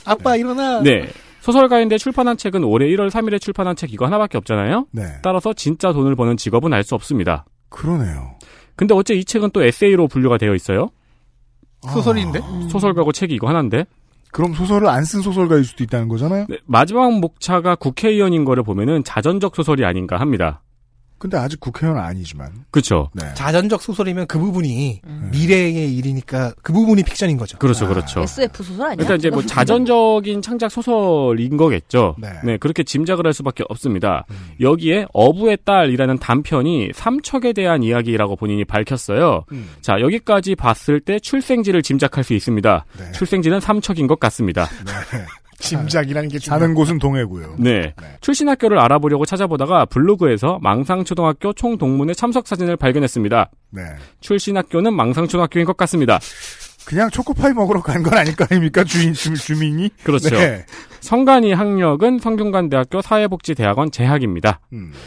아빠 일어나. 네. 소설가인데 출판한 책은 올해 1월 3일에 출판한 책 이거 하나밖에 없잖아요. 네. 따라서 진짜 돈을 버는 직업은 알 수 없습니다. 그러네요. 근데 어째 이 책은 또 에세이로 분류가 되어 있어요? 소설인데? 소설가고 책이 이거 하나인데. 그럼 소설을 안 쓴 소설가일 수도 있다는 거잖아요? 네. 마지막 목차가 국회의원인 거를 보면은 자전적 소설이 아닌가 합니다. 근데 아직 국회의원은 아니지만. 그렇죠. 네. 자전적 소설이면 그 부분이 미래의 일이니까 그 부분이 픽션인 거죠. 그렇죠, 그렇죠. SF 소설 아니야? 그러니까 이제 뭐 자전적인 창작 소설인 거겠죠. 네. 네, 그렇게 짐작을 할 수밖에 없습니다. 여기에 어부의 딸이라는 단편이 삼척에 대한 이야기라고 본인이 밝혔어요. 자, 여기까지 봤을 때 출생지를 짐작할 수 있습니다. 네. 출생지는 삼척인 것 같습니다. 네. 짐작이라는 게 사는 곳은 동해고요. 네. 네. 출신 학교를 알아보려고 찾아보다가 블로그에서 망상초등학교 총동문회 참석 사진을 발견했습니다. 네. 출신 학교는 망상초등학교인 것 같습니다. 그냥 초코파이 먹으러 간 건 아닐 거 아닙니까? 주민이? 그렇죠. 네. 성간이 학력은 성균관대학교 사회복지대학원 재학입니다.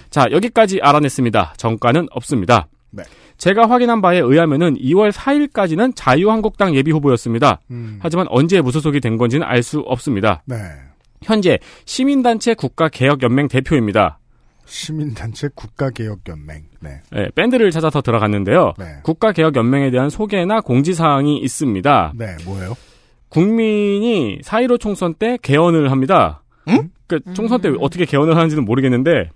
자, 여기까지 알아냈습니다. 정가는 없습니다. 네. 제가 확인한 바에 의하면은 2월 4일까지는 자유한국당 예비 후보였습니다. 하지만 언제 무소속이 된 건지는 알 수 없습니다. 네. 현재 시민단체 국가개혁연맹 대표입니다. 시민단체 국가개혁연맹. 네. 네, 밴드를 찾아서 들어갔는데요. 네. 국가개혁연맹에 대한 소개나 공지사항이 있습니다. 네, 뭐예요? 국민이 4.15 총선 때 개헌을 합니다. 응? 그러니까 총선 때 어떻게 개헌을 하는지는 모르겠는데.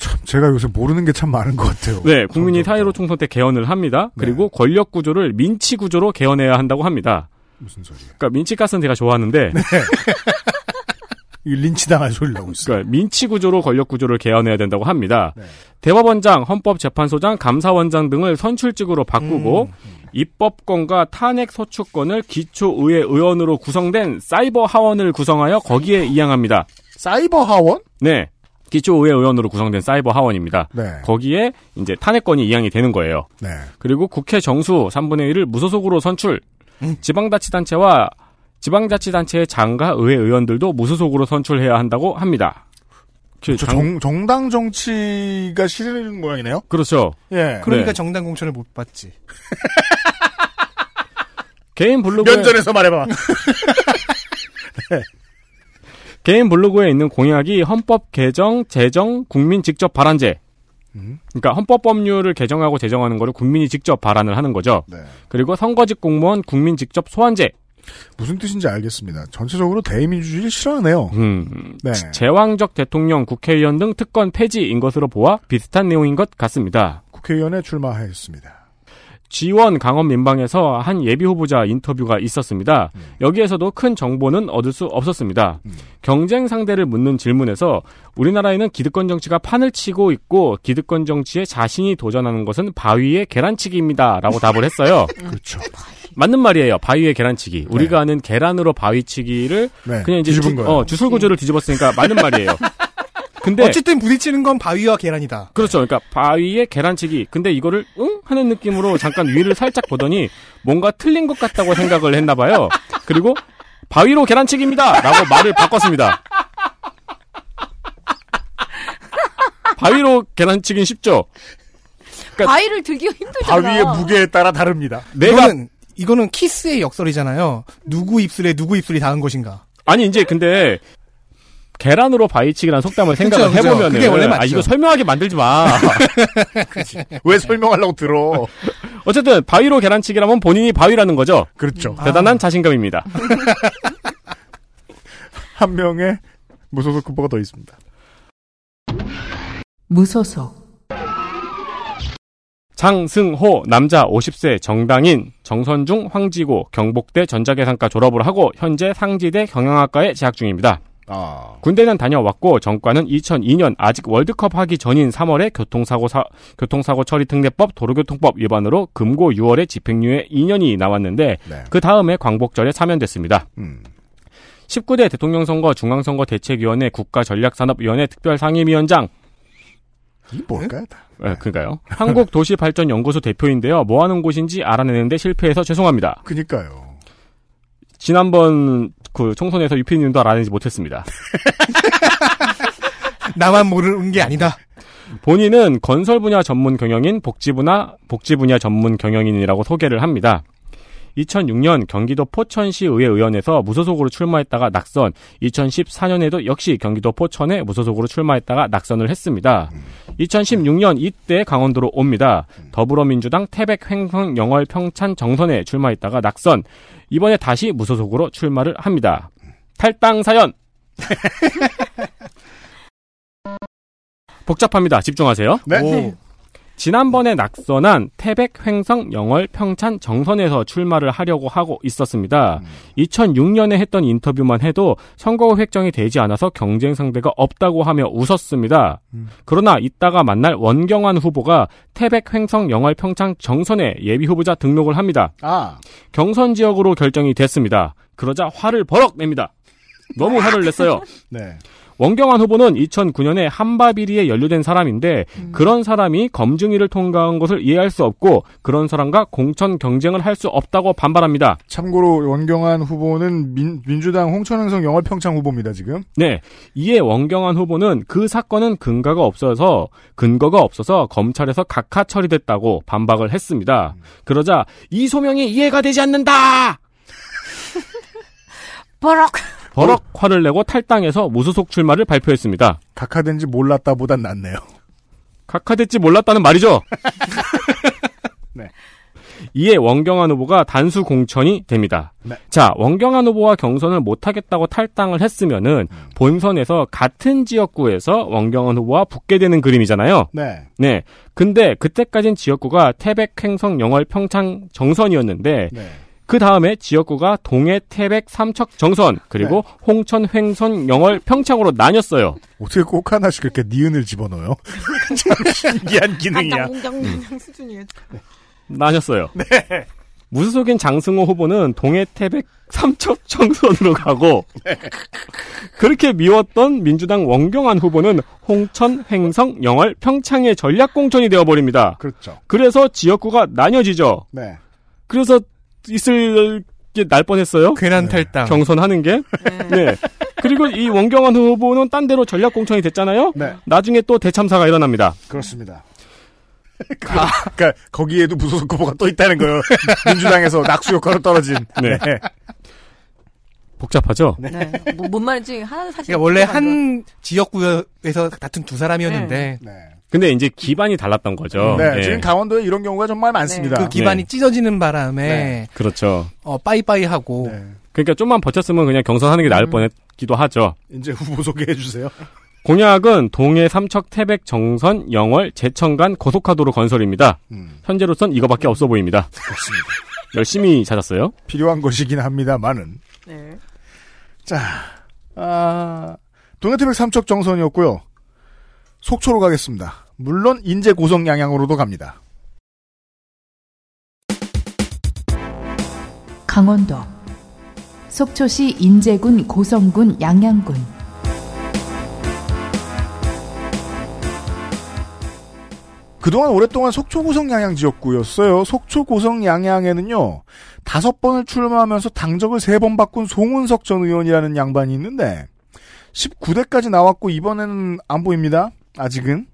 참 제가 요새 모르는 게 참 많은 것 같아요. 네, 국민이 4.15 총선 때 개헌을 합니다. 그리고 네. 권력 구조를 민치 구조로 개헌해야 한다고 합니다. 무슨 소리예요? 그러니까 민치가스는 제가 좋아하는데 네. 린치당한 소리를 하고 있어요. 그러니까 민치 구조로 권력 구조를 개헌해야 된다고 합니다. 네. 대법원장, 헌법재판소장, 감사원장 등을 선출직으로 바꾸고 입법권과 탄핵소추권을 기초의회 의원으로 구성된 사이버 하원을 구성하여 거기에 이양합니다. 사이버 하원? 네. 기초의회 의원으로 구성된 사이버 하원입니다. 네. 거기에 이제 탄핵권이 이양이 되는 거예요. 네. 그리고 국회 정수 3분의 1을 무소속으로 선출. 지방자치단체의 장과 의회 의원들도 무소속으로 선출해야 한다고 합니다. 정당 정치가 싫은 모양이네요. 그렇죠. 예. 그러니까 네. 정당 공천을 못 받지. 개인 블로그에 면전에서 말해봐. 네. 개인 블로그에 있는 공약이 헌법 개정, 재정, 국민 직접 발안제. 그러니까 헌법 법률을 개정하고 재정하는 거를 국민이 직접 발안을 하는 거죠. 네. 그리고 선거직 공무원 국민 직접 소환제. 무슨 뜻인지 알겠습니다. 전체적으로 대의민주주의를 싫어하네요. 네. 제왕적 대통령, 국회의원 등 특권 폐지인 것으로 보아 비슷한 내용인 것 같습니다. 국회의원에 출마하였습니다. 지원 강원 민방에서 한 예비후보자 인터뷰가 있었습니다. 여기에서도 큰 정보는 얻을 수 없었습니다. 경쟁 상대를 묻는 질문에서 우리나라에는 기득권 정치가 판을 치고 있고 기득권 정치에 자신이 도전하는 것은 바위의 계란치기입니다. 라고 답을 했어요. 그렇죠. 맞는 말이에요. 바위의 계란치기. 네. 우리가 아는 계란으로 바위치기를 네. 그냥 이제 주술구조를 뒤집었으니까 맞는 말이에요. 근데 어쨌든 부딪히는 건 바위와 계란이다. 그렇죠. 그러니까 바위에 계란치기. 근데 이거를 응? 하는 느낌으로 잠깐 위를 살짝 보더니 뭔가 틀린 것 같다고 생각을 했나 봐요. 그리고 바위로 계란치기입니다. 라고 말을 바꿨습니다. 바위로 계란치기는 쉽죠. 그러니까 바위를 들기가 힘들잖아. 바위의 무게에 따라 다릅니다. 이거는 키스의 역설이잖아요. 누구 입술에 누구 입술이 닿은 것인가. 아니 이제 근데 계란으로 바위치기라는 속담을 생각을 해보면 그게 원래 맞죠. 아, 이거 설명하게 만들지 마. 왜 설명하려고 들어. 어쨌든 바위로 계란치기라면 본인이 바위라는 거죠. 그렇죠. 대단한 자신감입니다. 한 명의 무소속 후보가 더 있습니다. 무소속 장승호 남자 50세 정당인 정선중 황지고 경북대 전자계산과 졸업을 하고 현재 상지대 경영학과에 재학 중입니다. 군대는 다녀왔고 전과는 2002년 아직 월드컵 하기 전인 3월에 교통사고 처리 특례법 도로교통법 위반으로 금고 6월에 집행유예 2년이 나왔는데 네. 그 다음에 광복절에 사면됐습니다. 19대 대통령 선거 중앙선거 대책위원회 국가전략산업위원회 특별상임위원장 이 뭘까요? 네, 그러니까요. 한국도시발전연구소 대표인데요. 뭐하는 곳인지 알아내는데 실패해서 죄송합니다. 그러니까요. 지난번 그 총선에서 유피님도 알아내지 못했습니다. 나만 모르는 게 아니다. 본인은 건설 분야 전문 경영인, 복지 분야 전문 경영인이라고 소개를 합니다. 2006년 경기도 포천시의회 의원에서 무소속으로 출마했다가 낙선, 2014년에도 역시 경기도 포천에 무소속으로 출마했다가 낙선을 했습니다. 2016년 이때 강원도로 옵니다. 더불어민주당 태백 횡성 영월 평창 정선에 출마했다가 낙선, 이번에 다시 무소속으로 출마를 합니다. 탈당 사연! 복잡합니다. 집중하세요. 네. 오. 지난번에 낙선한 태백, 횡성, 영월, 평창, 정선에서 출마를 하려고 하고 있었습니다. 2006년에 했던 인터뷰만 해도 선거 획정이 되지 않아서 경쟁 상대가 없다고 하며 웃었습니다. 그러나 이따가 만날 원경환 후보가 태백, 횡성, 영월, 평창, 정선에 예비후보자 등록을 합니다. 아. 경선 지역으로 결정이 됐습니다. 그러자 화를 버럭 냅니다. 너무 화를 냈어요. 네. 원경환 후보는 2009년에 한바비리에 연루된 사람인데 그런 사람이 검증위를 통과한 것을 이해할 수 없고 그런 사람과 공천 경쟁을 할 수 없다고 반발합니다. 참고로 원경환 후보는 민주당 홍천행성 영월평창 후보입니다. 지금. 네. 이에 원경환 후보는 그 사건은 근거가 없어서 검찰에서 각하 처리됐다고 반박을 했습니다. 그러자 이 소명이 이해가 되지 않는다. 버럭 화를 내고 탈당해서 무소속 출마를 발표했습니다. 각하된지 몰랐다보단 낫네요. 각하됐지 몰랐다는 말이죠. 네. 이에 원경환 후보가 단수 공천이 됩니다. 네. 자, 원경환 후보와 경선을 못하겠다고 탈당을 했으면은 본선에서 같은 지역구에서 원경환 후보와 붙게 되는 그림이잖아요. 네. 네. 근데 그때까진 지역구가 태백, 횡성, 영월, 평창, 정선이었는데. 네. 그 다음에 지역구가 동해, 태백, 삼척, 정선 그리고 네. 홍천, 횡선, 영월, 평창으로 나뉘었어요. 어떻게 꼭 하나씩 그렇게 니은을 집어넣어요? 참 신기한 기능이야. 공정능력 수준이에요. 네. 나뉘었어요. 네. 무소속인 장승호 후보는 동해, 태백, 삼척, 정선으로 가고 네. 그렇게 미웠던 민주당 원경환 후보는 홍천, 횡성, 영월, 평창의 전략공천이 되어버립니다. 그렇죠. 그래서 지역구가 나뉘어지죠. 네. 그래서 있을 게 날 뻔했어요. 괜한 탈당. 경선하는 게. 네. 네. 그리고 이 원경환 후보는 딴 데로 전략 공천이 됐잖아요. 네. 나중에 또 대참사가 일어납니다. 그렇습니다. 그러니까 거기에도 무소속 후보가 또 있다는 거예요. 민주당에서 낙수 효과로 떨어진. 네. 네. 복잡하죠. 네. 네. 뭐, 뭔 말인지 하나는 사실. 그러니까 원래 한 지역구에서 같은 두 사람이었는데. 네. 네. 근데 이제 기반이 달랐던 거죠. 네, 네. 지금 강원도에 이런 경우가 정말 많습니다. 네, 그 기반이 네. 찢어지는 바람에. 네. 그렇죠. 빠이빠이 하고. 네. 그러니까 좀만 버텼으면 그냥 경선하는 게 나을 뻔했기도 하죠. 이제 후보 소개해 주세요. 공약은 동해, 삼척, 태백, 정선, 영월, 제천간 고속화도로 건설입니다. 현재로선 이거밖에 없어 보입니다. 그렇습니다. 열심히 찾았어요. 필요한 것이긴 합니다만은. 네. 자, 동해, 태백, 삼척, 정선이었고요. 속초로 가겠습니다. 물론 인제 고성 양양으로도 갑니다. 강원도 속초시 인제군 고성군 양양군 그동안 오랫동안 속초 고성 양양 지역구였어요. 속초 고성 양양에는요. 5번을 출마하면서 당적을 3번 바꾼 송은석 전 의원이라는 양반이 있는데 19대까지 나왔고 이번에는 안 보입니다. 아직은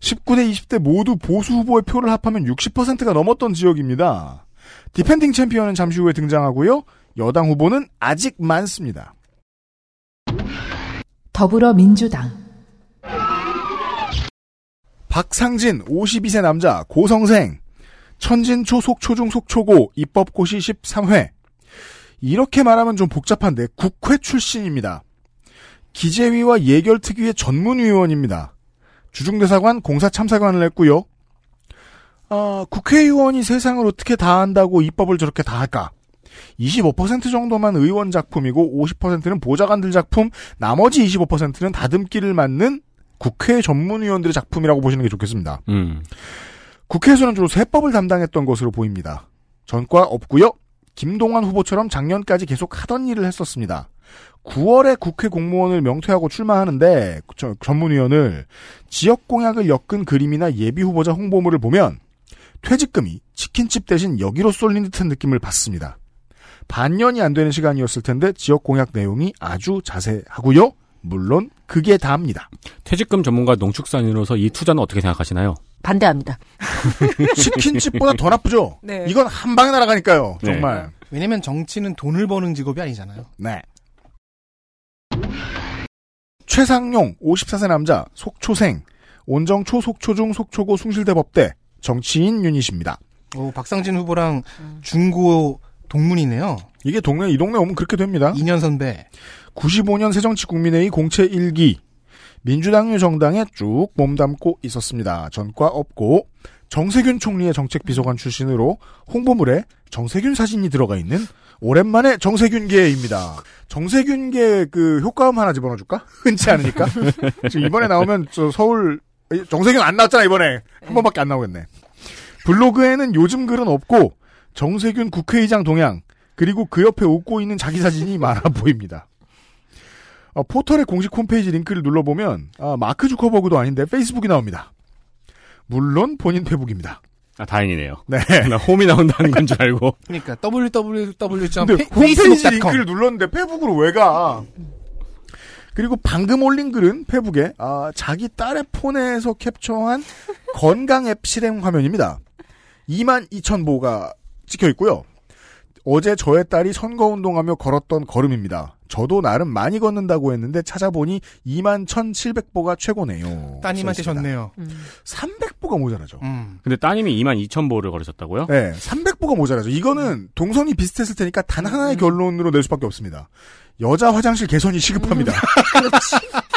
19대, 20대 모두 보수 후보의 표를 합하면 60%가 넘었던 지역입니다. 디펜딩 챔피언은 잠시 후에 등장하고요. 여당 후보는 아직 많습니다. 더불어민주당 박상진 52세 남자 고성생 천진초 속초중 속초고 입법고시 13회 이렇게 말하면 좀 복잡한데 국회 출신입니다. 기재위와 예결특위의 전문위원입니다. 주중대사관 공사참사관을 했고요. 국회의원이 세상을 어떻게 다 안다고 입법을 저렇게 다 할까? 25% 정도만 의원 작품이고 50%는 보좌관들 작품, 나머지 25%는 다듬기를 맡는 국회 전문위원들의 작품이라고 보시는 게 좋겠습니다. 국회에서는 주로 세법을 담당했던 것으로 보입니다. 전과 없고요. 김동완 후보처럼 작년까지 계속 하던 일을 했었습니다. 9월에 국회 공무원을 명퇴하고 출마하는데 전문위원을 지역공약을 엮은 그림이나 예비후보자 홍보물을 보면 퇴직금이 치킨집 대신 여기로 쏠린 듯한 느낌을 받습니다. 반년이 안 되는 시간이었을 텐데 지역공약 내용이 아주 자세하고요. 물론 그게 다입니다. 퇴직금 전문가 농축산인으로서 이 투자는 어떻게 생각하시나요? 반대합니다. 치킨집보다 더 나쁘죠? 네. 이건 한 방에 날아가니까요. 네. 정말. 왜냐면 정치는 돈을 버는 직업이 아니잖아요. 네. 최상용 54세 남자 속초생 온정초 속초중 속초고 숭실대법대 정치인 유닛입니다. 오, 박상진 후보랑 중고 동문이네요. 이게 동네 이 동네 오면 그렇게 됩니다. 2년 선배. 95년 새정치국민회의 공채 1기 민주당의 정당에 쭉 몸담고 있었습니다. 전과 없고 정세균 총리의 정책비서관 출신으로 홍보물에 정세균 사진이 들어가 있는 오랜만에 정세균계입니다. 정세균계 그 효과음 하나 집어넣어줄까? 흔치 않으니까. 지금 이번에 나오면 저 서울 정세균 안 나왔잖아 이번에. 한 번밖에 안 나오겠네. 블로그에는 요즘 글은 없고 정세균 국회의장 동향 그리고 그 옆에 웃고 있는 자기 사진이 많아 보입니다. 포털의 공식 홈페이지 링크를 눌러보면 마크 주커버그도 아닌데 페이스북이 나옵니다. 물론 본인 페북입니다. 아, 다행이네요. 네. 나 홈이 나온다는 건 줄 알고. 그러니까 www.facebook.com 홈페이지 링크를 눌렀는데 페북으로 왜 가? 그리고 방금 올린 글은 페북에 자기 딸의 폰에서 캡처한 건강 앱 실행 화면입니다. 22,000보가 찍혀 있고요. 어제 저의 딸이 선거운동하며 걸었던 걸음입니다. 저도 나름 많이 걷는다고 했는데 찾아보니 21,700보가 최고네요. 따님한테 졌네요. 300보가 모자라죠. 근데 따님이 22,000보를 걸으셨다고요? 네. 300보가 모자라죠. 이거는 동선이 비슷했을 테니까 단 하나의 결론으로 낼 수밖에 없습니다. 여자 화장실 개선이 시급합니다. 그렇지.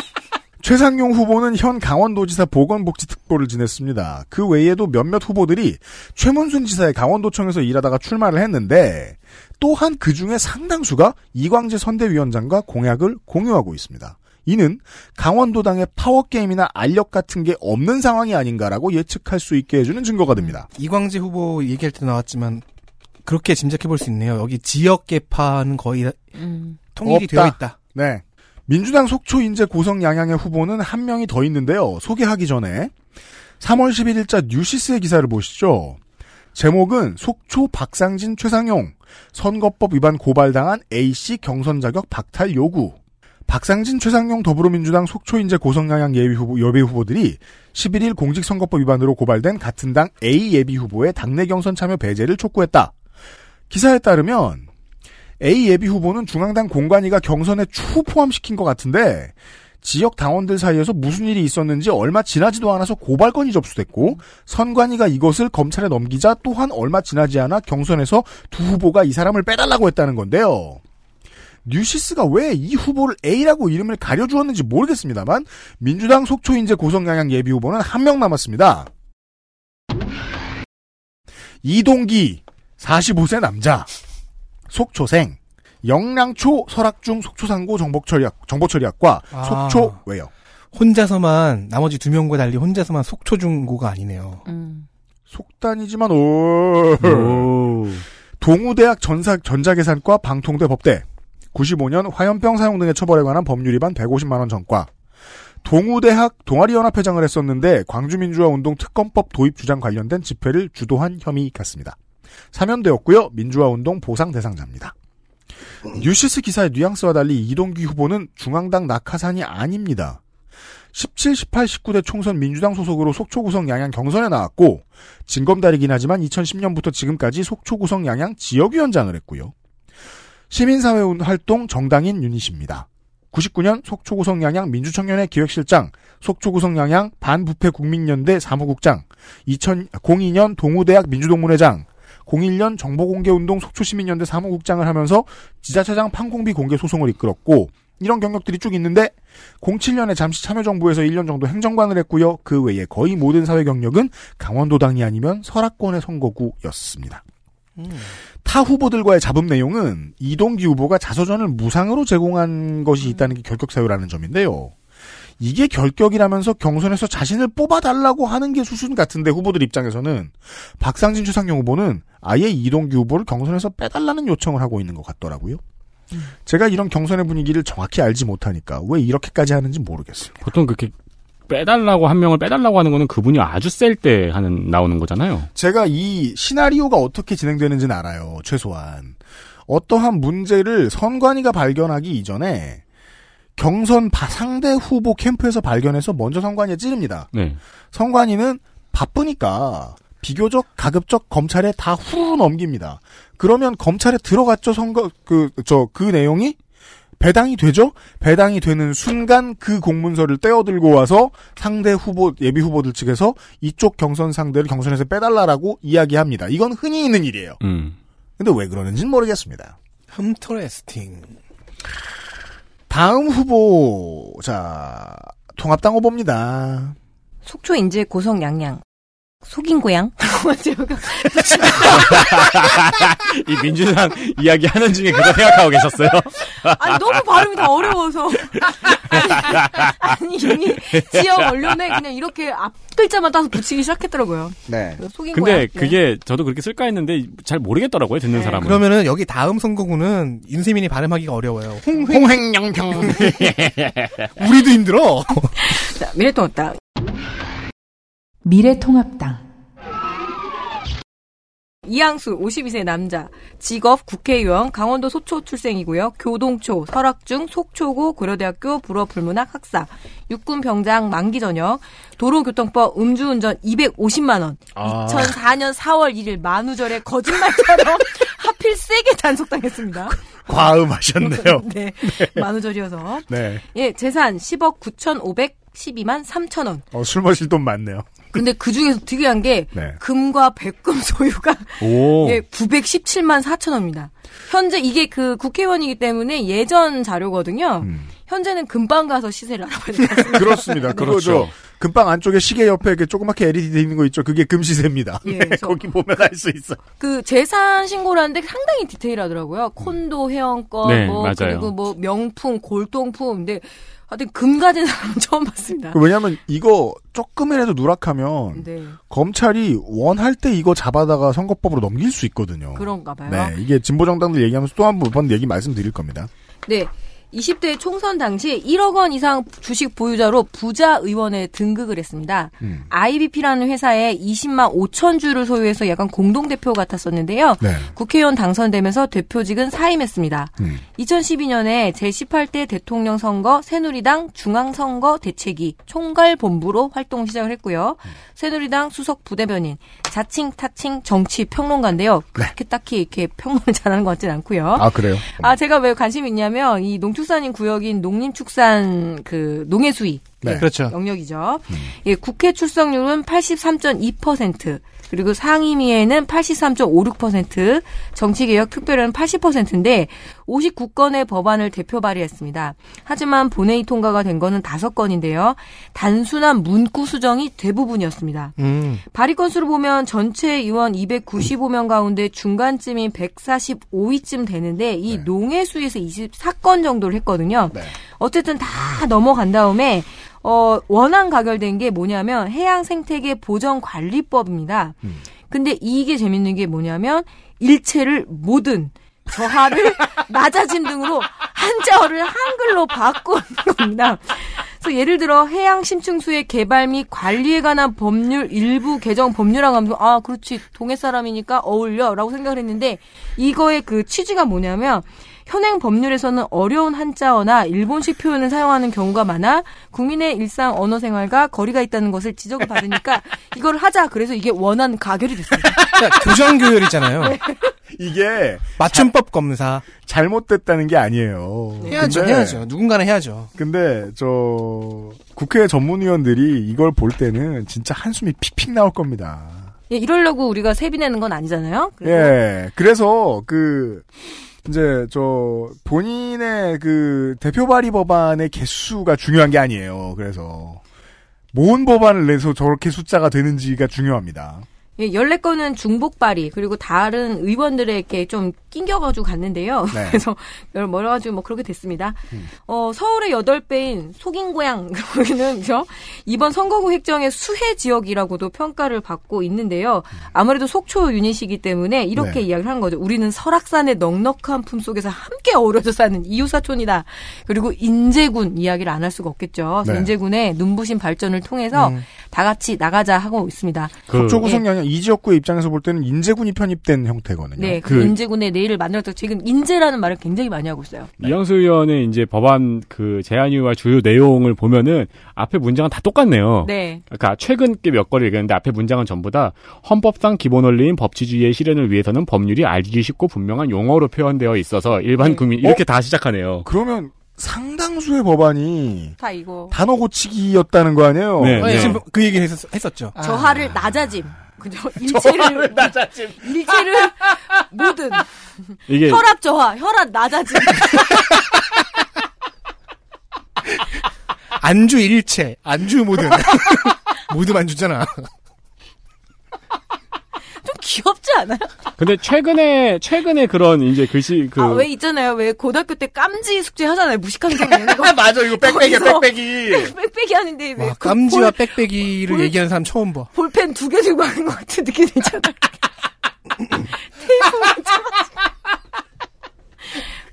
최상용 후보는 현 강원도지사 보건복지특보를 지냈습니다. 그 외에도 몇몇 후보들이 최문순 지사의 강원도청에서 일하다가 출마를 했는데 또한 그중에 상당수가 이광재 선대위원장과 공약을 공유하고 있습니다. 이는 강원도당의 파워게임이나 알력 같은 게 없는 상황이 아닌가라고 예측할 수 있게 해주는 증거가 됩니다. 이광재 후보 얘기할 때 나왔지만 그렇게 짐작해볼 수 있네요. 여기 지역계파는 거의 통일이 되어 있다. 네. 민주당 속초 인제 고성 양양의 후보는 한 명이 더 있는데요. 소개하기 전에 3월 11일자 뉴시스의 기사를 보시죠. 제목은 속초 박상진 최상용 선거법 위반 고발당한 A씨 경선 자격 박탈 요구. 박상진 최상용 더불어민주당 속초 인제 고성 양양 예비 후보들이 11일 공직선거법 위반으로 고발된 같은 당 A 예비 후보의 당내 경선 참여 배제를 촉구했다. 기사에 따르면 A 예비 후보는 중앙당 공관위가 경선에 추후 포함시킨 것 같은데 지역 당원들 사이에서 무슨 일이 있었는지 얼마 지나지도 않아서 고발건이 접수됐고 선관위가 이것을 검찰에 넘기자 또한 얼마 지나지 않아 경선에서 두 후보가 이 사람을 빼달라고 했다는 건데요. 뉴시스가 왜 이 후보를 A라고 이름을 가려주었는지 모르겠습니다만 민주당 속초 인제 고성 양양 예비 후보는 한 명 남았습니다. 이동기 45세 남자. 속초생, 영랑초 설악중 속초상고 정보처리학과 속초외역. 혼자서만 나머지 두 명과 달리 혼자서만 속초중고가 아니네요. 속단이지만 오. 동우대학 전자계산과 방통대 법대. 95년 화염병 사용 등의 처벌에 관한 법률 위반 150만 원 전과. 동우대학 동아리연합회장을 했었는데 광주민주화운동 특검법 도입 주장 관련된 집회를 주도한 혐의 같습니다. 사면되었고요. 민주화운동 보상 대상자입니다. 뉴시스 기사의 뉘앙스와 달리 이동기 후보는 중앙당 낙하산이 아닙니다. 17, 18, 19대 총선 민주당 소속으로 속초구성 양양 경선에 나왔고 진검다리긴 하지만 2010년부터 지금까지 속초구성 양양 지역위원장을 했고요. 시민사회활동 정당인 유닛입니다. 99년 속초구성 양양 민주청년회 기획실장, 속초구성 양양 반부패국민연대 사무국장, 2002년 동우대학 민주동문회장, 01년 정보공개운동 속초시민연대 사무국장을 하면서 지자체장 판공비 공개 소송을 이끌었고 이런 경력들이 쭉 있는데 07년에 잠시 참여정부에서 1년 정도 행정관을 했고요. 그 외에 거의 모든 사회 경력은 강원도당이 아니면 설악권의 선거구였습니다. 타 후보들과의 잡음 내용은 이동기 후보가 자서전을 무상으로 제공한 것이 있다는 게 결격사유라는 점인데요. 이게 결격이라면서 경선에서 자신을 뽑아달라고 하는 게 수순 같은데 후보들 입장에서는 박상진 최상용 후보는 아예 이동규 후보를 경선에서 빼달라는 요청을 하고 있는 것 같더라고요. 제가 이런 경선의 분위기를 정확히 알지 못하니까 왜 이렇게까지 하는지 모르겠어요. 보통 그렇게 빼달라고 한 명을 빼달라고 하는 거는 그분이 아주 셀 때 하는 나오는 거잖아요. 제가 이 시나리오가 어떻게 진행되는지는 알아요. 최소한. 어떠한 문제를 선관위가 발견하기 이전에 경선 상대 후보 캠프에서 발견해서 먼저 선관위에 찌릅니다. 네. 선관위는 바쁘니까 비교적 가급적 검찰에 다 후루 넘깁니다. 그러면 검찰에 들어갔죠. 그 내용이 배당이 되죠. 배당이 되는 순간 그 공문서를 떼어들고 와서 상대 후보 예비 후보들 측에서 이쪽 경선 상대를 경선에서 빼달라라고 이야기합니다. 이건 흔히 있는 일이에요. 근데 왜 그러는지는 모르겠습니다. 인터레스팅. 다음 후보자 통합당 후보입니다. 속초 인제 고성 양양. 속인 고양? 이 민주당 이야기 하는 중에 그거 생각하고 계셨어요? 아니, 너무 발음이 다 어려워서. 아니, 이미 지역 언론에 그냥 이렇게 앞글자만 따서 붙이기 시작했더라고요. 네. 속인 고양. 근데 그게 저도 그렇게 쓸까 했는데 잘 모르겠더라고요, 듣는 네. 사람은. 그러면은 여기 다음 선거구는 윤세민이 발음하기가 어려워요. 홍횡양평. 우리도 힘들어. 자, 미래통합당. 미래통합당 이양수 52세 남자 직업 국회의원 강원도 소초 출생이고요. 교동초 설악중 속초고 고려대학교 불어불문학 학사 육군병장 만기 전역 도로교통법 음주운전 250만원 2004년 4월 1일 만우절에 거짓말처럼 하필 세게 단속당했습니다. 과음하셨네요. 네. 네. 만우절이어서 네. 예, 재산 10억 9,512만 3천원 술 마실 돈 많네요. 근데 그 중에서 특이한 게 네. 금과 백금 소유가 예, 917만 4천 원입니다. 현재 이게 그 국회의원이기 때문에 예전 자료거든요. 현재는 금방 가서 시세를 알아봐야 될 것 같습니다. 그렇습니다. 그렇죠. 금방 안쪽에 시계 옆에 이렇게 조그맣게 LED 돼 있는 거 있죠. 그게 금시세입니다. 예, 거기 보면 알 수 있어. 그 재산 신고를 하는데 상당히 디테일하더라고요. 콘도 회원권, 네, 뭐 맞아요. 그리고 뭐 명품, 골동품. 근데 하여튼 금 가진 사람 처음 봤습니다. 왜냐하면 이거 조금이라도 누락하면 네. 검찰이 원할 때 이거 잡아다가 선거법으로 넘길 수 있거든요. 그런가 봐요. 네, 이게 진보정당들 얘기하면서 또 한 번 얘기 말씀드릴 겁니다. 네. 20대 총선 당시 1억 원 이상 주식 보유자로 부자 의원에 등극을 했습니다. IBP라는 회사에 20만 5천 주를 소유해서 약간 공동대표 같았었는데요. 네. 국회의원 당선되면서 대표직은 사임했습니다. 2012년에 제18대 대통령 선거 새누리당 중앙선거 대책위 총괄본부로 활동 시작을 했고요. 새누리당 수석 부대변인, 자칭 타칭 정치 평론가인데요. 그렇게 네. 딱히 이렇게 평론을 잘하는 것 같지는 않고요. 아 그래요? 아 제가 왜 관심이 있냐면 이 농축산인 구역인 농림축산 그 농해수위 네. 예, 그렇죠. 영역이죠. 예, 국회 출석률은 83.2% 그리고 상임위에는 83.56% 정치개혁특별위는 80%인데 59건의 법안을 대표 발의했습니다. 하지만 본회의 통과가 된 거는 5건인데요. 단순한 문구 수정이 대부분이었습니다. 발의 건수로 보면 전체 의원 295명 가운데 중간쯤인 145위쯤 되는데 이 네. 농해수위에서 24건 정도를 했거든요. 네. 어쨌든 다 넘어간 다음에 원안 가결된 게 뭐냐면 해양생태계 보전관리법입니다. 근데 이게 재밌는 게 뭐냐면 일체를 모든 저하를 낮아짐 등으로 한자어를 한글로 바꾼 겁니다. 그래서 예를 들어 해양 심층수의 개발 및 관리에 관한 법률 일부 개정 법률안 하면서 아 그렇지 동해 사람이니까 어울려라고 생각을 했는데 이거의 그 취지가 뭐냐면 현행 법률에서는 어려운 한자어나 일본식 표현을 사용하는 경우가 많아 국민의 일상 언어 생활과 거리가 있다는 것을 지적을 받으니까 이걸 하자. 그래서 이게 원안 가결이 됐어요. 그러니까 교정교열이잖아요. 네. 이게 맞춤법 검사 잘못됐다는 게 아니에요. 해야죠. 근데, 해야죠. 누군가는 해야죠. 근데 저 국회 전문위원들이 이걸 볼 때는 진짜 한숨이 픽픽 나올 겁니다. 예, 이러려고 우리가 세비 내는 건 아니잖아요. 그래서. 예. 그래서 그 이제 저 본인의 그 대표 발의 법안의 개수가 중요한 게 아니에요. 그래서 뭔 법안을 내서 저렇게 숫자가 되는지가 중요합니다. 예, 14건은 중복 발의 그리고 다른 의원들에게 좀 낑겨가지고 갔는데요. 네. 그래서 멀어가지고 뭐 그렇게 됐습니다. 서울의 8배인 속인고양 거기는 저 이번 선거구 획정의 수혜 지역이라고도 평가를 받고 있는데요. 아무래도 속초 유닛이기 때문에 이렇게 네. 이야기를 한 거죠. 우리는 설악산의 넉넉한 품 속에서 함께 어우러져 사는 이웃사촌이다. 그리고 인제군 이야기를 안 할 수가 없겠죠. 네. 인제군의 눈부신 발전을 통해서 다 같이 나가자 하고 있습니다. 속초 구성 영향 이 지역구의 입장에서 볼 때는 인제군이 편입된 형태거든요. 네, 그 인제군의 내일을 만들었다고 지금 인제라는 말을 굉장히 많이 하고 있어요. 이영수 의원의 이제 법안 그 제안 이유와 주요 내용을 보면은 앞에 문장은 다 똑같네요. 네. 그러니까 최근 게 몇 거를 읽었는데 앞에 문장은 전부 다 헌법상 기본 원리인 법치주의의 실현을 위해서는 법률이 알기 쉽고 분명한 용어로 표현되어 있어서 일반 네. 국민 이렇게 다 시작하네요. 그러면. 상당수의 법안이 다 이거 단어 고치기였다는 거 아니에요? 네, 네. 지금 그 얘기를 했었죠. 저하를 낮아짐, 그죠? 저하를 낮아짐, 일체를 모든 이게 혈압 저하, 혈압 낮아짐. 안주 일체, 안주 모듬. 모듬 안주잖아. 좀 귀엽지 않아요? 근데 최근에 그런 이제 글씨 그. 아, 왜 있잖아요. 왜 고등학교 때 깜지 숙제 하잖아요. 무식한 게 있는 거. 맞아, 이거 빽빽이야, 빽빽이. 빽빽이 하는데. 와, 깜지와 빽빽이를 얘기하는 사람 처음 봐. 볼펜 두 개 들고 하는 것 같은 느낌이 있잖아.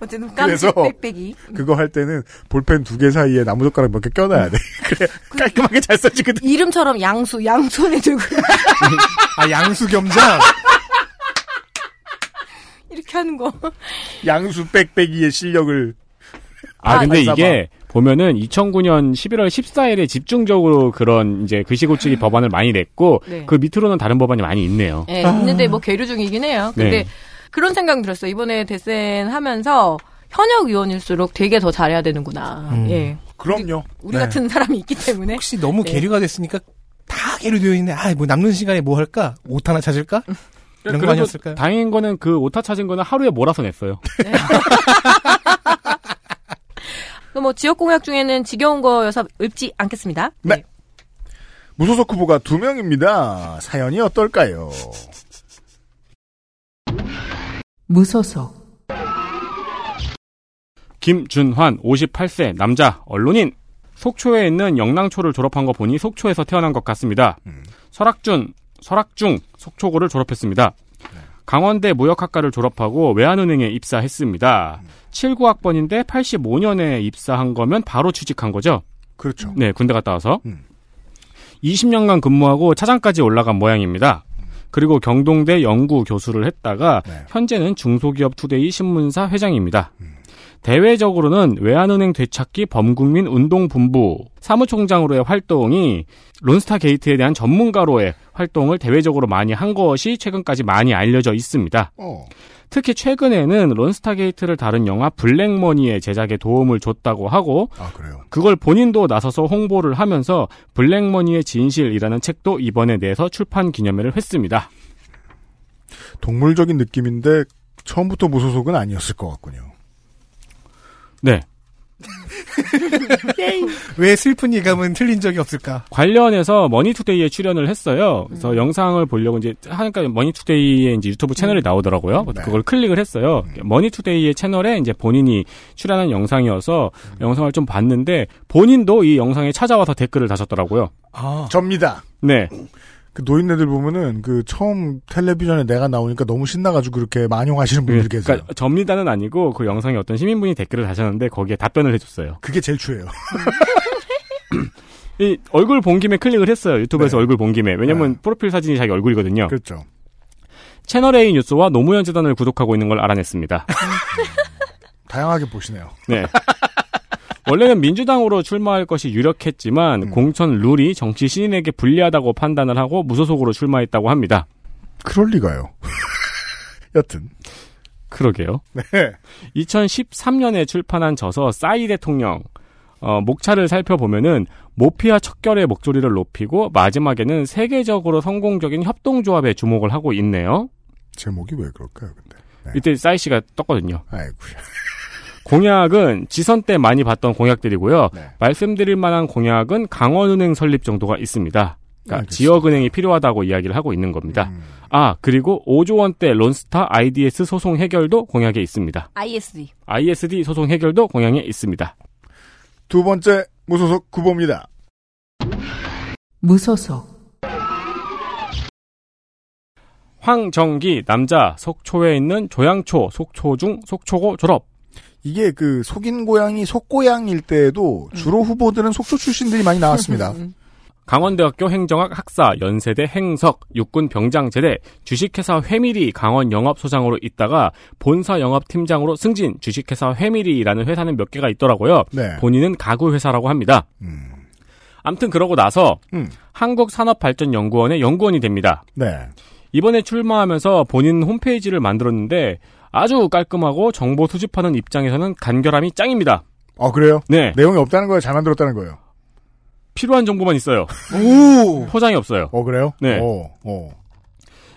어쨌든 깜지 빽빽이. 그거 할 때는 볼펜 두 개 사이에 나무젓가락 몇 개 껴놔야 돼. 그래 깔끔하게 잘 써지거든. 이름처럼 양수, 양손에 들고. 아, 양수겸장. 이렇게 하는 거. 양수 빽빽이의 실력을. 아, 근데 이게 보면은 2009년 11월 14일에 집중적으로 그런 이제 글씨 고치기 법안을 많이 냈고, 네. 그 밑으로는 다른 법안이 많이 있네요. 네, 있는데 뭐 계류 중이긴 해요. 근데 네. 그런 생각 들었어요. 이번에 데센 하면서 현역 의원일수록 되게 더 잘해야 되는구나. 예. 그럼요. 우리 네. 같은 사람이 있기 때문에. 혹시 너무 네. 계류가 됐으니까 다 계류되어 있네. 아, 뭐 남는 시간에 뭐 할까? 옷 하나 찾을까? 이런 거 아니었을까요? 다행인 거는 그 오타 찾은 거는 하루에 몰아서 냈어요. 네. 뭐 지역 공약 중에는 지겨운 거여서 읊지 않겠습니다. 네. 네. 무소속 후보가 2명입니다. 사연이 어떨까요? 무소속 김준환 58세 남자 언론인. 속초에 있는 영랑초를 졸업한 거 보니 속초에서 태어난 것 같습니다. 설학중 속초고를 졸업했습니다. 네. 강원대 무역학과를 졸업하고 외환은행에 입사했습니다. 79학번인데 85년에 입사한 거면 바로 취직한 거죠? 그렇죠. 네, 군대 갔다 와서. 20년간 근무하고 차장까지 올라간 모양입니다. 그리고 경동대 연구 교수를 했다가 네. 현재는 중소기업 투데이 신문사 회장입니다. 대외적으로는 외환은행 되찾기 범국민 운동본부 사무총장으로의 활동이 론스타 게이트에 대한 전문가로의 활동을 대외적으로 많이 한 것이 최근까지 많이 알려져 있습니다. 특히 최근에는 론스타 게이트를 다룬 영화 블랙머니의 제작에 도움을 줬다고 하고 아, 그래요? 그걸 본인도 나서서 홍보를 하면서 블랙머니의 진실이라는 책도 이번에 내서 출판 기념회를 했습니다. 동물적인 느낌인데 처음부터 무소속은 아니었을 것 같군요. 네. 왜 슬픈 예감은 틀린 적이 없을까? 관련해서 머니투데이에 출연을 했어요. 그래서 영상을 보려고 이제 하니까 머니투데이의 이제 유튜브 채널이 나오더라고요. 네. 그걸 클릭을 했어요. 머니투데이의 채널에 이제 본인이 출연한 영상이어서 영상을 좀 봤는데 본인도 이 영상에 찾아와서 댓글을 다셨더라고요. 아, 접니다. 네. 그 노인네들 보면은 그 처음 텔레비전에 내가 나오니까 너무 신나가지고 그렇게 만용하시는 분들 계세요. 그러니까 접니다는 아니고 그 영상에 어떤 시민분이 댓글을 다셨는데 거기에 답변을 해줬어요. 그게 제일 추해요. 이 얼굴 본 김에 클릭을 했어요. 유튜브에서 네. 얼굴 본 김에. 왜냐면 네. 프로필 사진이 자기 얼굴이거든요. 그렇죠. 채널A 뉴스와 노무현 재단을 구독하고 있는 걸 알아냈습니다. 다양하게 보시네요. 네. 원래는 민주당으로 출마할 것이 유력했지만 공천 룰이 정치 신인에게 불리하다고 판단을 하고 무소속으로 출마했다고 합니다. 그럴 리가요. 여튼. 그러게요. 네. 2013년에 출판한 저서 싸이 대통령. 목차를 살펴보면은 모피와 척결의 목소리를 높이고 마지막에는 세계적으로 성공적인 협동조합에 주목을 하고 있네요. 제목이 왜 그럴까요, 근데? 네. 이때 싸이 씨가 떴거든요. 아이고야. 공약은 지선 때 많이 봤던 공약들이고요. 네. 말씀드릴 만한 공약은 강원은행 설립 정도가 있습니다. 그러니까 지역은행이 필요하다고 이야기를 하고 있는 겁니다. 아, 그리고 5조 원대 론스타 IDS 소송 해결도 공약에 있습니다. ISD 소송 해결도 공약에 있습니다. 두 번째 무소속 후보입니다. 무소속 황정기 남자 속초에 있는 조양초 속초중 속초고 졸업. 이게 그 속인 고양이 속고양일 때에도 주로 후보들은 속초 출신들이 많이 나왔습니다. 강원대학교 행정학 학사, 연세대 행석, 육군 병장제대, 주식회사 회밀이 강원 영업소장으로 있다가 본사 영업팀장으로 승진. 주식회사 회밀이라는 회사는 몇 개가 있더라고요. 네. 본인은 가구회사라고 합니다. 암튼 그러고 나서 한국산업발전연구원의 연구원이 됩니다. 네. 이번에 출마하면서 본인 홈페이지를 만들었는데 아주 깔끔하고 정보 수집하는 입장에서는 간결함이 짱입니다. 아, 그래요? 네. 내용이 없다는 거예요? 잘 만들었다는 거예요? 필요한 정보만 있어요. 오! 포장이 없어요. 어, 그래요? 네. 오.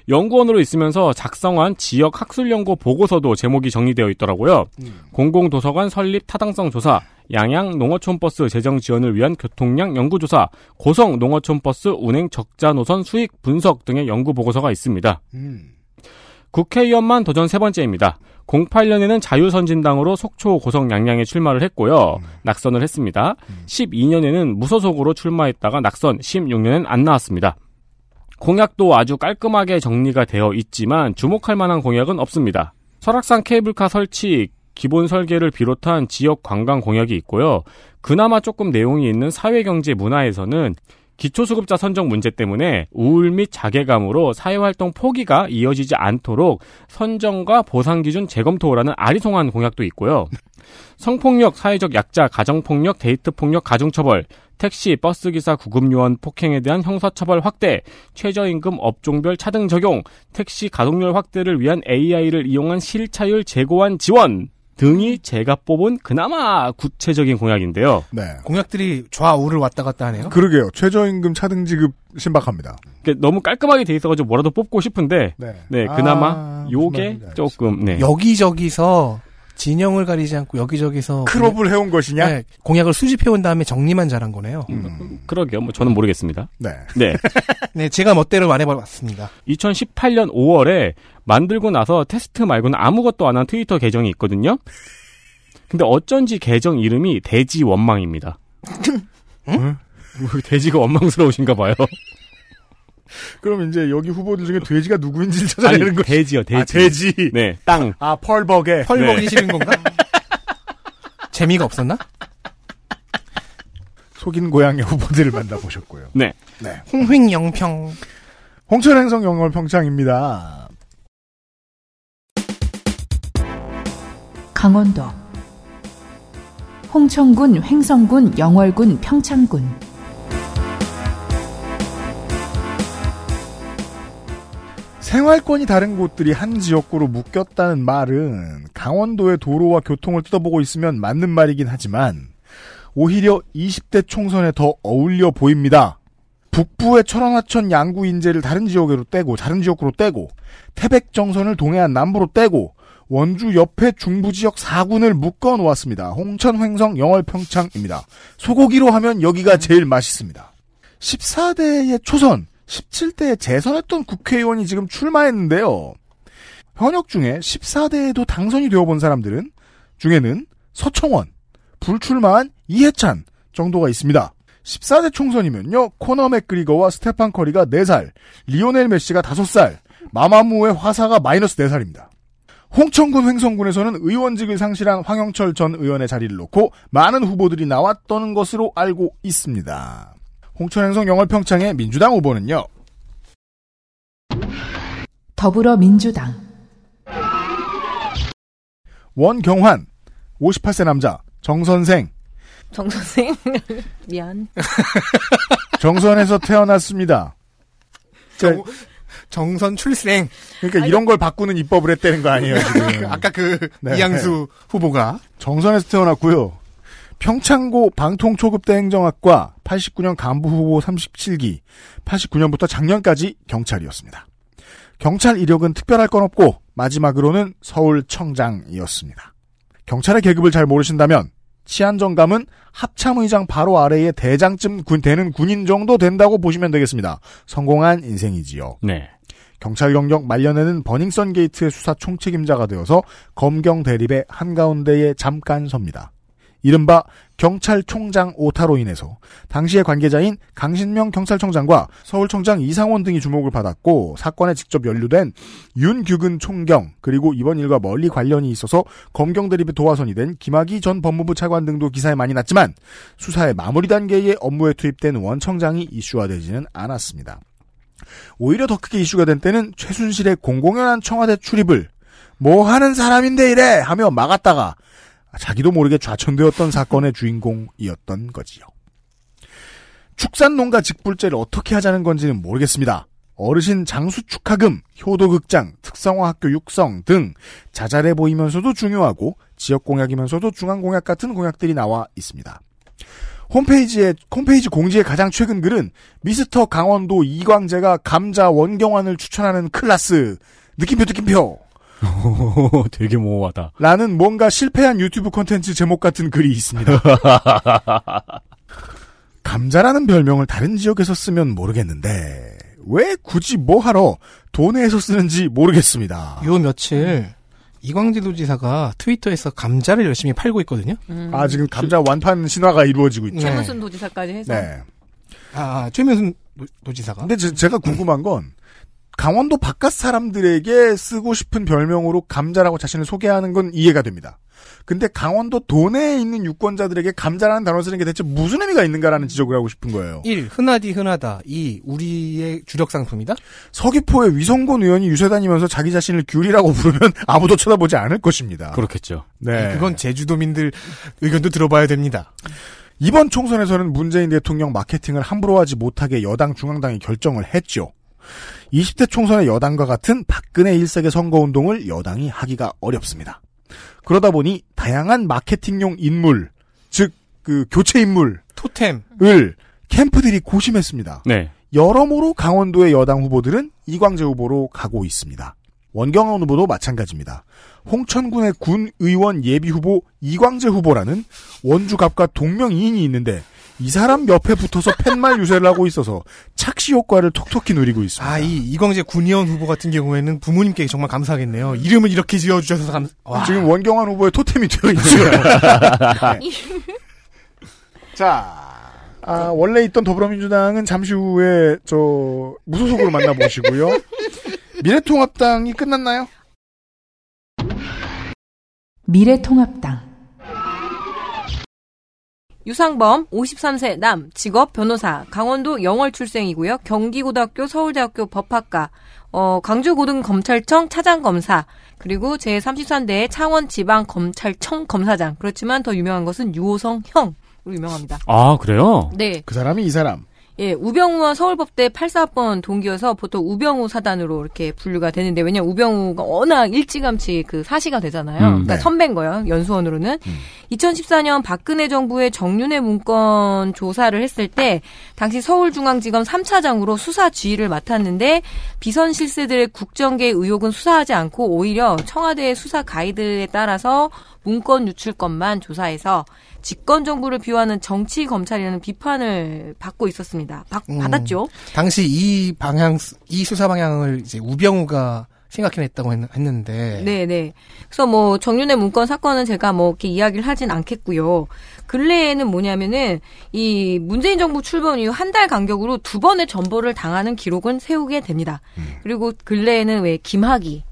연구원으로 있으면서 작성한 지역 학술연구 보고서도 제목이 정리되어 있더라고요. 공공도서관 설립 타당성 조사, 양양농어촌버스 재정지원을 위한 교통량 연구조사, 고성농어촌버스 운행 적자 노선 수익 분석 등의 연구보고서가 있습니다. 국회의원만 도전 세 번째입니다. 2008년에는 자유선진당으로 속초 고성 양양에 출마를 했고요. 낙선을 했습니다. 12년에는 무소속으로 출마했다가 낙선, 16년엔 안 나왔습니다. 공약도 아주 깔끔하게 정리가 되어 있지만 주목할 만한 공약은 없습니다. 설악산 케이블카 설치, 기본 설계를 비롯한 지역 관광 공약이 있고요. 그나마 조금 내용이 있는 사회경제 문화에서는 기초수급자 선정 문제 때문에 우울 및 자괴감으로 사회활동 포기가 이어지지 않도록 선정과 보상기준 재검토라는 아리송한 공약도 있고요. 성폭력, 사회적 약자, 가정폭력, 데이트폭력, 가중처벌, 택시, 버스기사, 구급요원 폭행에 대한 형사처벌 확대, 최저임금 업종별 차등 적용, 택시 가동률 확대를 위한 AI를 이용한 실차율 제고안 지원 등이 제가 뽑은 그나마 구체적인 공약인데요. 네. 공약들이 좌우를 왔다 갔다 하네요. 그러게요. 최저임금 차등지급 신박합니다. 그러니까 너무 깔끔하게 돼 있어가지고 뭐라도 뽑고 싶은데 네 그나마 요게 조금 여기저기서 진영을 가리지 않고 여기저기서 크롭을 해온 것이냐? 네, 공약을 수집해온 다음에 정리만 잘한 거네요. 그러게요. 뭐 저는 모르겠습니다. 네. 네, 제가 멋대로 말해봤습니다. 2018년 5월에 만들고 나서 테스트 말고는 아무것도 안 한 트위터 계정이 있거든요. 근데 어쩐지 계정 이름이 돼지 원망입니다. 응? 돼지가 원망스러우신가 봐요. 그럼 이제 여기 후보들 중에 돼지가 누구인지를 찾아내는 거죠. 돼지요, 돼지. 아, 돼지. 네, 땅. 아, 펄벅에. 펄벅이 싫은 건가? 재미가 없었나? 속인 고양이 후보들을 만나보셨고요. 네. 홍횡영평. 홍천행성 영월평창입니다. 강원도. 홍천군, 횡성군, 영월군, 평창군. 생활권이 다른 곳들이 한 지역구로 묶였다는 말은 강원도의 도로와 교통을 뜯어보고 있으면 맞는 말이긴 하지만 오히려 20대 총선에 더 어울려 보입니다. 북부의 철원하천 양구 인제를 다른 지역구로 떼고 태백 정선을 동해안 남부로 떼고 원주 옆에 중부 지역 4군을 묶어 놓았습니다. 홍천, 횡성, 영월, 평창입니다. 소고기로 하면 여기가 제일 맛있습니다. 14대의 초선 17대에 재선했던 국회의원이 지금 출마했는데요. 현역 중에 14대에도 당선이 되어본 사람들은 중에는 서청원, 불출마한 이해찬 정도가 있습니다. 14대 총선이면요. 코너 맥그리거와 스테판 커리가 4살, 리오넬 메시가 5살, 마마무의 화사가 -4살입니다. 홍천군 횡성군에서는 의원직을 상실한 황영철 전 의원의 자리를 놓고 많은 후보들이 나왔던 것으로 알고 있습니다. 홍천행성 영월평창의 민주당 후보는요. 더불어민주당 원경환 58세 남자 정선생 미안 정선에서 태어났습니다. 정선 출생. 그러니까 아니, 이런 걸 바꾸는 입법을 했다는 거 아니에요 지금. 아까 이양수 후보가 정선에서 태어났고요. 평창고 방통초급대 행정학과 89년 간부후보 37기, 89년부터 작년까지 경찰이었습니다. 경찰 이력은 특별할 건 없고 마지막으로는 서울청장이었습니다. 경찰의 계급을 잘 모르신다면 치안정감은 합참의장 바로 아래의 대장쯤 되는 군인 정도 된다고 보시면 되겠습니다. 성공한 인생이지요. 네. 경찰 경력 말년에는 버닝썬 게이트의 수사 총책임자가 되어서 검경 대립의 한가운데에 잠깐 섭니다. 이른바 경찰총장 오타로 인해서 당시의 관계자인 강신명 경찰청장과 서울청장 이상원 등이 주목을 받았고 사건에 직접 연루된 윤규근 총경 그리고 이번 일과 멀리 관련이 있어서 검경 대립의 도화선이 된 김학의 전 법무부 차관 등도 기사에 많이 났지만 수사의 마무리 단계의 업무에 투입된 원 청장이 이슈화되지는 않았습니다. 오히려 더 크게 이슈가 된 때는 최순실의 공공연한 청와대 출입을 뭐 하는 사람인데 이래 하며 막았다가 자기도 모르게 좌천되었던 사건의 주인공이었던 거지요. 축산농가 직불제를 어떻게 하자는 건지는 모르겠습니다. 어르신 장수축하금, 효도극장, 특성화학교 육성 등 자잘해 보이면서도 중요하고 지역공약이면서도 중앙공약 같은 공약들이 나와 있습니다. 홈페이지 공지의 가장 최근 글은 미스터 강원도 이광재가 감자 원경환을 추천하는 클라스 느낌표 되게 모호하다. 라는 뭔가 실패한 유튜브 콘텐츠 제목 같은 글이 있습니다. 감자라는 별명을 다른 지역에서 쓰면 모르겠는데 왜 굳이 뭐하러 도내에서 쓰는지 모르겠습니다. 요 며칠 이광재 도지사가 트위터에서 감자를 열심히 팔고 있거든요. 아, 지금 감자 완판 신화가 이루어지고 있죠. 최문순 도지사까지 해서. 네. 아, 최문순 도지사가. 근데 제가 궁금한 건 강원도 바깥 사람들에게 쓰고 싶은 별명으로 감자라고 자신을 소개하는 건 이해가 됩니다. 근데 강원도 도내에 있는 유권자들에게 감자라는 단어 쓰는 게 대체 무슨 의미가 있는가라는 지적을 하고 싶은 거예요. 1. 흔하디 흔하다. 2. 우리의 주력 상품이다. 서귀포의 위성곤 의원이 유세 다니면서 자기 자신을 귤이라고 부르면 아무도 쳐다보지 않을 것입니다. 그렇겠죠. 네. 그건 제주도민들 의견도 들어봐야 됩니다. 이번 총선에서는 문재인 대통령 마케팅을 함부로 하지 못하게 여당 중앙당이 결정을 했죠. 20대 총선의 여당과 같은 박근혜 일색의 선거운동을 여당이 하기가 어렵습니다. 그러다 보니 다양한 마케팅용 인물, 즉 그 교체 인물, 토템을 캠프들이 고심했습니다. 네. 여러모로 강원도의 여당 후보들은 이광재 후보로 가고 있습니다. 원경환 후보도 마찬가지입니다. 홍천군의 군 의원 예비 후보 이광재 후보라는 원주갑과 동명이인이 있는데 이 사람 옆에 붙어서 팻말 유세를 하고 있어서 착시 효과를 톡톡히 누리고 있습니다. 아, 이광재 군의원 후보 같은 경우에는 부모님께 정말 감사하겠네요. 이름을 이렇게 지어주셔서 와. 지금 원경환 후보의 토템이 되어있어요. 네. 자, 아, 원래 있던 더불어민주당은 잠시 후에 무소속으로 만나보시고요. 미래통합당이 끝났나요? 미래통합당 유상범 53세 남 직업 변호사 강원도 영월 출생이고요. 경기고등학교 서울대학교 법학과 광주고등검찰청 차장검사 그리고 제33대 창원지방검찰청 검사장 그렇지만 더 유명한 것은 유호성 형으로 유명합니다. 아 그래요? 네. 그 사람이 이 사람. 예, 우병우와 서울법대 84학번 동기여서 보통 우병우 사단으로 이렇게 분류가 되는데 왜냐면 우병우가 워낙 일찌감치 그 사시가 되잖아요. 그러니까 네. 선배인 거예요. 연수원으로는. 2014년 박근혜 정부의 정윤회 문건 조사를 했을 때 당시 서울중앙지검 3차장으로 수사 지휘를 맡았는데 비선 실세들의 국정계 의혹은 수사하지 않고 오히려 청와대의 수사 가이드에 따라서 문건 유출건만 조사해서 집권정부를 비호하는 정치검찰이라는 비판을 받고 있었습니다. 받았죠. 당시 이 수사 방향을 이제 우병우가 생각해냈다고 했는데. 네네. 그래서 정윤회 문건 사건은 제가 이렇게 이야기를 하진 않겠고요. 근래에는 뭐냐면은 이 문재인 정부 출범 이후 한 달 간격으로 두 번의 전보를 당하는 기록은 세우게 됩니다. 그리고 근래에는 김학의.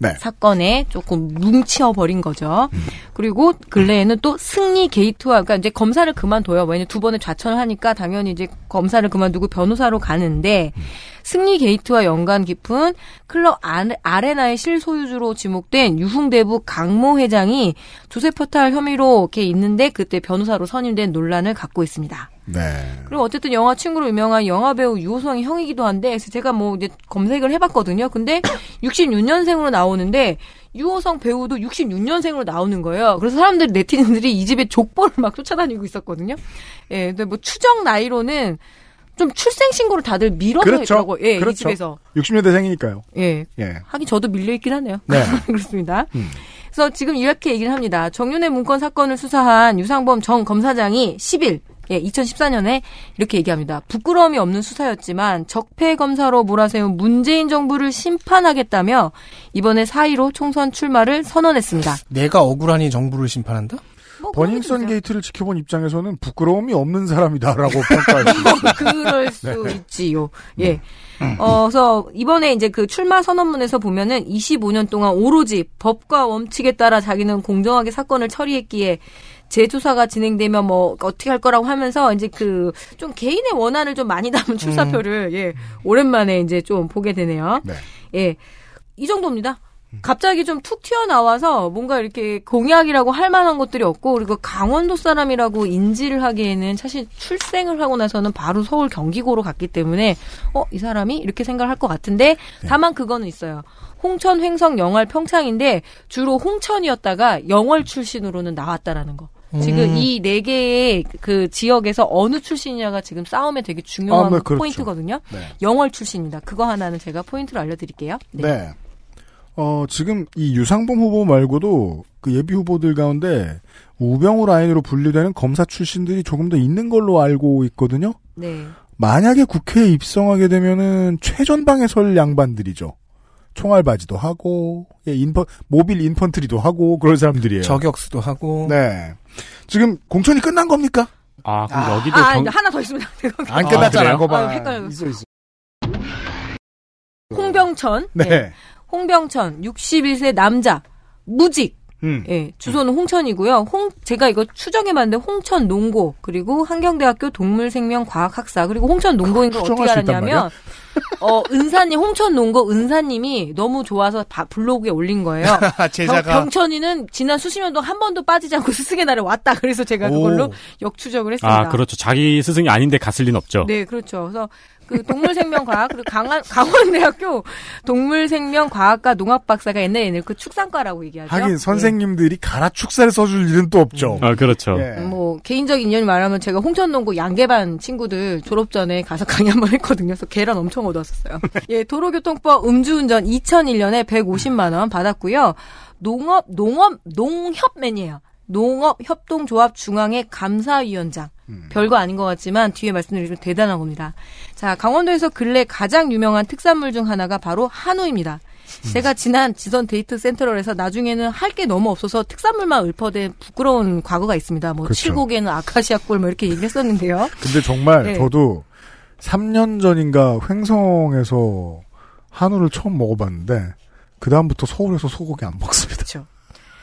네. 사건에 조금 뭉치어버린 거죠. 그리고 근래에는 또 승리 게이트와, 그러니까 이제 검사를 그만둬요. 왜냐면 두 번의 좌천을 하니까 당연히 이제 검사를 그만두고 변호사로 가는데, 승리 게이트와 연관 깊은 클럽 아레나의 실소유주로 지목된 유흥대부 강모 회장이 조세포탈 혐의로 이렇게 있는데, 그때 변호사로 선임된 논란을 갖고 있습니다. 네. 그리고 어쨌든 영화 친구로 유명한 영화배우 유호성이 형이기도 한데, 그래서 제가 이제 검색을 해봤거든요. 근데 66년생으로 나오는데, 유호성 배우도 66년생으로 나오는 거예요. 그래서 사람들이, 네티즌들이 이 집에 족보를 막 쫓아다니고 있었거든요. 예, 근데 추정 나이로는 좀 출생신고를 다들 밀어서 했더라고요. 그렇죠. 예, 그렇죠. 이 집에서. 60년대생이니까요. 예. 예. 하긴 저도 밀려있긴 하네요. 네. 그렇습니다. 그래서 지금 이렇게 얘기를 합니다. 정윤회 문건 사건을 수사한 유상범 전 검사장이 10일, 예, 2014년에 이렇게 얘기합니다. 부끄러움이 없는 수사였지만 적폐 검사로 몰아세운 문재인 정부를 심판하겠다며 이번에 4.15 총선 출마를 선언했습니다. 내가 억울하니 정부를 심판한다? 버닝썬 게이트를 지켜본 입장에서는 부끄러움이 없는 사람이다라고 평가했습니다. 그럴 수 네. 있지요. 예. 네. 그래서 이번에 이제 그 출마 선언문에서 보면은 25년 동안 오로지 법과 원칙에 따라 자기는 공정하게 사건을 처리했기에 재조사가 진행되면 어떻게 할 거라고 하면서 이제 좀 개인의 원한을 좀 많이 담은 출사표를 예, 오랜만에 이제 좀 보게 되네요. 네. 예. 이 정도입니다. 갑자기 좀 툭 튀어나와서 뭔가 이렇게 공약이라고 할 만한 것들이 없고 그리고 강원도 사람이라고 인지를 하기에는 사실 출생을 하고 나서는 바로 서울 경기고로 갔기 때문에 이 사람이 이렇게 생각할 것 같은데 네. 다만 그거는 있어요. 홍천 횡성 영월 평창인데 주로 홍천이었다가 영월 출신으로는 나왔다라는 거. 지금 이 네 개의 그 지역에서 어느 출신이냐가 지금 싸움에 되게 중요한 네, 그렇죠. 포인트거든요. 네. 영월 출신입니다. 그거 하나는 제가 포인트로 알려드릴게요. 네. 지금 이 유상범 후보 말고도 그 예비 후보들 가운데 우병우 라인으로 분류되는 검사 출신들이 조금 더 있는 걸로 알고 있거든요. 네. 만약에 국회에 입성하게 되면은 최전방에 설 양반들이죠. 총알 바지도 하고, 예, 모빌 인펀트리도 하고, 그런 사람들이에요. 저격수도 하고. 네. 지금 공천이 끝난 겁니까? 아, 그럼 여기도. 하나 더 있습니다. 안 끝났잖아요. 이거 봐. 헷갈렸어. 홍병천. 네. 예. 홍병천, 61세 남자, 무직. 예, 주소는 홍천이고요. 제가 이거 추정해봤는데 홍천 농고, 그리고 한경대학교 동물생명과학학사, 그리고 홍천 농고인 걸 어떻게 알았냐면, 은사님, 홍천 농고 은사님이 너무 좋아서 블로그에 올린 거예요. 제자가. 병천이는 지난 수십 년 동안 한 번도 빠지지 않고 스승의 날에 왔다. 그래서 제가 그걸로 역추적을 했습니다. 아, 그렇죠. 자기 스승이 아닌데 갔을 리는 없죠. 네, 그렇죠. 그래서 그 동물생명과학, 그리고 강원대학교 동물생명과학과 농학박사가 옛날에는 그 축산과라고 얘기하죠. 하긴 선생님들이 가라 축사를 써줄 일은 또 없죠. 아, 그렇죠. 예. 뭐 개인적인 인연이 말하면 제가 홍천농고 양계반 친구들 졸업 전에 가서 강의 한번 했거든요. 그래서 계란 엄청 얻었었어요. 예, 도로교통법 음주운전 2001년에 150만 원 받았고요. 농협맨이에요. 농업협동조합 중앙회 감사위원장. 별거 아닌 것 같지만 뒤에 말씀드리면 대단한 겁니다. 자, 강원도에서 근래 가장 유명한 특산물 중 하나가 바로 한우입니다. 제가 지난 지선 데이트 센트럴에서 나중에는 할 게 너무 없어서 특산물만 읊어댄 부끄러운 과거가 있습니다. 뭐 그렇죠. 칠곡에는 아카시아 꿀 뭐 이렇게 얘기를 했었는데요. 근데 정말 네. 저도 3년 전인가 횡성에서 한우를 처음 먹어봤는데 그 다음부터 서울에서 소고기 안 먹습니다. 그렇죠.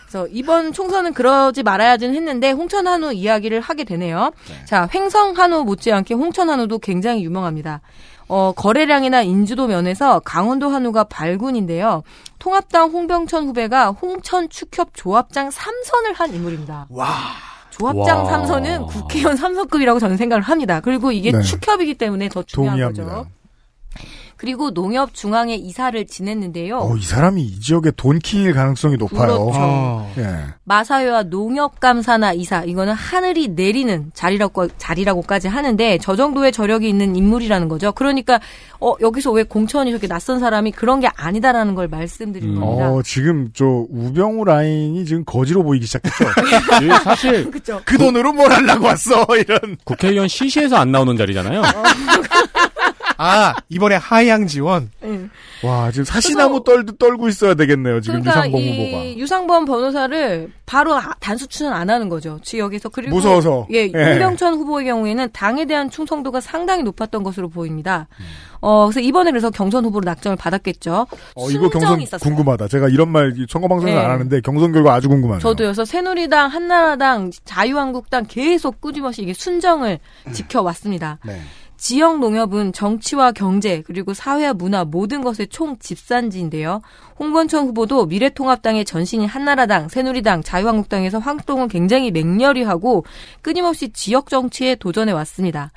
그래서 이번 총선은 그러지 말아야지 했는데 홍천 한우 이야기를 하게 되네요. 네. 자, 횡성 한우 못지않게 홍천 한우도 굉장히 유명합니다. 거래량이나 인지도 면에서 강원도 한우가 발군인데요. 통합당 홍병천 후배가 홍천 축협 조합장 3선을 한 인물입니다. 와. 조합장 3선은 국회의원 3선급이라고 저는 생각을 합니다. 그리고 이게 네. 축협이기 때문에 더 중요한 동의합니다. 거죠. 그리고 농협중앙회 이사를 지냈는데요. 이 사람이 이 지역의 돈킹일 가능성이 높아요. 그렇죠. 예. 마사회와 농협감사나 이사, 이거는 하늘이 내리는 자리라고까지 하는데 저 정도의 저력이 있는 인물이라는 거죠. 그러니까 여기서 왜 공천이 저렇게 낯선 사람이 그런 게 아니다라는 걸 말씀드린 겁니다. 지금 저 우병우 라인이 지금 거지로 보이기 시작했죠. 예, 사실 그쵸. 그 돈으로 뭘 하려고 왔어 이런. 국회의원 시시에서 안 나오는 자리잖아요. 이번에 하향 지원? 응. 와, 지금 사시나무 떨고 있어야 되겠네요, 지금 그러니까 유상범 후보가. 유상범 변호사를 바로 단수 추천 안 하는 거죠, 지역에서. 그리고. 무서워서. 예, 홍병천 후보의 경우에는 당에 대한 충성도가 상당히 높았던 것으로 보입니다. 그래서 이번에 그래서 경선 후보로 낙점을 받았겠죠. 이거 경선 있었어요. 궁금하다. 제가 이런 말 선거방송에서 안 하는데 경선 결과 아주 궁금하네요. 저도요. 그래서 새누리당, 한나라당, 자유한국당 계속 꾸준히 이게 순정을 지켜왔습니다. 네. 지역 농협은 정치와 경제 그리고 사회와 문화 모든 것의 총 집산지인데요. 홍병천 후보도 미래통합당의 전신인 한나라당, 새누리당, 자유한국당에서 활동을 굉장히 맹렬히 하고 끊임없이 지역 정치에 도전해 왔습니다.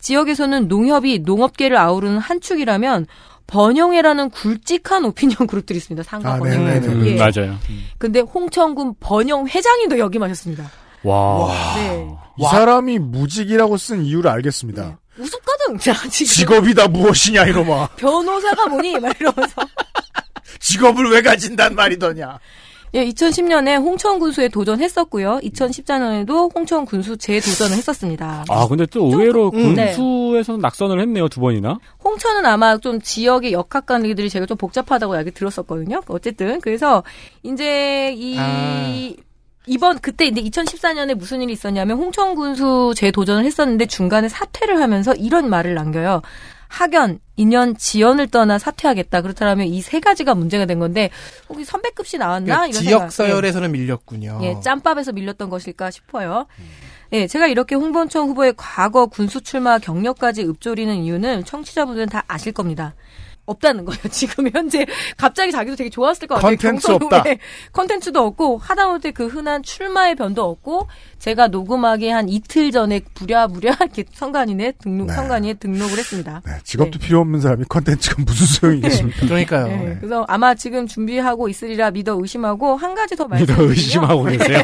지역에서는 농협이 농업계를 아우르는 한 축이라면 번영회라는 굵직한 오피니언 그룹들이 있습니다. 상가번영. 예. 맞아요. 근데 홍천군 번영회장님도 역임하셨습니다. 와. 네. 이 사람이 무직이라고 쓴 이유를 알겠습니다. 네. 우습거든. 직업이다 무엇이냐 이러마. 변호사가 뭐니 막 이러면서. 직업을 왜 가진단 말이더냐. 예, 2010년에 홍천군수에 도전했었고요. 2014년에도 홍천군수 재도전을 했었습니다. 근데 또 의외로 군수에서는 낙선을 했네요. 두 번이나. 홍천은 아마 좀 지역의 역학관리들이 제가 좀 복잡하다고 얘기 들었었거든요. 어쨌든 그래서 이제 이번 그때 이제 2014년에 무슨 일이 있었냐면 홍천군수 재도전을 했었는데 중간에 사퇴를 하면서 이런 말을 남겨요. 학연, 인연, 지연을 떠나 사퇴하겠다. 그렇다면 이 세 가지가 문제가 된 건데 혹시 선배급시 나왔나? 이런 지역 서열에서는 밀렸군요. 예, 짬밥에서 밀렸던 것일까 싶어요. 예, 제가 이렇게 홍병천 후보의 과거 군수 출마 경력까지 읊조리는 이유는 청취자분들은 다 아실 겁니다. 없다는 거예요. 지금 현재 갑자기 자기도 되게 좋았을 것 같아요. 컨텐츠 없다. 컨텐츠도 없고 하다못해 그 흔한 출마의 변도 없고 제가 녹음하기 한 이틀 전에 부랴부랴 이렇게 선관위에 등록을 했습니다. 네, 직업도 필요 없는 사람이 컨텐츠가 무슨 소용이 있습니까? 그러니까요. 네, 그래서 아마 지금 준비하고 있으리라 믿어 의심하고 한 가지 더 말씀드리면 믿어 의심하고 계세요?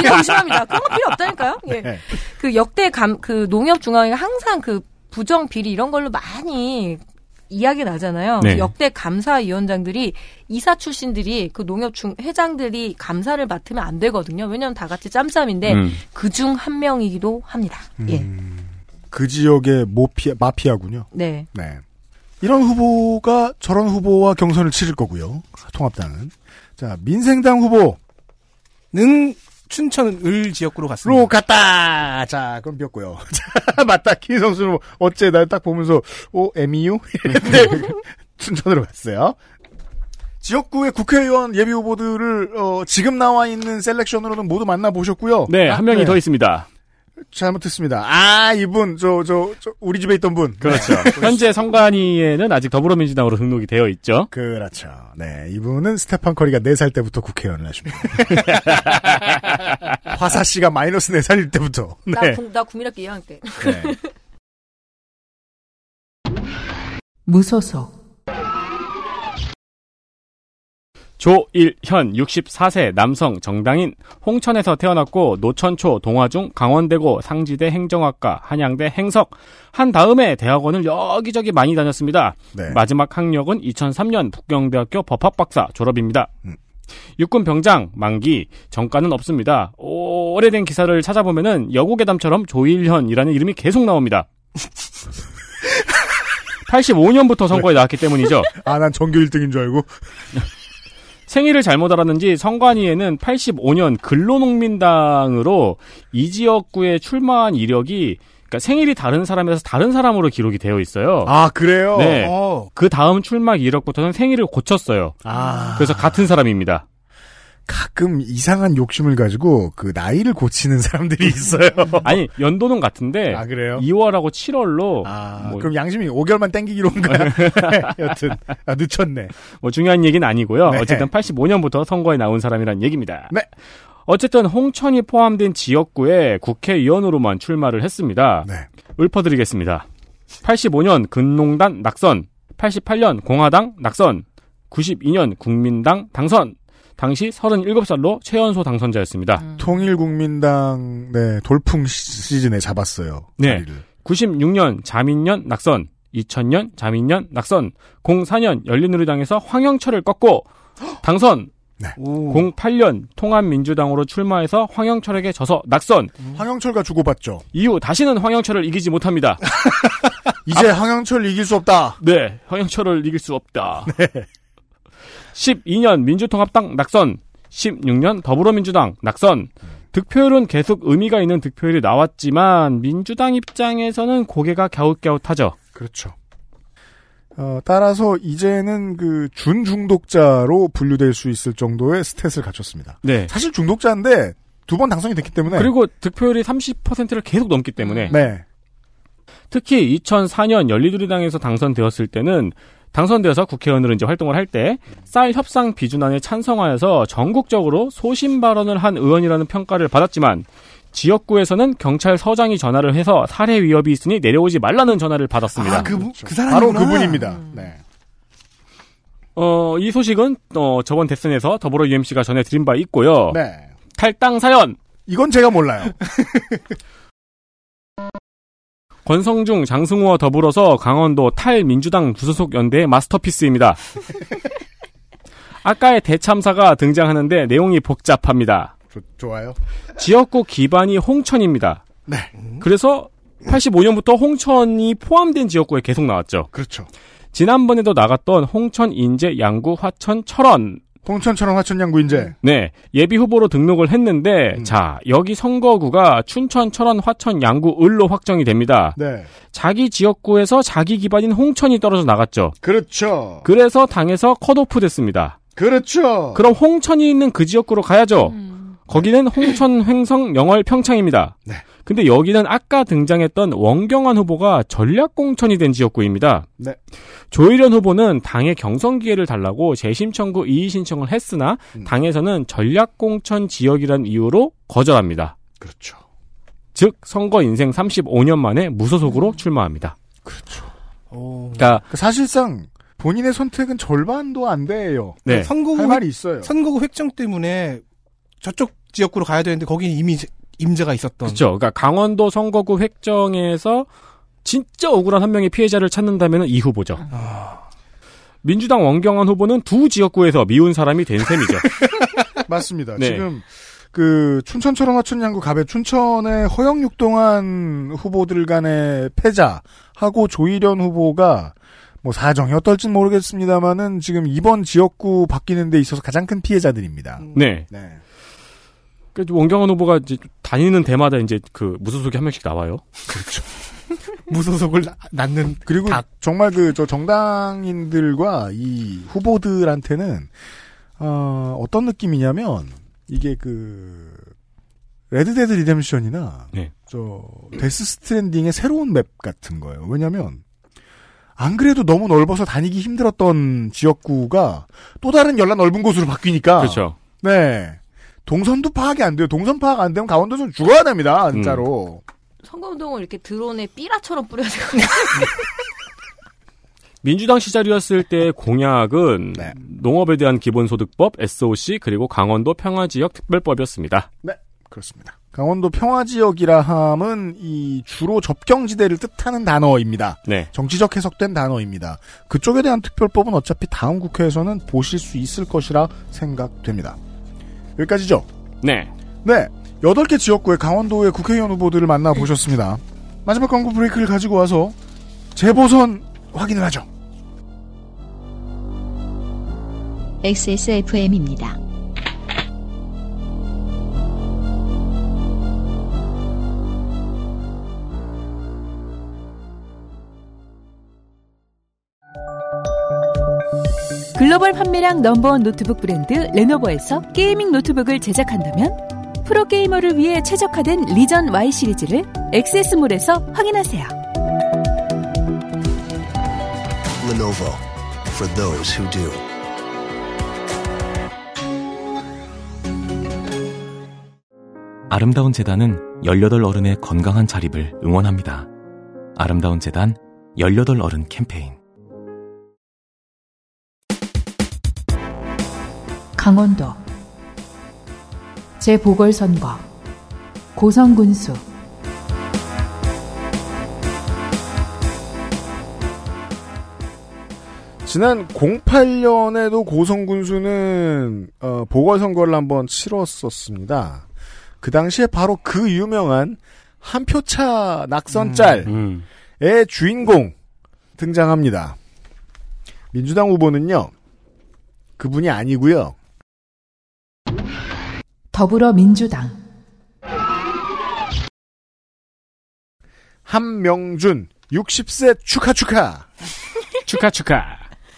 믿어 의심합니다. 그런 거 필요 없다니까요. 네. 예. 그 역대 그 농협중앙회가 항상 그 부정 비리 이런 걸로 많이 이야기가 나잖아요. 네. 역대 감사위원장들이 이사 출신들이 그 농협중 회장들이 감사를 맡으면 안 되거든요. 왜냐하면 다 같이 짬짬인데 그중 한 명이기도 합니다. 예. 그 지역의 마피아군요. 네. 네. 이런 후보가 저런 후보와 경선을 치를 거고요. 통합당은. 자, 민생당 후보는 춘천 을 지역구로 갔습니다. 로 갔다! 자, 그럼 비었고요. 자, 맞다. 김성수 후보. 어째 날 딱 보면서, 오, MEU? 이랬는데, 춘천으로 갔어요. 지역구의 국회의원 예비 후보들을, 지금 나와 있는 셀렉션으로는 모두 만나보셨고요. 네, 한 명이 네. 더 있습니다. 잘못했습니다. 아, 이분, 우리 집에 있던 분. 그렇죠. 현재 선관위에는 아직 더불어민주당으로 등록이 되어 있죠. 그렇죠. 네, 이분은 스테판 커리가 4살 때부터 국회의원을 하십니다. 화사 씨가 마이너스 4살일 때부터. 네. 나 국민학교 2학년 때. 네. 무소속. 조일현 64세 남성 정당인 홍천에서 태어났고 노천초, 동화중, 강원대고, 상지대 행정학과, 한양대 행석 한 다음에 대학원을 여기저기 많이 다녔습니다. 네. 마지막 학력은 2003년 북경대학교 법학박사 졸업입니다. 육군 병장 만기 전과는 없습니다. 오래된 기사를 찾아보면은 여고괴담처럼 조일현이라는 이름이 계속 나옵니다. 85년부터 선거에 나왔기 때문이죠. 아, 난 전교 1등인 줄 알고. 생일을 잘못 알았는지 선관위에는 85년 근로농민당으로 이 지역구에 출마한 이력이 그러니까 생일이 다른 사람에서 다른 사람으로 기록이 되어 있어요. 아, 그래요? 네. 그 다음 출마 이력부터는 생일을 고쳤어요. 아. 그래서 같은 사람입니다. 가끔 이상한 욕심을 가지고 그 나이를 고치는 사람들이 있어요. 아니, 연도는 같은데. 아, 그래요? 2월하고 7월로. 아, 뭐... 그럼 양심이 5개월만 땡기기로 온 거야? 여튼, 아, 늦췄네. 뭐 중요한 얘기는 아니고요. 네. 어쨌든 85년부터 선거에 나온 사람이란 얘기입니다. 네. 어쨌든 홍천이 포함된 지역구에 국회의원으로만 출마를 했습니다. 네. 읊어드리겠습니다. 85년 근농단 낙선, 88년 공화당 낙선, 92년 국민당 당선, 당시 37살로 최연소 당선자였습니다. 통일국민당 네, 돌풍 시즌에 잡았어요. 네, 자리를. 96년 자민련 낙선, 2000년 자민련 낙선, 04년 열린우리당에서 황영철을 꺾고 당선, 네. 08년 통합민주당으로 출마해서 황영철에게 져서 낙선. 황영철과 주고받죠. 이후 다시는 황영철을 이기지 못합니다. 이제 황영철을 이길 수 없다. 네, 황영철을 이길 수 없다. 네. 12년 민주통합당 낙선, 16년 더불어민주당 낙선. 득표율은 계속 의미가 있는 득표율이 나왔지만 민주당 입장에서는 고개가 갸웃갸웃하죠. 그렇죠. 따라서 이제는 그 준중독자로 분류될 수 있을 정도의 스탯을 갖췄습니다. 네. 사실 중독자인데 두 번 당선이 됐기 때문에. 그리고 득표율이 30%를 계속 넘기 때문에. 네. 특히 2004년 열린우리당에서 당선되었을 때는 당선되어서 국회의원으로 이제 활동을 할 때 쌀 협상 비준안에 찬성하여서 전국적으로 소신 발언을 한 의원이라는 평가를 받았지만 지역구에서는 경찰서장이 전화를 해서 살해 위협이 있으니 내려오지 말라는 전화를 받았습니다. 아, 그 바로 그분입니다. 네. 이 소식은 저번 대선에서 더불어 UMC가 전해드린 바 있고요. 네. 탈당 사연. 이건 제가 몰라요. 권성중, 장승호와 더불어서 강원도 탈민주당 부소속 연대의 마스터피스입니다. 아까의 대참사가 등장하는데 내용이 복잡합니다. 좋아요. 지역구 기반이 홍천입니다. 네. 그래서 85년부터 홍천이 포함된 지역구에 계속 나왔죠. 그렇죠. 지난번에도 나갔던 홍천, 인제, 양구, 화천, 철원. 홍천처럼 화천양구 인제. 네. 예비후보로 등록을 했는데 자, 여기 선거구가 춘천, 철원, 화천, 양구, 을로 확정이 됩니다. 네. 자기 지역구에서 자기 기반인 홍천이 떨어져 나갔죠. 그렇죠. 그래서 당에서 컷오프 됐습니다. 그렇죠. 그럼 홍천이 있는 그 지역구로 가야죠. 거기는 홍천, 횡성, 영월, 평창입니다. 네. 근데 여기는 아까 등장했던 원경환 후보가 전략공천이 된 지역구입니다. 네. 조일현 후보는 당의 경선 기회를 달라고 재심청구 이의신청을 했으나 당에서는 전략공천 지역이란 이유로 거절합니다. 그렇죠. 즉 선거 인생 35년 만에 무소속으로 출마합니다. 그렇죠. 그러니까 사실상 본인의 선택은 절반도 안 돼요. 네. 할 말이 있어요. 선거구 획정 때문에 저쪽 지역구로 가야 되는데 거기는 이미 임자가 있었던. 그렇죠. 그러니까 강원도 선거구 획정에서 진짜 억울한 한 명의 피해자를 찾는다면 이 후보죠. 민주당 원경환 후보는 두 지역구에서 미운 사람이 된 셈이죠. 맞습니다. 네. 지금 그 춘천처럼 화천yan구 갑에 춘천의 허영 육동한 후보들 간의 패자하고 조일현 후보가 뭐 사정이 어떨진 모르겠습니다만은 지금 이번 지역구 바뀌는 데 있어서 가장 큰 피해자들입니다. 네. 네. 원경환 후보가 이제 다니는 데마다 이제 그 무소속이 한 명씩 나와요. 그렇죠. 무소속을 낳는 그리고 닭. 정말 그 저 정당인들과 이 후보들한테는 어떤 느낌이냐면 이게 그 레드데드 리뎀션이나 네. 저 데스 스트랜딩의 새로운 맵 같은 거예요. 왜냐하면 안 그래도 너무 넓어서 다니기 힘들었던 지역구가 또 다른 열나 넓은 곳으로 바뀌니까. 그렇죠. 네. 동선도 파악이 안 돼요. 동선 파악 안 되면 강원도에서 죽어야 됩니다. 진짜로. 선거운동을 이렇게 드론에 삐라처럼 뿌려서. 민주당 시절이었을 때 공약은 네. 농업에 대한 기본소득법, SOC, 그리고 강원도 평화지역 특별법이었습니다. 네, 그렇습니다. 강원도 평화지역이라 함은 이 주로 접경지대를 뜻하는 단어입니다. 네. 정치적 해석된 단어입니다. 그쪽에 대한 특별법은 어차피 다음 국회에서는 보실 수 있을 것이라 생각됩니다. 여기까지죠? 네. 네. 8개 지역구의 강원도의 국회의원 후보들을 만나보셨습니다. 마지막 광고 브레이크를 가지고 와서 재보선 확인을 하죠. XSFM입니다. 글로벌 판매량 넘버원 노트북 브랜드 레노버에서 게이밍 노트북을 제작한다면 프로게이머를 위해 최적화된 리전 Y 시리즈를 XS몰에서 확인하세요. Lenovo for those who do. 아름다운 재단은 18어른의 건강한 자립을 응원합니다. 아름다운 재단 18어른 캠페인. 강원도 재보궐선거 고성군수 지난 08년에도 고성군수는 보궐선거를 한번 치렀었습니다. 그 당시에 바로 그 유명한 한 표차 낙선짤의 주인공 등장합니다. 민주당 후보는요. 그분이 아니고요. 더불어민주당 한명준 60세 축하 축하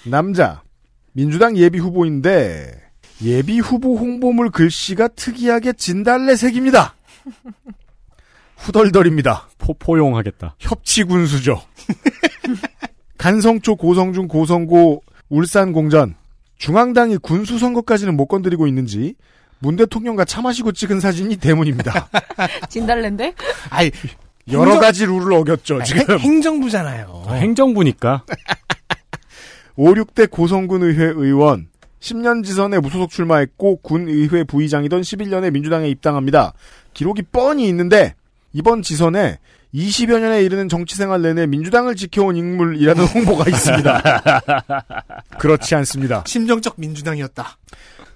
남자 민주당 예비후보인데 예비후보 홍보물 글씨가 특이하게 진달래색입니다. 후덜덜입니다. 포용하겠다. 협치군수죠. 간성초 고성중 고성고 울산공전 중앙당이 군수선거까지는 못 건드리고 있는지 문 대통령과 차 마시고 찍은 사진이 대문입니다. 진달래인데? 아니, 여러 가지 룰을 어겼죠, 지금. 행정부잖아요. 행정부니까. 5, 6대 고성군 의회 의원. 10년 지선에 무소속 출마했고 군의회 부의장이던 11년에 민주당에 입당합니다. 기록이 뻔히 있는데 이번 지선에 20여 년에 이르는 정치생활 내내 민주당을 지켜온 인물이라는 홍보가 있습니다. 그렇지 않습니다. 심정적 민주당이었다.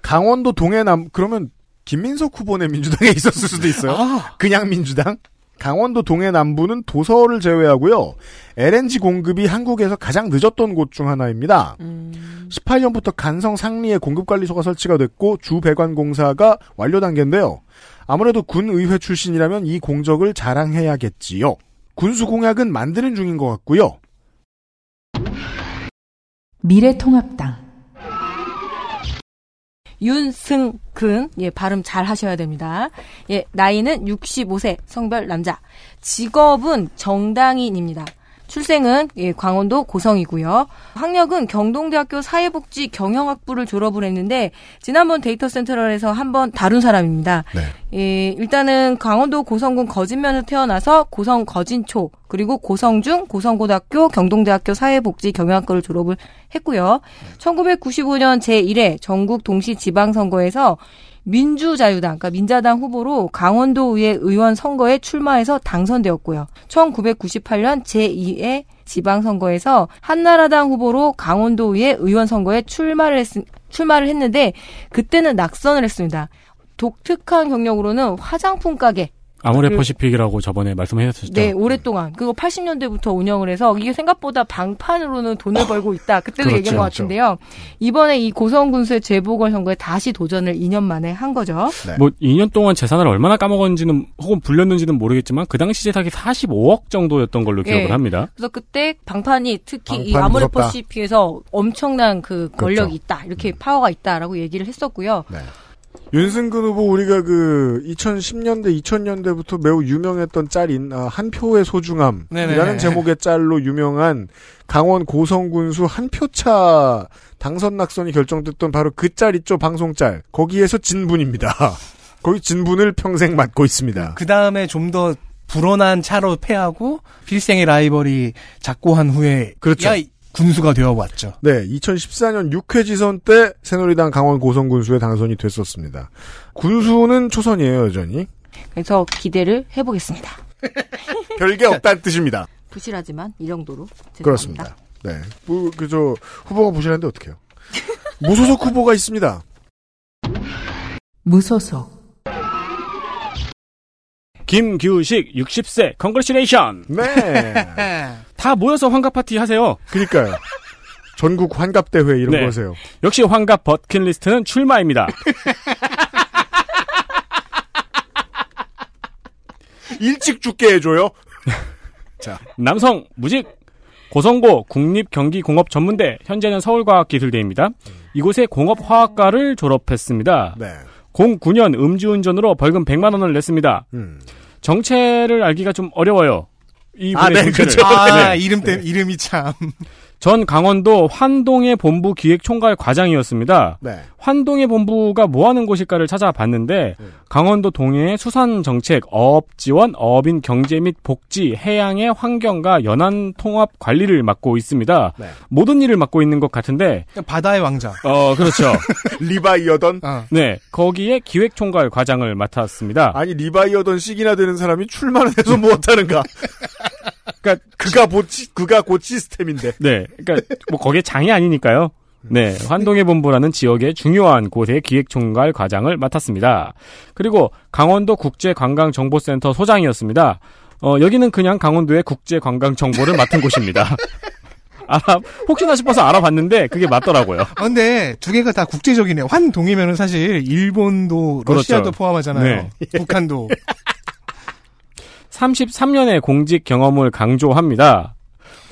강원도 동해남 그러면 김민석 후보네 민주당에 있었을 수도 있어요. 그냥 민주당. 강원도 동해남부는 도서를 제외하고요. LNG 공급이 한국에서 가장 늦었던 곳 중 하나입니다. 18년부터 간성 상리에 공급관리소가 설치가 됐고 주배관공사가 완료 단계인데요. 아무래도 군의회 출신이라면 이 공적을 자랑해야겠지요. 군수공약은 만드는 중인 것 같고요. 미래통합당 윤승근, 예, 발음 잘 하셔야 됩니다. 예, 나이는 65세, 성별 남자. 직업은 정당인입니다. 출생은 예, 강원도 고성이고요. 학력은 경동대학교 사회복지 경영학부를 졸업을 했는데 지난번 데이터 센트럴에서 한번 다룬 사람입니다. 네. 예, 일단은 강원도 고성군 거진면에서 태어나서 고성 거진초 그리고 고성중 고성고등학교 경동대학교 사회복지 경영학과를 졸업을 했고요. 1995년 제1회 전국 동시 지방선거에서 민주자유당, 그러니까 민자당 후보로 강원도의회 의원 선거에 출마해서 당선되었고요. 1998년 제2회 지방선거에서 한나라당 후보로 강원도의회 의원 선거에 출마를 했는데 그때는 낙선을 했습니다. 독특한 경력으로는 화장품 가게. 아모레 퍼시픽이라고 저번에 말씀하셨죠. 네, 오랫동안. 그거 80년대부터 운영을 해서 이게 생각보다 방판으로는 돈을 벌고 있다. 그때도 그렇죠, 얘기한 것 같은데요. 그렇죠. 이번에 이 고성군수의 재보궐선거에 다시 도전을 2년 만에 한 거죠. 네. 뭐 2년 동안 재산을 얼마나 까먹었는지는 혹은 불렸는지는 모르겠지만 그 당시 재산이 45억 정도였던 걸로 기억을 네. 합니다. 그래서 그때 방판이 특히 이 아모레 퍼시픽에서 엄청난 그 권력이 그렇죠. 있다. 이렇게 파워가 있다라고 얘기를 했었고요. 네. 윤승근 후보 우리가 그 2010년대, 2000년대부터 매우 유명했던 짤인 한 표의 소중함이라는 네네. 제목의 짤로 유명한 강원 고성군수 한 표차 당선 낙선이 결정됐던 바로 그 짤 있죠. 방송 짤. 거기에서 진 분입니다. 거기 진 분을 평생 맡고 있습니다. 그 다음에 좀 더 불온한 차로 패하고 필생의 라이벌이 작고한 후에 그렇죠. 야, 군수가 되어왔죠. 네, 2014년 6회 지선 때 새누리당 강원 고성 군수에 당선이 됐었습니다. 군수는 초선이에요, 여전히. 그래서 기대를 해보겠습니다. 별게 없다는 뜻입니다. 부실하지만 이 정도로. 죄송합니다. 그렇습니다. 네, 뭐, 그저 후보가 부실한데 어떡해요. 무소속 후보가 있습니다. 무소속. 김규식 60세 컨그레츄레이션. 네. 다 모여서 환갑 파티 하세요. 그러니까요. 전국 환갑 대회 이런 네. 거 하세요. 역시 환갑 버킷리스트는 출마입니다. 일찍 죽게 해줘요. 자, 남성 무직 고성고 국립경기공업전문대 현재는 서울과학기술대입니다. 이곳에 공업화학과를 졸업했습니다. 네. 09년 음주운전으로 벌금 100만 원을 냈습니다. 정체를 알기가 좀 어려워요. 이분의 네, 그렇죠. 네. 이름이 참. 전 강원도 환동의 본부 기획총괄 과장이었습니다. 네. 환동의 본부가 뭐하는 곳일까를 찾아봤는데 강원도 동해의 수산정책, 어업지원, 어업인 경제 및 복지, 해양의 환경과 연안통합 관리를 맡고 있습니다. 네. 모든 일을 맡고 있는 것 같은데 바다의 왕자. 그렇죠. 리바이어던? 네, 거기에 기획총괄 과장을 맡았습니다. 아니 리바이어던 시기나 되는 사람이 출마를 해서 못하는가? 그러니까 그가 곧 시스템인데. 네, 그러니까 뭐 거기에 장이 아니니까요. 네, 환동의 본부라는 지역의 중요한 곳의 기획총괄 과장을 맡았습니다. 그리고 강원도 국제관광정보센터 소장이었습니다. 여기는 그냥 강원도의 국제관광정보를 맡은 곳입니다. 혹시나 싶어서 알아봤는데 그게 맞더라고요. 근데 두 개가 다 국제적이네요. 환동이면은 사실 일본도 러시아도 그렇죠. 포함하잖아요. 네. 북한도. 33년의 공직 경험을 강조합니다.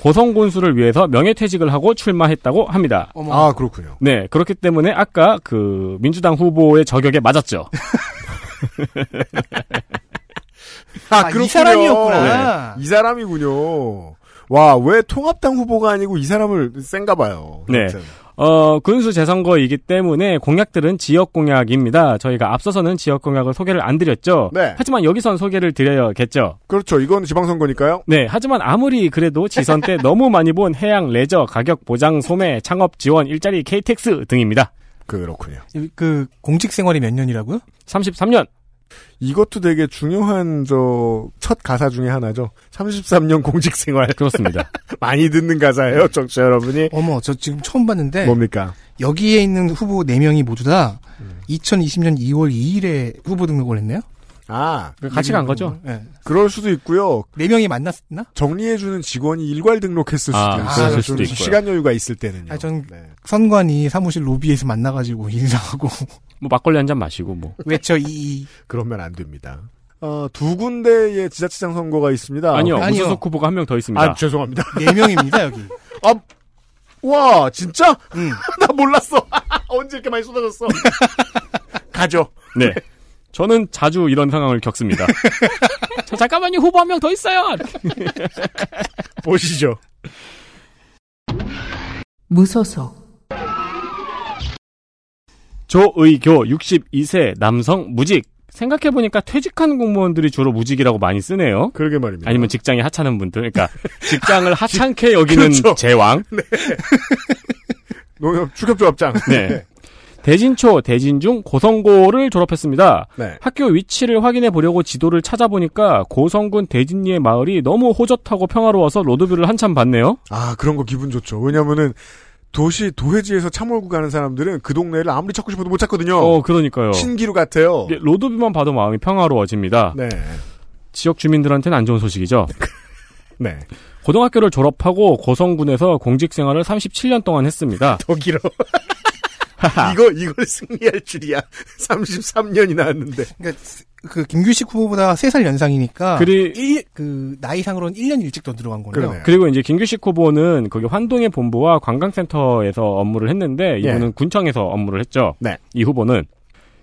고성군수를 위해서 명예퇴직을 하고 출마했다고 합니다. 어머. 아, 그렇군요. 네, 그렇기 때문에 아까 그 민주당 후보의 저격에 맞았죠. 그렇군요. 이 사람이었구나. 네. 이 사람이군요. 와, 왜 통합당 후보가 아니고 이 사람을 센가 봐요. 그렇죠. 네. 군수 재선거이기 때문에 공약들은 지역 공약입니다. 저희가 앞서서는 지역 공약을 소개를 안 드렸죠. 네. 하지만 여기선 소개를 드려야겠죠. 그렇죠. 이건 지방선거니까요. 네. 하지만 아무리 그래도 지선 때 너무 많이 본 해양 레저, 가격 보장, 소매, 창업 지원, 일자리, KTX 등입니다. 그렇군요. 그 공직 생활이 몇 년이라고요? 33년. 이것도 되게 중요한 첫 가사 중에 하나죠. 33년 공직생활. 그렇습니다. 많이 듣는 가사예요, 청취자 여러분이. 어머, 저 지금 처음 봤는데. 뭡니까? 여기에 있는 후보 4명이 모두 다 2020년 2월 2일에 후보 등록을 했네요. 아, 같이 간 거죠? 네. 그럴 수도 있고요. 4명이 만났나? 정리해주는 직원이 일괄 등록했을 수도 있어요. 시간 여유가 있을 때는요. 전 선관이 사무실 로비에서 만나가지고 인사하고. 뭐 막걸리 한잔 마시고 뭐. 외쳐 이. 그러면 안 됩니다. 두 군데의 지자체장 선거가 있습니다. 아니요. 무소속 후보가 한 명 더 있습니다. 아, 죄송합니다. 4명입니다 여기. 아, 와 진짜? 나 몰랐어. 언제 이렇게 많이 쏟아졌어? 가죠. 네. 저는 자주 이런 상황을 겪습니다. 잠깐만요. 후보 한 명 더 있어요. 보시죠. 무소속. 조의교 62세 남성 무직. 생각해보니까 퇴직한 공무원들이 주로 무직이라고 많이 쓰네요. 그러게 말입니다. 아니면 직장에 하찮은 분들. 그러니까 직장을 하찮게 여기는 그렇죠. 제왕. 네. 농협 축협조합장. 네. 대진초, 대진중, 고성고를 졸업했습니다. 네. 학교 위치를 확인해 보려고 지도를 찾아보니까 고성군 대진리의 마을이 너무 호젓하고 평화로워서 로드뷰를 한참 봤네요. 아, 그런 거 기분 좋죠. 왜냐면은 도시, 도회지에서 차 몰고 가는 사람들은 그 동네를 아무리 찾고 싶어도 못 찾거든요. 그러니까요. 신기루 같아요. 네, 로드뷰만 봐도 마음이 평화로워집니다. 네. 지역 주민들한테는 안 좋은 소식이죠. 네. 고등학교를 졸업하고 고성군에서 공직생활을 37년 동안 했습니다. 더 길어. 이걸 승리할 줄이야. 33년이나 했는데. 그러니까 그 김규식 후보보다 3살 연상이니까 그 나이상으로는 1년 일찍 더 들어간 거네요. 그러네요. 그리고 이제 김규식 후보는 거기 환동의 본부와 관광센터에서 업무를 했는데 이분은 예. 군청에서 업무를 했죠. 네. 이 후보는.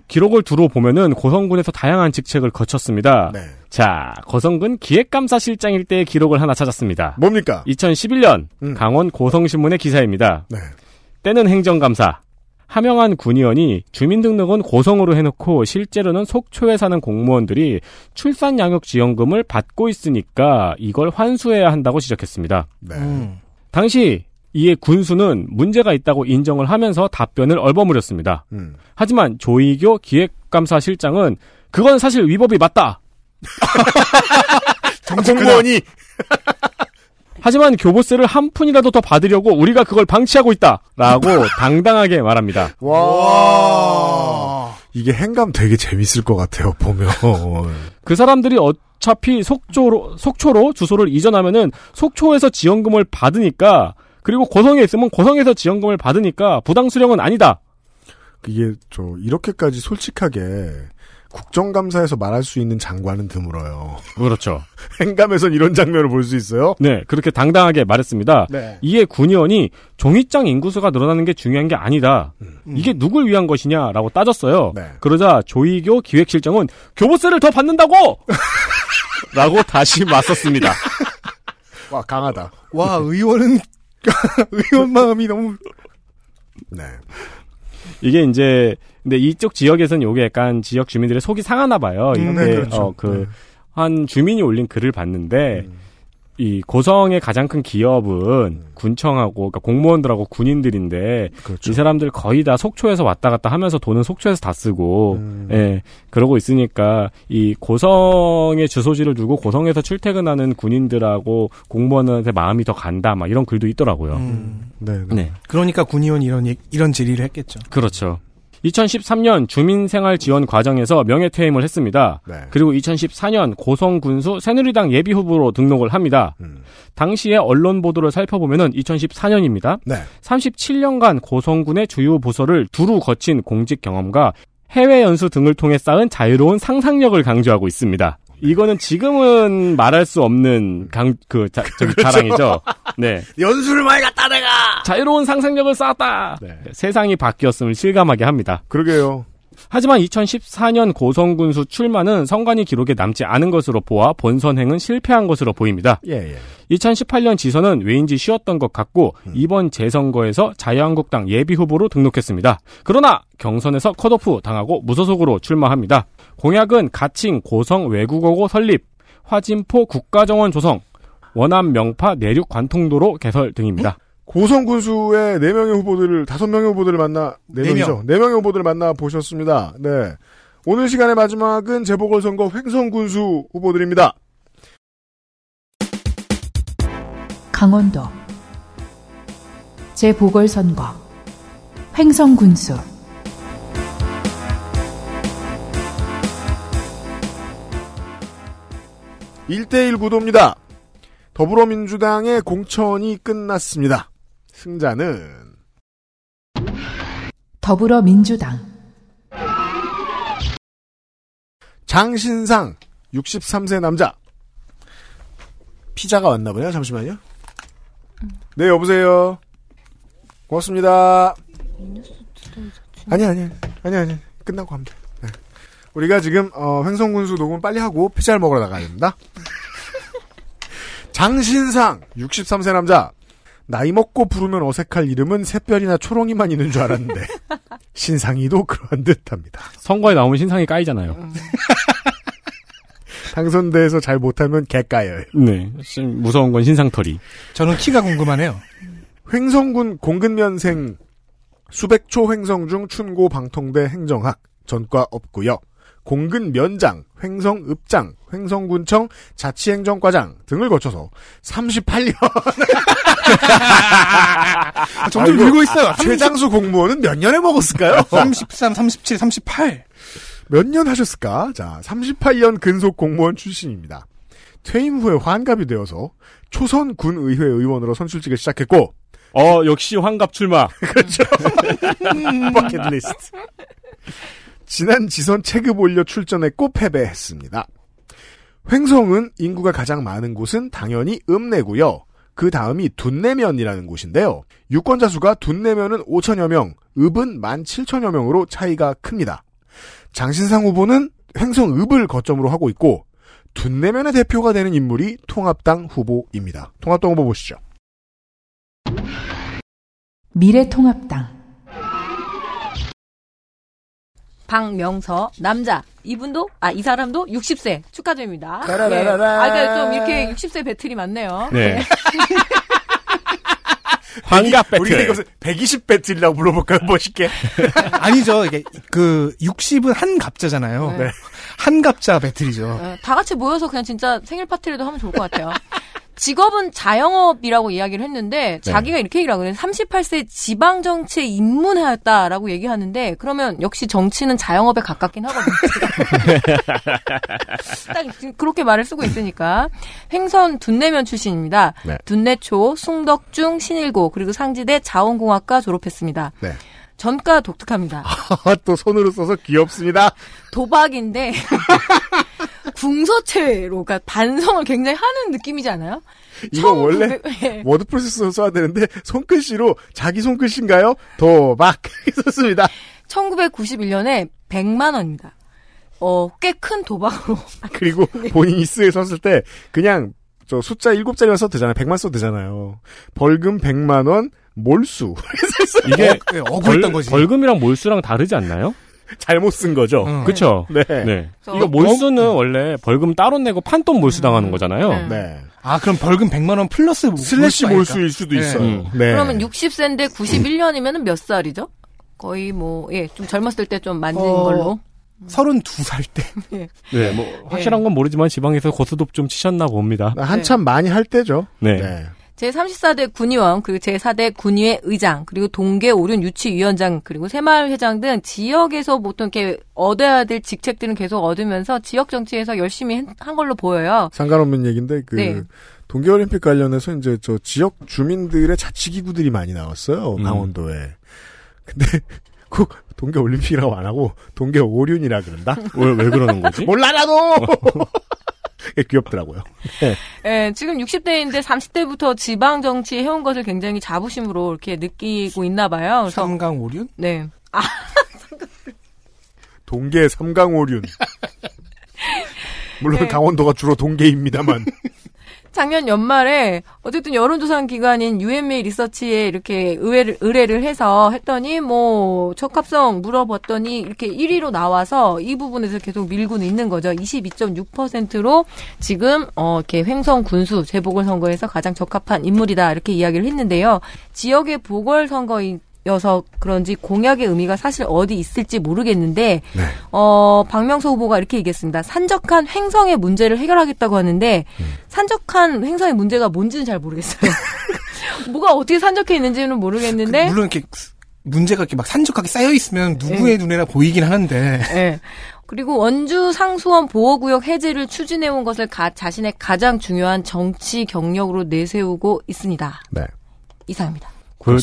기록을 두루 보면은 고성군에서 다양한 직책을 거쳤습니다. 네. 자, 고성군 기획감사실장일 때의 기록을 하나 찾았습니다. 뭡니까? 2011년 강원 고성신문의 기사입니다. 네. 때는 행정감사. 하명한 군의원이 주민등록은 고성으로 해놓고 실제로는 속초에 사는 공무원들이 출산양육지원금을 받고 있으니까 이걸 환수해야 한다고 지적했습니다. 네. 당시 이에 군수는 문제가 있다고 인정을 하면서 답변을 얼버무렸습니다. 하지만 조의교 기획감사실장은 그건 사실 위법이 맞다. 정공무원이 하지만 교부세를 한 푼이라도 더 받으려고 우리가 그걸 방치하고 있다 라고 당당하게 말합니다. 와, 이게 행감 되게 재밌을 것 같아요 보면. 그 사람들이 어차피 속초로 주소를 이전하면은 속초에서 지원금을 받으니까 그리고 고성에 있으면 고성에서 지원금을 받으니까 부당 수령은 아니다. 이게 이렇게까지 솔직하게 국정감사에서 말할 수 있는 장관은 드물어요. 그렇죠. 행감에선 이런 장면을 볼 수 있어요? 네, 그렇게 당당하게 말했습니다. 네. 이에 군의원이 종이장 인구수가 늘어나는 게 중요한 게 아니다. 이게 누굴 위한 것이냐라고 따졌어요. 네. 그러자 조의교 기획실장은 교부세를 더 받는다고! 라고 다시 맞섰습니다. 와, 강하다. 와, 의원은 의원 마음이 너무. 네. 이게 이제 근데 이쪽 지역에서는 요게 약간 지역 주민들의 속이 상하나 봐요. 이게 네, 그렇죠. 한 주민이 올린 글을 봤는데 이 고성의 가장 큰 기업은 군청하고 그러니까 공무원들하고 군인들인데 그렇죠. 이 사람들 거의 다 속초에서 왔다 갔다 하면서 돈은 속초에서 다 쓰고 예, 그러고 있으니까 이 고성의 주소지를 두고 고성에서 출퇴근하는 군인들하고 공무원한테 마음이 더 간다 막 이런 글도 있더라고요. 네. 그러니까 군의원이 이런 질의를 했겠죠. 그렇죠. 2013년 주민생활지원 과정에서 명예퇴임을 했습니다. 네. 그리고 2014년 고성군수 새누리당 예비후보로 등록을 합니다. 당시에 언론 보도를 살펴보면 2014년입니다. 네. 37년간 고성군의 주요 부서를 두루 거친 공직 경험과 해외 연수 등을 통해 쌓은 자유로운 상상력을 강조하고 있습니다. 이거는 지금은 말할 수 없는 자랑이죠. 네. 연수를 많이 갔다 내가! 자유로운 상상력을 쌓았다! 네. 세상이 바뀌었음을 실감하게 합니다. 그러게요. 하지만 2014년 고성군수 출마는 선관위 기록에 남지 않은 것으로 보아 본선행은 실패한 것으로 보입니다. 예. 2018년 지선은 왜인지 쉬웠던 것 같고 이번 재선거에서 자유한국당 예비후보로 등록했습니다. 그러나 경선에서 컷오프 당하고 무소속으로 출마합니다. 공약은 가칭 고성 외국어고 설립, 화진포 국가정원 조성, 원암 명파 내륙 관통도로 개설 등입니다. 고성군수의 4명의 후보들을, 5명의 후보들을 만나, 4명이죠. 4명의 후보들을 만나 보셨습니다. 네. 오늘 시간의 마지막은 재보궐선거 횡성군수 후보들입니다. 강원도. 재보궐선거. 횡성군수. 일대일 구도입니다. 더불어민주당의 공천이 끝났습니다. 승자는 더불어민주당 장신상 63세 남자. 피자가 왔나 보네요. 잠시만요. 네, 여보세요. 고맙습니다. 아니 끝나고 갑니다. 네. 우리가 지금 횡성군수 녹음 빨리 하고 피자를 먹으러 나가야 됩니다. 장신상 63세 남자. 나이 먹고 부르면 어색할 이름은 샛별이나 초롱이만 있는 줄 알았는데 신상이도 그러한 듯합니다. 선거에 나오면 신상이 까이잖아요. 당선돼서 잘 못하면 개까여요. 네, 지금 무서운 건 신상털이. 저는 키가 궁금하네요. 횡성군 공근면생 수백 초 횡성 중 춘고 방통대 행정학 전과 없고요. 공근 면장, 횡성 읍장, 횡성군청 자치행정과장 등을 거쳐서 38년. 점점 늘고 있어요. 최장수 공무원은 몇 년에 먹었을까요? 33, 37, 38. 몇 년 하셨을까? 자, 38년 근속 공무원 출신입니다. 퇴임 후에 환갑이 되어서 초선 군의회 의원으로 선출직을 시작했고. 역시 환갑 출마. 그렇죠. 버킷리스트. 지난 지선 체급 올려 출전했고 패배했습니다. 횡성은 인구가 가장 많은 곳은 당연히 읍내고요. 그 다음이 둔내면이라는 곳인데요. 유권자 수가 둔내면은 5천여 명, 읍은 17,000여 명으로 차이가 큽니다. 장신상 후보는 횡성읍을 거점으로 하고 있고 둔내면의 대표가 되는 인물이 통합당 후보입니다. 통합당 후보 보시죠. 미래통합당 박명서 남자 이분도 이 사람도 60세 축하드립니다. 따라라라라. 네. 그러니까 좀 이렇게 60세 배틀이 많네요. 네. 환갑 배틀. 우리가 이것을 120 배틀이라고 불러볼까요? 멋있게. 아니죠. 이게 그 60은 한 갑자잖아요. 네. 한 갑자 배틀이죠. 네. 다 같이 모여서 그냥 진짜 생일 파티라도 하면 좋을 것 같아요. 직업은 자영업이라고 이야기를 했는데 자기가 이렇게 얘기를 하거든요. 38세 지방정치에 입문하였다라고 얘기하는데 그러면 역시 정치는 자영업에 가깝긴 하거든요. 딱 그렇게 말을 쓰고 있으니까. 횡선 둔내면 출신입니다. 네. 둔내초, 숭덕중, 신일고 그리고 상지대 자원공학과 졸업했습니다. 네. 전과 독특합니다. 또 손으로 써서 귀엽습니다. 도박인데 궁서체로 그러니까 반성을 굉장히 하는 느낌이지 않아요? 이거 원래 워드 프로세스로 써야 되는데 손글씨로 자기 손글씨인가요? 도박 썼습니다. 1991년에 100만 원입니다. 꽤 큰 도박으로. 그리고 본인이 쓰에 썼을 때 그냥 저 숫자 7자리만 써도 되잖아요. 100만 써도 되잖아요. 벌금 100만 원 몰수. 이게 억울했던 거지. 벌금이랑 몰수랑 다르지 않나요? 잘못 쓴 거죠. 그렇죠. 네. 네. 이거 몰수는 원래 벌금 따로 내고 판돈 몰수 당하는 거잖아요. 네. 그럼 벌금 100만 원 플러스 슬래시 몰수일 수도 있어요. 네. 그러면 60세인데 91년이면은 몇 살이죠? 거의 좀 젊었을 때 좀 만진 걸로. 32살 때. 네. 확실한 건 모르지만 지방에서 고스톱 좀 치셨나 봅니다. 한참 많이 할 때죠. 네. 제34대 군의원, 그리고 제4대 군의회 의장, 그리고 동계 오륜 유치위원장, 그리고 새마을 회장 등 지역에서 보통 이렇게 얻어야 될 직책들은 계속 얻으면서 지역 정치에서 열심히 한 걸로 보여요. 상관없는 얘기인데, 동계올림픽 관련해서 이제 저 지역 주민들의 자치기구들이 많이 나왔어요. 강원도에. 근데, 꼭 동계올림픽이라고 안 하고, 동계 오륜이라 그런다? 왜 그러는 거지? 몰라, 나도! 귀엽더라고요. 네, 지금 60대인데 30대부터 지방 정치 해온 것을 굉장히 자부심으로 이렇게 느끼고 있나 봐요. 삼강오륜? 네. 동계 삼강오륜. 물론 강원도가 주로 동계입니다만. 작년 연말에 어쨌든 여론조사 기관인 UMA 리서치에 이렇게 의뢰를 해서 했더니 적합성 물어봤더니 이렇게 1위로 나와서 이 부분에서 계속 밀고는 있는 거죠. 22.6%로 지금 이렇게 횡성 군수 재보궐선거에서 가장 적합한 인물이다 이렇게 이야기를 했는데요. 지역의 보궐선거인 여서 그런지 공약의 의미가 사실 어디 있을지 모르겠는데 박명수 후보가 이렇게 얘기했습니다. 산적한 횡성의 문제를 해결하겠다고 하는데 산적한 횡성의 문제가 뭔지는 잘 모르겠어요. 뭐가 어떻게 산적해 있는지는 모르겠는데 물론 이렇게 문제가 이렇게 막 산적하게 쌓여 있으면 누구의 눈에나 보이긴 하는데 그리고 원주 상수원 보호구역 해제를 추진해온 것을 자신의 가장 중요한 정치 경력으로 내세우고 있습니다. 네. 이상입니다.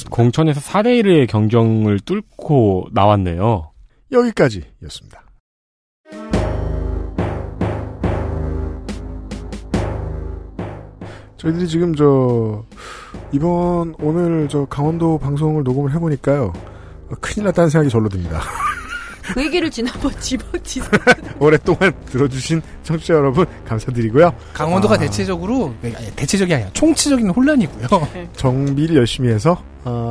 공천에서 4대1의 경쟁을 뚫고 나왔네요. 여기까지였습니다. 저희들이 지금 오늘 강원도 방송을 녹음을 해보니까요. 큰일 났다는 생각이 절로 듭니다. 그 얘기를 지난번 집어치서 오랫동안 들어주신 청취자 여러분 감사드리고요. 강원도가 대체적이 아니라 총체적인 혼란이고요. 정비를 열심히 해서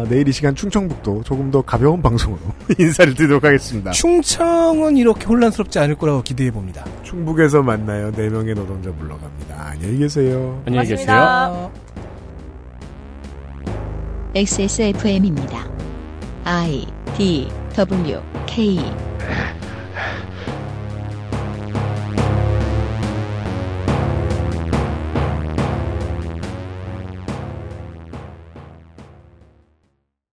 내일 이 시간 충청북도 조금 더 가벼운 방송으로 인사를 드리도록 하겠습니다. 충청은 이렇게 혼란스럽지 않을 거라고 기대해봅니다. 충북에서 만나요. 4명의 노동자 물러갑니다. 안녕히 계세요. 안녕히 계세요. XSFM입니다. I, D, W, K